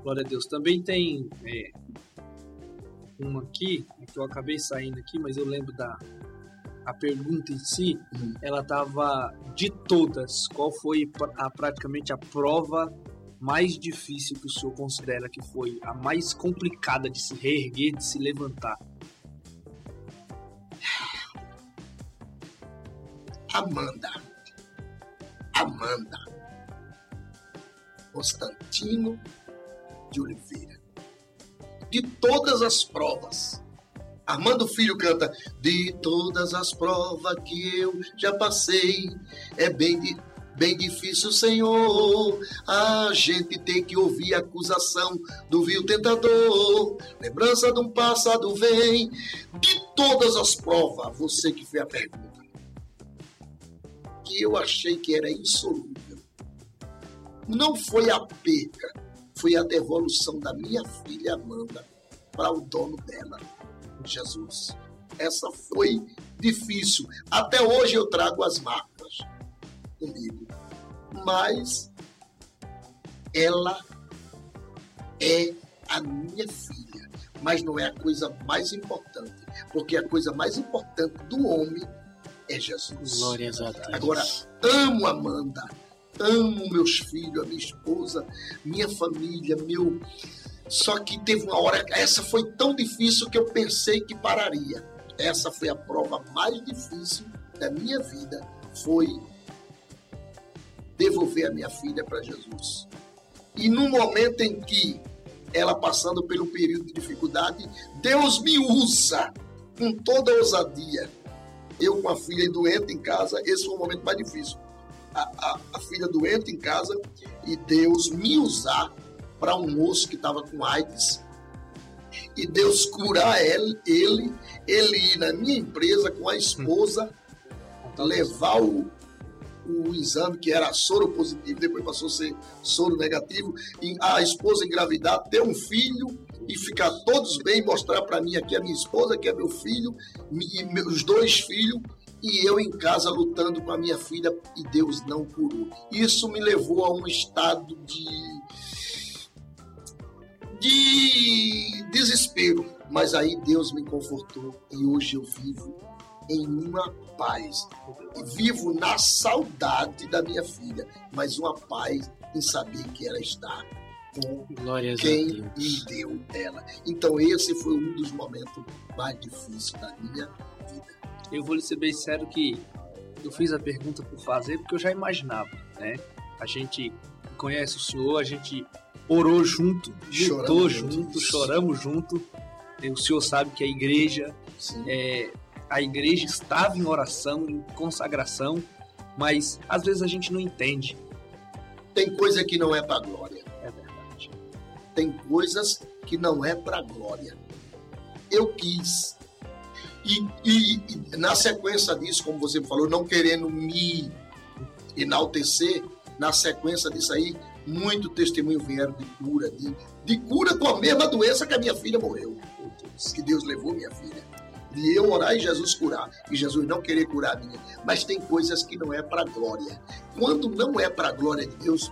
Glória a Deus. Também tem... É... uma aqui, que eu acabei saindo aqui, mas eu lembro da a pergunta em si, hum. Ela estava de todas, qual foi a, praticamente a prova mais difícil que o senhor considera que foi a mais complicada de se reerguer, de se levantar? Amanda, Amanda Constantino de Oliveira. De todas as provas, Armando Filho canta, de todas as provas que eu já passei, é bem, bem difícil, Senhor, a gente tem que ouvir a acusação do vil tentador, lembrança de um passado vem, de todas as provas, você que fez a pergunta, que eu achei que era insolúvel. Não foi a perca, foi a devolução da minha filha Amanda para o dono dela, Jesus. Essa foi difícil. Até hoje eu trago as marcas comigo. Mas ela é a minha filha. Mas não é a coisa mais importante, porque a coisa mais importante do homem é Jesus. Glórias a Deus. Agora, amo Amanda, amo meus filhos, a minha esposa, minha família, meu... Só que teve uma hora, essa foi tão difícil que eu pensei que pararia. Essa foi a prova mais difícil da minha vida, foi devolver a minha filha para Jesus. E no momento em que ela passando pelo período de dificuldade, Deus me usa com toda a ousadia. Eu com a filha doente em casa, esse foi o momento mais difícil. A, a, a filha doente em casa e Deus me usar para um moço que estava com AIDS e Deus curar ele, ele, ele ir na minha empresa com a esposa, levar o, o exame que era soro positivo, depois passou a ser soro negativo, e a esposa engravidar, ter um filho e ficar todos bem, mostrar para mim aqui a minha esposa, que é meu filho, e meus dois filhos, e eu em casa lutando com a minha filha e Deus não curou. Isso me levou a um estado de... de desespero, mas aí Deus me confortou e hoje eu vivo em uma paz, eu vivo na saudade da minha filha, mas uma paz em saber que ela está com Glórias quem me deu ela. Então esse foi um dos momentos mais difíceis da minha vida. Eu vou lhe ser bem sério que eu fiz a pergunta por fazer porque eu já imaginava, né? A gente conhece o senhor, a gente orou junto, lutou junto, choramos junto. O senhor sabe que a igreja, é, a igreja estava em oração, em consagração, mas às vezes a gente não entende. Tem coisa que não é para glória. É verdade. Tem coisas que não é para glória. Eu quis. E, e, e na sequência disso, como você falou, não querendo me enaltecer, na sequência disso aí, muito testemunho vieram de cura, de, de cura com a mesma doença que a minha filha morreu. Que Deus levou minha filha. E eu orar e Jesus curar. E Jesus não querer curar a minha. Mas tem coisas que não é para glória. Quando não é para glória de Deus,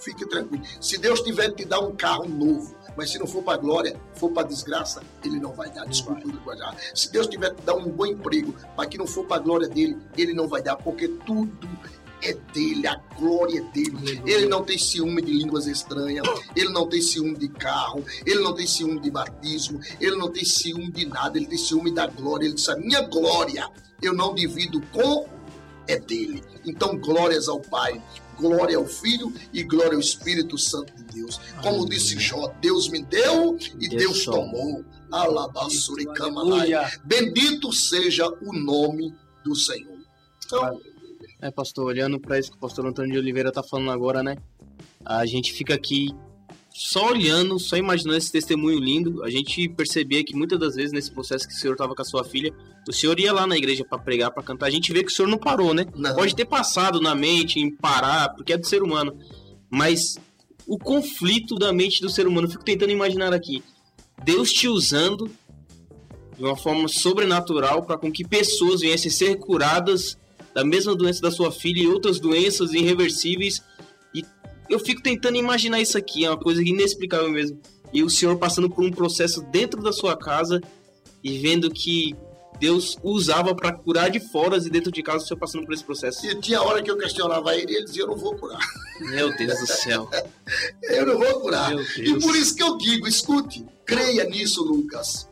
fique tranquilo. Se Deus tiver que te dar um carro novo, mas se não for para glória, for para desgraça, ele não vai dar. Desculpa, tudo vai dar. Se Deus tiver que te dar um bom emprego, mas que não for para glória dele, ele não vai dar, porque tudo é dele, a glória é dele. Ele não tem ciúme de línguas estranhas, ele não tem ciúme de carro, ele não tem ciúme de batismo, ele não tem ciúme de nada, ele tem ciúme da glória. Ele diz, a minha glória eu não divido com, é dele. Então glórias ao Pai, glória ao Filho e glória ao Espírito Santo de Deus. Como Amém. Disse Jó, Deus me deu e Deus, Deus tomou. Bendito seja o nome do Senhor. Então, Amém. É, pastor, olhando para isso que o pastor Antônio de Oliveira tá falando agora, né? A gente fica aqui só olhando, só imaginando esse testemunho lindo. A gente percebia que muitas das vezes nesse processo que o senhor tava com a sua filha, o senhor ia lá na igreja para pregar, para cantar. A gente vê que o senhor não parou, né? Não. Pode ter passado na mente em parar, porque é do ser humano. Mas o conflito da mente do ser humano, eu fico tentando imaginar aqui. Deus te usando de uma forma sobrenatural para com que pessoas viessem ser curadas da mesma doença da sua filha e outras doenças irreversíveis. E eu fico tentando imaginar isso aqui, é uma coisa inexplicável mesmo. E o senhor passando por um processo dentro da sua casa e vendo que Deus usava para curar de fora e dentro de casa o senhor passando por esse processo. E tinha hora que eu questionava ele e ele dizia, eu não vou curar. Meu Deus do céu. Eu não vou curar. E por isso que eu digo, escute, creia nisso, Lucas.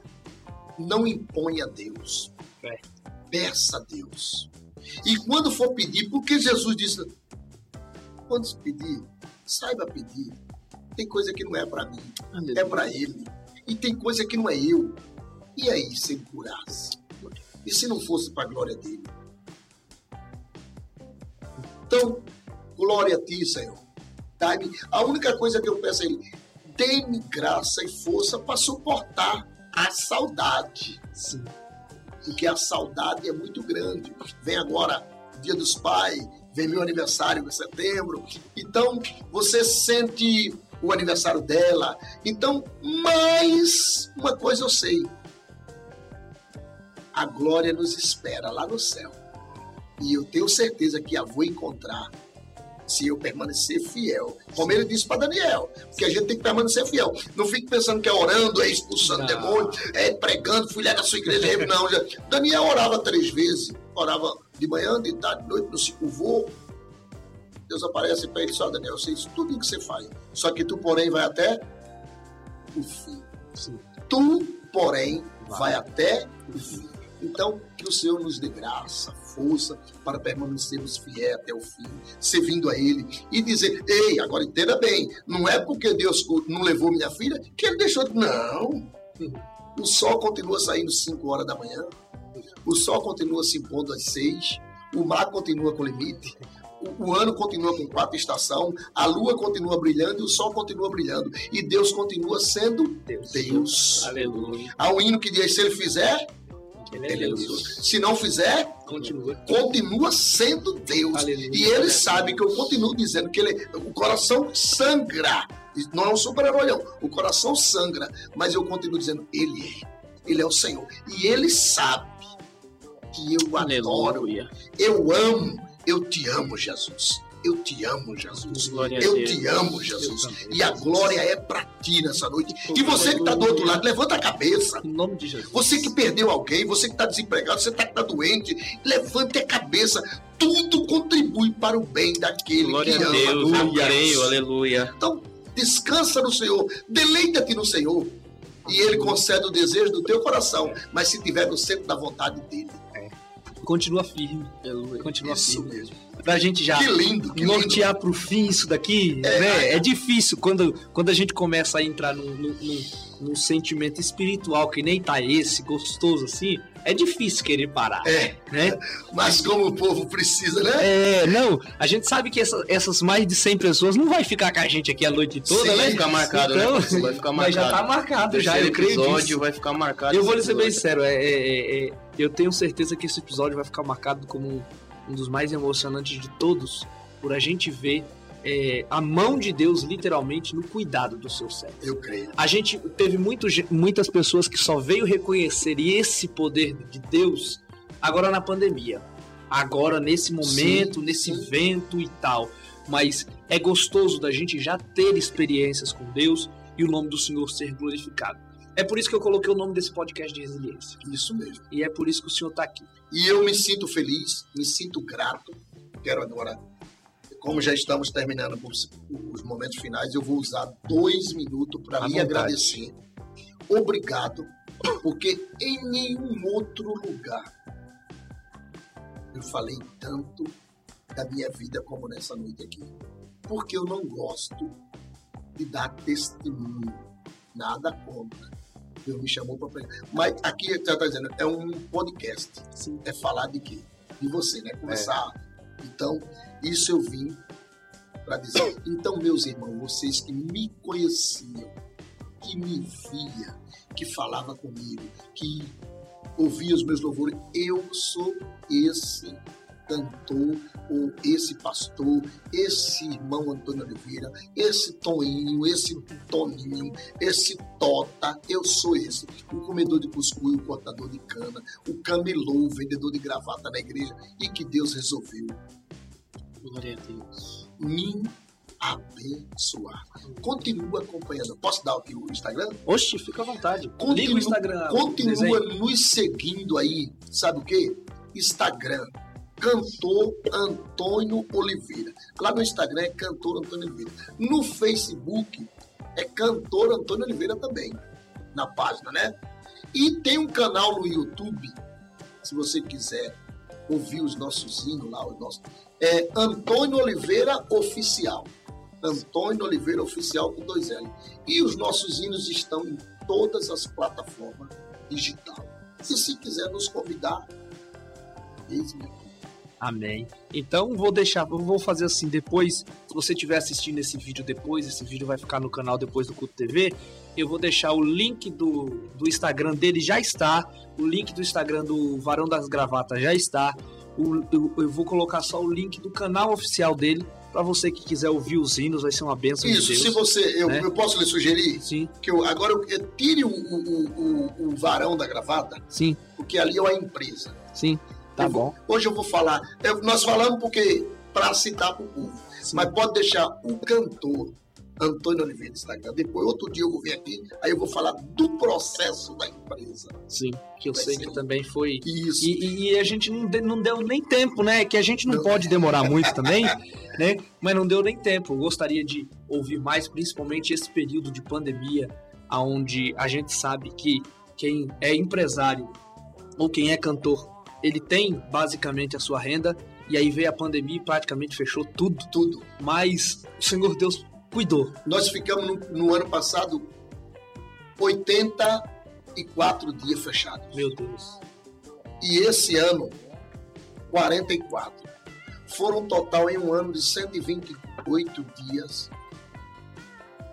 Não imponha a Deus. É. Peça a Deus. E quando for pedir, porque Jesus disse, quando se pedir, saiba pedir. Tem coisa que não é para mim, Amém. É para Ele. E tem coisa que não é eu. E aí, se Ele curasse? E se não fosse para a glória dEle? Então, glória a Ti, Senhor. Dai-me. A única coisa que eu peço a Ele, dê-me graça e força para suportar a saudade. Sim. Porque a saudade é muito grande. Vem agora Dia dos Pais, vem meu aniversário em setembro. Então, você sente o aniversário dela. Então, mas uma coisa eu sei. A glória nos espera lá no céu. E eu tenho certeza que a vou encontrar se eu permanecer fiel. Como ele disse para Daniel, porque a gente tem que permanecer fiel. Não fique pensando que é orando, é expulsando não. demônio, é pregando, fui lá na sua igreja. Não, Daniel orava três vezes. Orava de manhã, de tarde, de noite, no ciclo voo. Deus aparece para ele, só Daniel, eu sei isso, tudo que você faz. Só que tu, porém, vai até o fim. Sim. Tu, porém, vai, vai até o fim. Então, que o Senhor nos dê graça, força, para permanecermos fiéis até o fim, servindo a Ele e dizer, ei, agora entenda bem, não é porque Deus não levou minha filha que Ele deixou. Não. O sol continua saindo às cinco horas da manhã, o sol continua se impondo às seis, o mar continua com limite, o ano continua com quatro estações, a lua continua brilhando e o sol continua brilhando. E Deus continua sendo Deus. Deus. Aleluia. Há um hino que diz, se Ele fizer... Ele é Deus. Deus. Se não fizer, continua, continua sendo Deus. Aleluia. E ele sabe que eu continuo dizendo que ele, o coração sangra. Não é um super-herói, não. O coração sangra. Mas eu continuo dizendo, ele é. Ele é o Senhor. E ele sabe que eu adoro. Aleluia. Eu amo. Eu te amo, Jesus. Eu te amo, Jesus. Eu te amo, Jesus. E a glória é para ti nessa noite. E você que está do outro lado, levanta a cabeça. Em nome de Jesus. Você que perdeu alguém, você que está desempregado, você que está doente, levante a cabeça. Tudo contribui para o bem daquele que ama. Glória a Deus. Eu creio, aleluia. Então, descansa no Senhor. Deleita-te no Senhor. E Ele concede o desejo do teu coração, mas se tiver no centro da vontade dEle. Continua firme, continua isso firme mesmo. Pra gente já que lindo, que nortear lindo. Pro fim isso daqui, é, né? É difícil quando, quando a gente começa a entrar num, num, num sentimento espiritual que nem tá esse, gostoso assim, é difícil querer parar. É, né? Mas como o povo precisa, né? É, não, a gente sabe que essa, essas mais de cem pessoas não vai ficar com a gente aqui a noite toda, Sim, né? Vai ficar marcado, então, né? Vai ficar marcado. Mas já tá marcado, já, eu creio episódio vai ficar marcado. Eu vou lhe ser bem sério, é... é, é eu tenho certeza que esse episódio vai ficar marcado como um dos mais emocionantes de todos, por a gente ver é, a mão de Deus literalmente no cuidado do seu servo. Eu creio. A gente teve muito, muitas pessoas que só veio reconhecer esse poder de Deus agora na pandemia, agora nesse momento, sim, nesse sim. vento e tal. Mas é gostoso da gente já ter experiências com Deus e o nome do Senhor ser glorificado. É por isso que eu coloquei o nome desse podcast de Resiliência. Isso mesmo. E é por isso que o Senhor está aqui. E eu me sinto feliz, me sinto grato. Quero agora, como já estamos terminando os momentos finais, eu vou usar dois minutos para lhe agradecer. Obrigado, porque em nenhum outro lugar eu falei tanto da minha vida como nessa noite aqui. Porque eu não gosto de dar testemunho. Nada contra. Deus me chamou para pregar. Mas aqui você está dizendo, é um podcast. Sim. É falar de quê? De você, né? Começar. É. Então, isso eu vim para dizer. Então, meus irmãos, vocês que me conheciam, que me via, que falava comigo, que ouvia os meus louvores, eu sou esse cantor, ou esse pastor, esse irmão Antônio Oliveira, esse Toninho, esse Toninho, esse Tota, eu sou esse, o comedor de cuscuz, o cortador de cana, o camelô, o vendedor de gravata na igreja, e que Deus resolveu, glória a Deus, me abençoar. Continua acompanhando. Posso dar aqui o Instagram? Oxe, fica à vontade. Continua, liga o Instagram, continua nos seguindo aí, sabe o quê? Instagram Cantor Antônio Oliveira. Lá no Instagram é Cantor Antônio Oliveira. No Facebook é Cantor Antônio Oliveira também, na página, né? E tem um canal no YouTube, se você quiser ouvir os nossos hinos lá, os nossos, é Antônio Oliveira Oficial. Antônio Oliveira Oficial com dois L. E os nossos hinos estão em todas as plataformas digitais. E se quiser nos convidar, eis mesmo. Amém. Então vou deixar, vou fazer assim, depois, se você estiver assistindo esse vídeo depois, esse vídeo vai ficar no canal Depois do Culto T V, eu vou deixar o link do, do Instagram dele, já está, o link do Instagram do Varão das Gravatas já está, o, eu, eu vou colocar só o link do canal oficial dele, para você que quiser ouvir os hinos, vai ser uma bênção de Deus. Isso, se você, eu, né? eu posso lhe sugerir, Sim. que eu, agora eu, eu tire o, o, o, o Varão da Gravata, Sim. porque ali é uma empresa. Sim. Tá bom. Hoje eu vou falar, eu, nós falamos porque para citar para o povo, Sim. mas pode deixar o cantor Antônio Oliveira no Instagram. Depois, outro dia eu vou vir aqui, aí eu vou falar do processo da empresa. Sim, que eu Vai sei ser. que também foi. Isso. E, e, e a gente não, de, não deu nem tempo, né? Que a gente não, não. pode demorar muito também, né? Mas não deu nem tempo. Eu gostaria de ouvir mais, principalmente esse período de pandemia, onde a gente sabe que quem é empresário ou quem é cantor, ele tem basicamente a sua renda, e aí veio a pandemia e praticamente fechou tudo, tudo. Mas o Senhor Deus cuidou. Nós ficamos no, no ano passado oitenta e quatro dias fechados. Meu Deus. E esse ano, quarenta e quatro. Foram um total em um ano de cento e vinte e oito dias.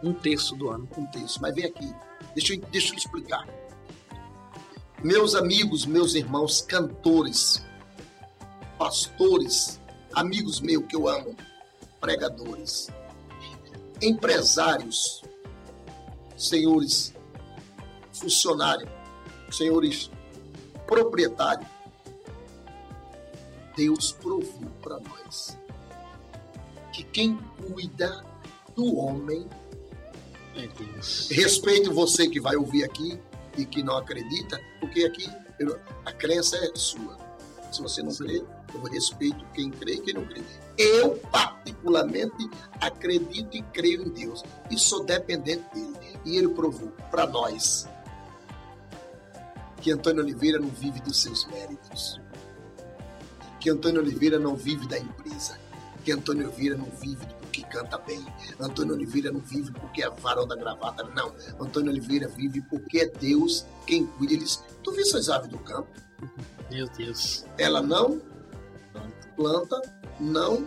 Um terço do ano. Um terço. Mas vem aqui, deixa eu, deixa eu explicar. Meus amigos, meus irmãos, cantores, pastores, amigos meus que eu amo, pregadores, empresários, senhores, funcionários, senhores, proprietários, Deus proviu para nós que quem cuida do homem, é Deus. Respeito você que vai ouvir aqui, e que não acredita, porque aqui a crença é sua. Se você não crê, eu respeito quem crê e quem não crê. Eu, particularmente, acredito e creio em Deus. E sou dependente dele. E ele provou para nós que Antônio Oliveira não vive dos seus méritos. Que Antônio Oliveira não vive da empresa. Que Antônio Oliveira não vive do que canta bem. Antônio Oliveira não vive porque é Varão da Gravata, não. Antônio Oliveira vive porque é Deus quem cuida. Eles... Tu viste as aves do campo? Meu Deus. Ela não planta, não,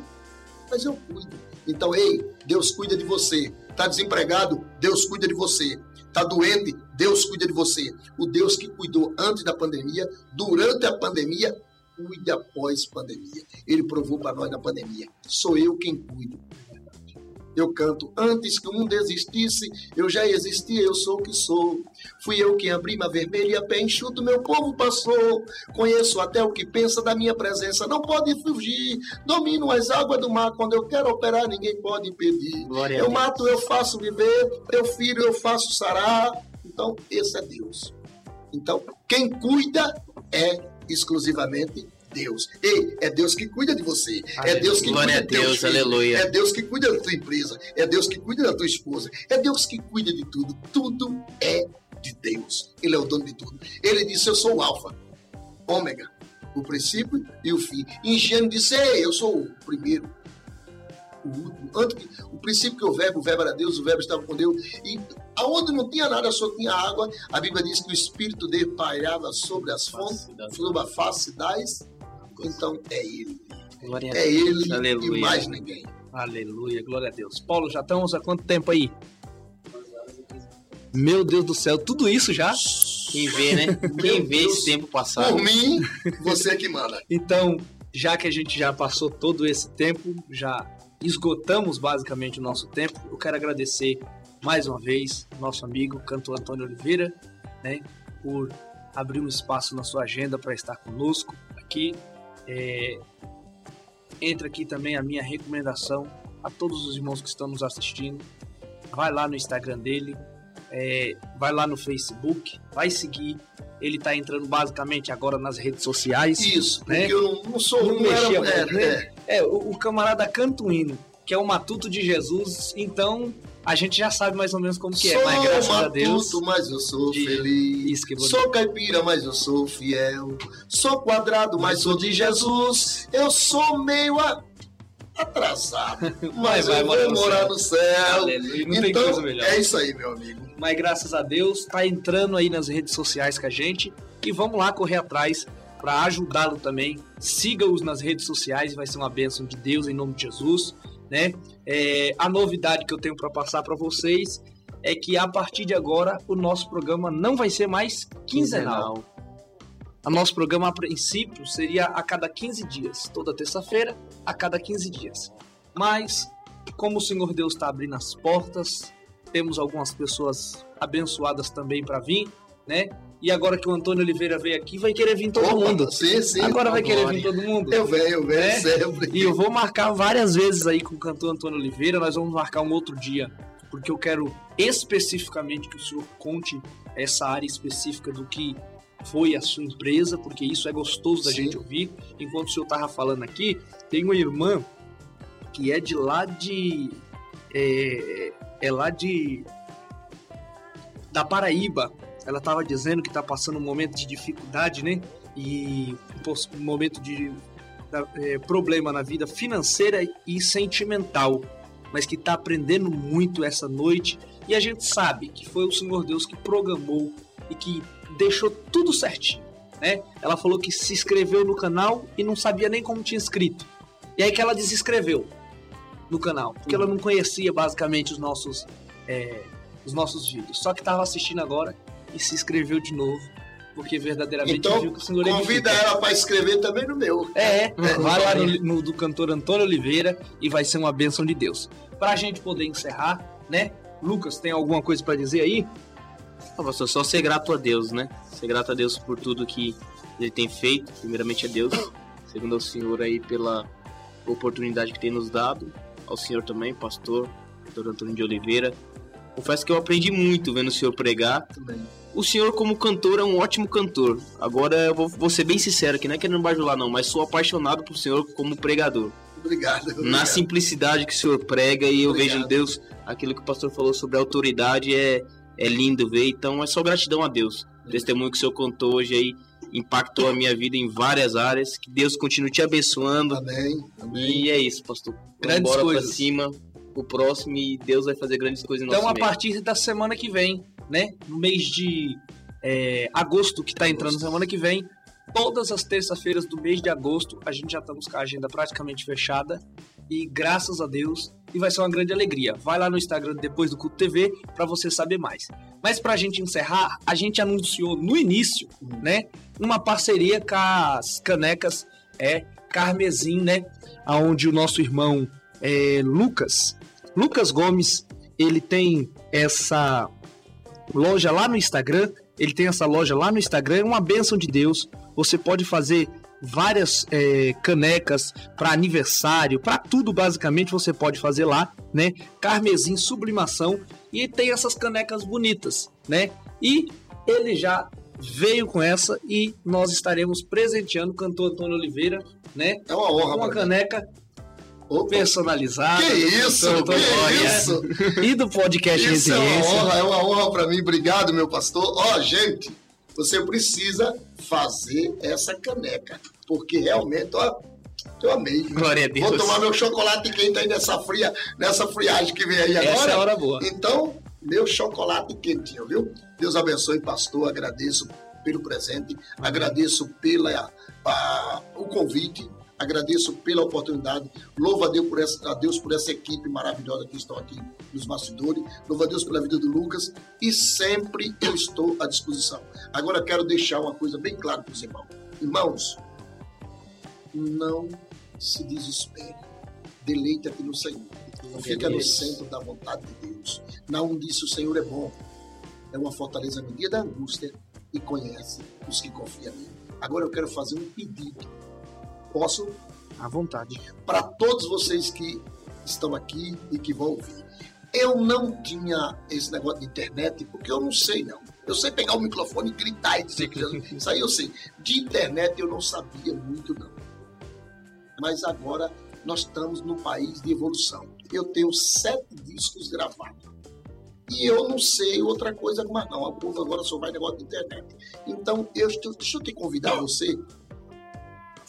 mas eu cuido. Então, ei, Deus cuida de você. Tá desempregado? Deus cuida de você. Tá doente? Deus cuida de você. O Deus que cuidou antes da pandemia, durante a pandemia, cuida após pandemia. Ele provou para nós na pandemia. Sou eu quem cuido. Eu canto antes que o mundo existisse, eu já existia, eu sou o que sou. Fui eu quem abri uma vermelha, pé enxuto, meu povo passou. Conheço até o que pensa da minha presença, não pode fugir. Domino as águas do mar, quando eu quero operar, ninguém pode impedir. Glória. Eu mato, eu faço viver, eu firo, eu faço sarar. Então, esse é Deus. Então, quem cuida é exclusivamente Deus. Ei, é Deus que cuida de você. Aleluia. É Deus que Glória cuida de Deus, filho. Aleluia. É Deus que cuida da tua empresa. É Deus que cuida da tua esposa. É Deus que cuida de tudo. Tudo é de Deus. Ele é o dono de tudo. Ele disse, eu sou o alfa, ômega, o princípio e o fim. E Gênesis disse, ei, eu sou o primeiro, o último. Antes que, o princípio que o verbo, o verbo era Deus, o verbo estava com Deus. E aonde não tinha nada, só tinha água. A Bíblia diz que o Espírito dele pairava sobre as fontes, sobre a face das. Então é ele. Glória é a Deus. Ele Aleluia. E mais ninguém. Aleluia, glória a Deus. Paulo, já estamos há quanto tempo aí? Meu Deus do céu, tudo isso já? Quem vê, né? Quem vê Deus, esse tempo passar. Por mim, você é que manda. Então, já que a gente já passou todo esse tempo, já esgotamos basicamente o nosso tempo, eu quero agradecer mais uma vez nosso amigo, cantor Antônio Oliveira, né, por abrir um espaço na sua agenda para estar conosco aqui. É, entra aqui também a minha recomendação a todos os irmãos que estão nos assistindo. Vai lá no Instagram dele, é, vai lá no Facebook, vai seguir. Ele tá entrando basicamente agora nas redes sociais. Isso, né? Porque eu não sou... Não mexia, era, né? É, é. é o, o camarada cantuíno, que é o Matuto de Jesus, então a gente já sabe mais ou menos como que sou é, mas graças matuto, a Deus... Sou matuto, mas eu sou de... feliz, sou caipira, mas eu sou fiel, sou quadrado, mas sou de Jesus, eu sou meio a... atrasado, mas vai, vai, eu vou morar no céu, no céu. Não tem então, coisa melhor. É isso aí, meu amigo. Mas graças a Deus, tá entrando aí nas redes sociais com a gente e vamos lá correr atrás para ajudá-lo também. Siga-os nas redes sociais, vai ser uma bênção de Deus em nome de Jesus, né? É, a novidade que eu tenho para passar para vocês é que a partir de agora o nosso programa não vai ser mais quinzenal. quinzenal. O nosso programa, a princípio, seria a cada quinze dias. Toda terça-feira, a cada quinze dias. Mas, como o Senhor Deus está abrindo as portas, temos algumas pessoas abençoadas também para vir, né? E agora que o Antônio Oliveira veio aqui, vai querer vir todo Opa, mundo. Sim, sim, agora vai glória. Querer vir todo mundo. Eu venho, eu venho né? sempre. E eu vou marcar várias vezes aí com o cantor Antônio Oliveira. Nós vamos marcar um outro dia, porque eu quero especificamente que o senhor conte essa área específica do que... foi a sua empresa, porque isso é gostoso da Sim. gente ouvir. Enquanto o senhor estava falando aqui, tem uma irmã que é de lá de... É, é lá de... da Paraíba. Ela estava dizendo que está passando um momento de dificuldade, né? E um momento de é, problema na vida financeira e sentimental. Mas que está aprendendo muito essa noite. E a gente sabe que foi o Senhor Deus que programou e que deixou tudo certinho, né? Ela falou que se inscreveu no canal e não sabia nem como tinha inscrito. E aí que ela desinscreveu no canal, porque uhum. ela não conhecia basicamente os nossos, é, os nossos vídeos. Só que estava assistindo agora e se inscreveu de novo, porque verdadeiramente então, viu que o Senhor... Então, convida ela para escrever também no meu. É, é. Vai lá no, no do cantor Antônio Oliveira e vai ser uma bênção de Deus. Para a gente poder encerrar, né? Lucas, tem alguma coisa para dizer aí? Pastor, só ser grato a Deus, né? Ser grato a Deus por tudo que Ele tem feito. Primeiramente a Deus, segundo ao Senhor aí pela oportunidade que tem nos dado. Ao Senhor também, pastor, pastor Antônio de Oliveira. Confesso que eu aprendi muito vendo o senhor pregar. Também. O senhor como cantor é um ótimo cantor. Agora eu vou, vou ser bem sincero aqui, não é querendo bajular não, mas sou apaixonado por o senhor como pregador. Obrigado, obrigado. Na simplicidade que o senhor prega e eu obrigado. Vejo em Deus aquilo que o pastor falou sobre a autoridade é... É lindo ver, então é só gratidão a Deus. O testemunho que o senhor contou hoje aí impactou a minha vida em várias áreas. Que Deus continue te abençoando. Amém, amém. E é isso, pastor. Vamos embora pra cima, o próximo, e Deus vai fazer grandes coisas em nosso meio. Então, a partir da semana que vem, né? No mês de é, agosto, que tá entrando semana que vem, todas as terças-feiras do mês de agosto, a gente já estamos com a agenda praticamente fechada. E graças a Deus, e vai ser uma grande alegria. Vai lá no Instagram Depois do Culto T V para você saber mais. Mas para a gente encerrar, a gente anunciou no início, né, uma parceria com as canecas é Carmesim, né, aonde o nosso irmão é, Lucas, Lucas Gomes, ele tem essa loja lá no Instagram, ele tem essa loja lá no Instagram, é uma bênção de Deus. Você pode fazer várias é, canecas para aniversário, para tudo basicamente você pode fazer lá, né? Carmesim Sublimação, e tem essas canecas bonitas, né? E ele já veio com essa e nós estaremos presenteando o cantor Antônio Oliveira, né? É uma honra, uma caneca Opa. Personalizada. Que isso, que isso! E do podcast isso Resiliência. É uma honra, é uma honra para mim. Obrigado, meu pastor. Ó, oh, gente, você precisa fazer essa caneca, porque realmente, ó, eu amei. Glória a Deus. Vou tomar meu chocolate quente aí nessa, fria, nessa friagem que vem aí agora. Essa é a hora boa. Então, meu chocolate quentinho, viu? Deus abençoe, pastor. Agradeço pelo presente, agradeço pela, a, o convite, agradeço pela oportunidade. Louvo a Deus, por essa, a Deus por essa equipe maravilhosa que estão aqui nos bastidores. Louvo a Deus pela vida do Lucas e sempre eu estou à disposição. Agora quero deixar uma coisa bem clara para os irmãos. Irmãos, não se desespere. Deleita-te no Senhor. Fica no centro da vontade de Deus. Na onde isso o Senhor é bom. É uma fortaleza no dia da angústia e conhece os que confiam nele. Agora eu quero fazer um pedido. Posso? À vontade. Para todos vocês que estão aqui e que vão ouvir. Eu não tinha esse negócio de internet, porque eu não sei, não. Eu sei pegar o microfone e gritar e dizer que isso aí eu sei. De internet eu não sabia muito, não. Mas agora nós estamos num país de evolução. Eu tenho sete discos gravados. E eu não sei outra coisa mais, não. O povo agora só vai negócio de internet. Então, eu, deixa eu te convidar, você.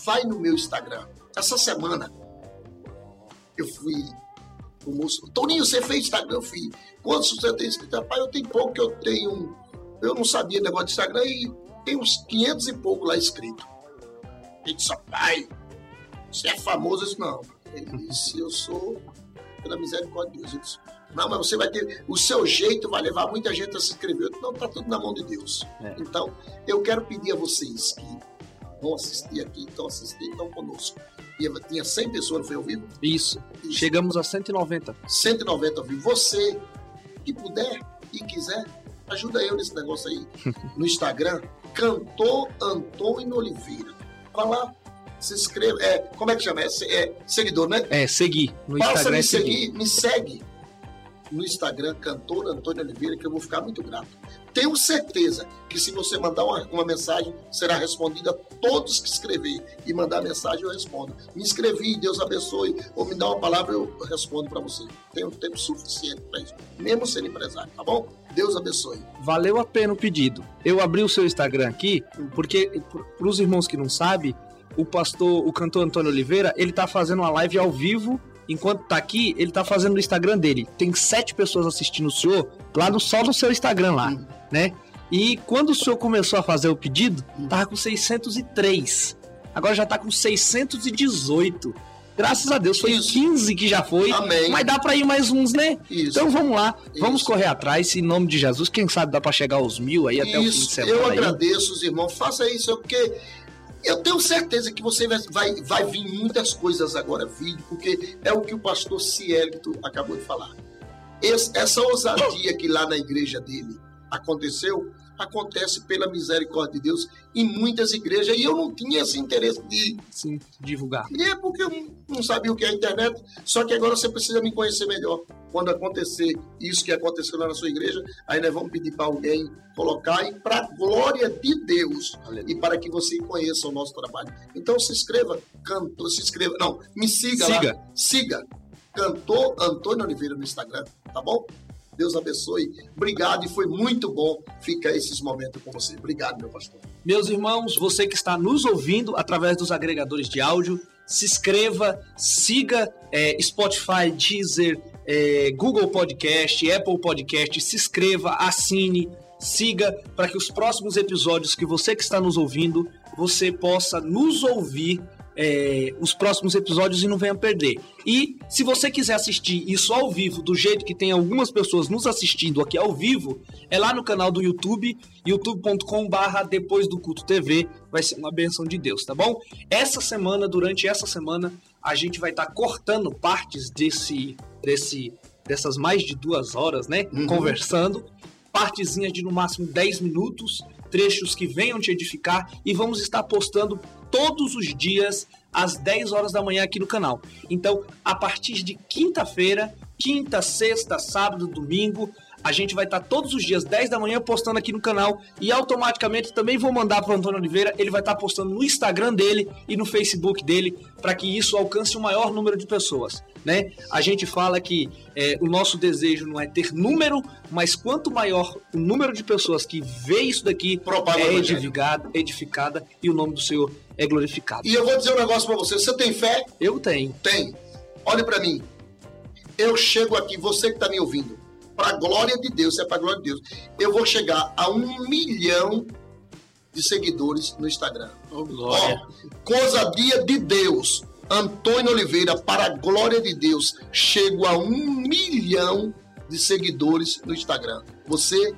Vai no meu Instagram. Essa semana, eu fui... O moço, Toninho, você fez Instagram? Eu fiz. Quantos você tem inscrito? Rapaz, eu tenho pouco, que eu tenho... Eu não sabia negócio de Instagram e tem uns quinhentos e pouco lá escrito. Ele disse, pai, você é famoso? Eu disse, não. Ele disse, eu sou... Pela misericórdia de Deus. Eu disse, não, mas você vai ter... O seu jeito vai levar muita gente a se inscrever. Eu disse, não, tá tudo na mão de Deus. É. Então, eu quero pedir a vocês que... Vão assistir aqui, então assistir, então conosco. E tinha cem pessoas, não foi ao vivo? Isso. Isso. Chegamos a cento e noventa. cento e noventa ao vivo. Você que puder e quiser, ajuda eu nesse negócio aí. No Instagram, cantor Antônio Oliveira. Vai lá, se inscreva. É, como é que chama? É, é seguidor, né? É, seguir. No Passa Instagram. Me, é seguir. Seguir, me segue no Instagram, cantor Antônio Oliveira, que eu vou ficar muito grato. Tenho certeza que se você mandar uma, uma mensagem, será respondida a todos que escrever. E mandar mensagem, eu respondo. Me inscrevi, Deus abençoe, ou me dá uma palavra, eu respondo para você. Tenho tempo suficiente para isso, mesmo sendo empresário, tá bom? Deus abençoe. Valeu a pena o pedido. Eu abri o seu Instagram aqui, porque, para os irmãos que não sabem, o pastor, o cantor Antônio Oliveira, ele tá fazendo uma live ao vivo. Enquanto tá aqui, ele tá fazendo no Instagram dele. Tem sete pessoas assistindo o senhor lá no, só no seu Instagram lá, hum. né? E quando o senhor começou a fazer o pedido, hum. tava com seiscentos e três. Agora já tá com seiscentos e dezoito. Graças a Deus, foi Isso. quinze que já foi. Amém. Mas dá pra ir mais uns, né? Isso. Então vamos lá, Isso. vamos correr atrás, em nome de Jesus. Quem sabe dá pra chegar aos mil aí Isso. até o fim de semana. Eu agradeço aí. Os irmãos, faça isso, porque... Eu tenho certeza que você vai, vai, vai vir muitas coisas agora, vídeo, porque é o que o pastor Ciel acabou de falar. Esse, essa ousadia que lá na igreja dele aconteceu, acontece pela misericórdia de Deus em muitas igrejas. E eu não tinha esse interesse de... Sim, divulgar. E é porque eu não sabia o que é a internet, só que agora você precisa me conhecer melhor. Quando acontecer isso que aconteceu lá na sua igreja, aí nós vamos pedir para alguém colocar, e para a glória de Deus, Aleluia. E para que você conheça o nosso trabalho. Então se inscreva, cantor, se inscreva, não, me siga, siga. lá, siga, cantor Antônio Oliveira no Instagram, tá bom? Deus abençoe, obrigado, e foi muito bom ficar esses momentos com você. Obrigado, meu pastor. Meus irmãos, você que está nos ouvindo através dos agregadores de áudio, se inscreva, siga é, Spotify, Deezer, é, Google Podcast, Apple Podcast, se inscreva, assine, siga, para que os próximos episódios que você que está nos ouvindo, você possa nos ouvir É, os próximos episódios e não venha perder. E se você quiser assistir isso ao vivo, do jeito que tem algumas pessoas nos assistindo aqui ao vivo, é lá no canal do YouTube, youtube ponto com ponto br Depois do Culto T V. Vai ser uma bênção de Deus, tá bom? Essa semana, durante essa semana, a gente vai estar tá cortando partes desse, desse, dessas mais de duas horas, né? Uhum. Conversando, partezinhas de no máximo dez minutos, trechos que venham te edificar, e vamos estar postando todos os dias às dez horas da manhã aqui no canal. Então, a partir de quinta-feira, quinta, sexta, sábado, domingo, a gente vai estar todos os dias dez da manhã postando aqui no canal, e automaticamente também vou mandar para o Antônio Oliveira, ele vai estar postando no Instagram dele e no Facebook dele, para que isso alcance o maior número de pessoas, né? A gente fala que é, o nosso desejo não é ter número, mas quanto maior o número de pessoas que vê isso daqui, Propaga é edificada, edificada e o nome do Senhor é glorificado. E eu vou dizer um negócio pra você. Você tem fé? Eu tenho. Tem. Olhe pra mim. Eu chego aqui, você que tá me ouvindo, pra glória de Deus, é pra glória de Deus, eu vou chegar a um milhão de seguidores no Instagram. Oh, glória. Oh, coisa de Deus. Antônio Oliveira, para a glória de Deus, chego a um milhão de seguidores no Instagram. Você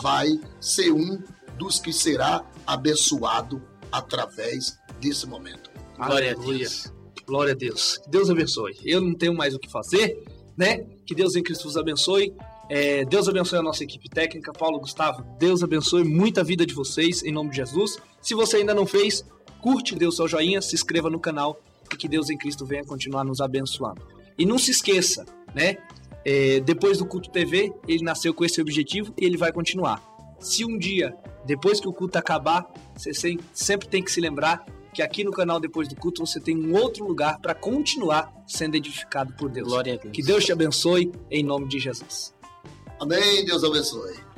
vai ser um dos que será abençoado através desse momento. Glória, Glória a Deus. Glória a Deus. Que Deus abençoe. Eu não tenho mais o que fazer, né? Que Deus em Cristo vos abençoe. É, Deus abençoe a nossa equipe técnica. Paulo, Gustavo, Deus abençoe muita vida de vocês, em nome de Jesus. Se você ainda não fez, curte, dê o seu joinha, se inscreva no canal, e que Deus em Cristo venha continuar nos abençoando. E não se esqueça, né? É, depois do Culto T V, ele nasceu com esse objetivo e ele vai continuar. Se um dia, depois que o culto acabar, você sempre tem que se lembrar que aqui no canal Depois do Culto você tem um outro lugar para continuar sendo edificado por Deus. Glória a Deus. Que Deus te abençoe, em nome de Jesus. Amém, Deus abençoe.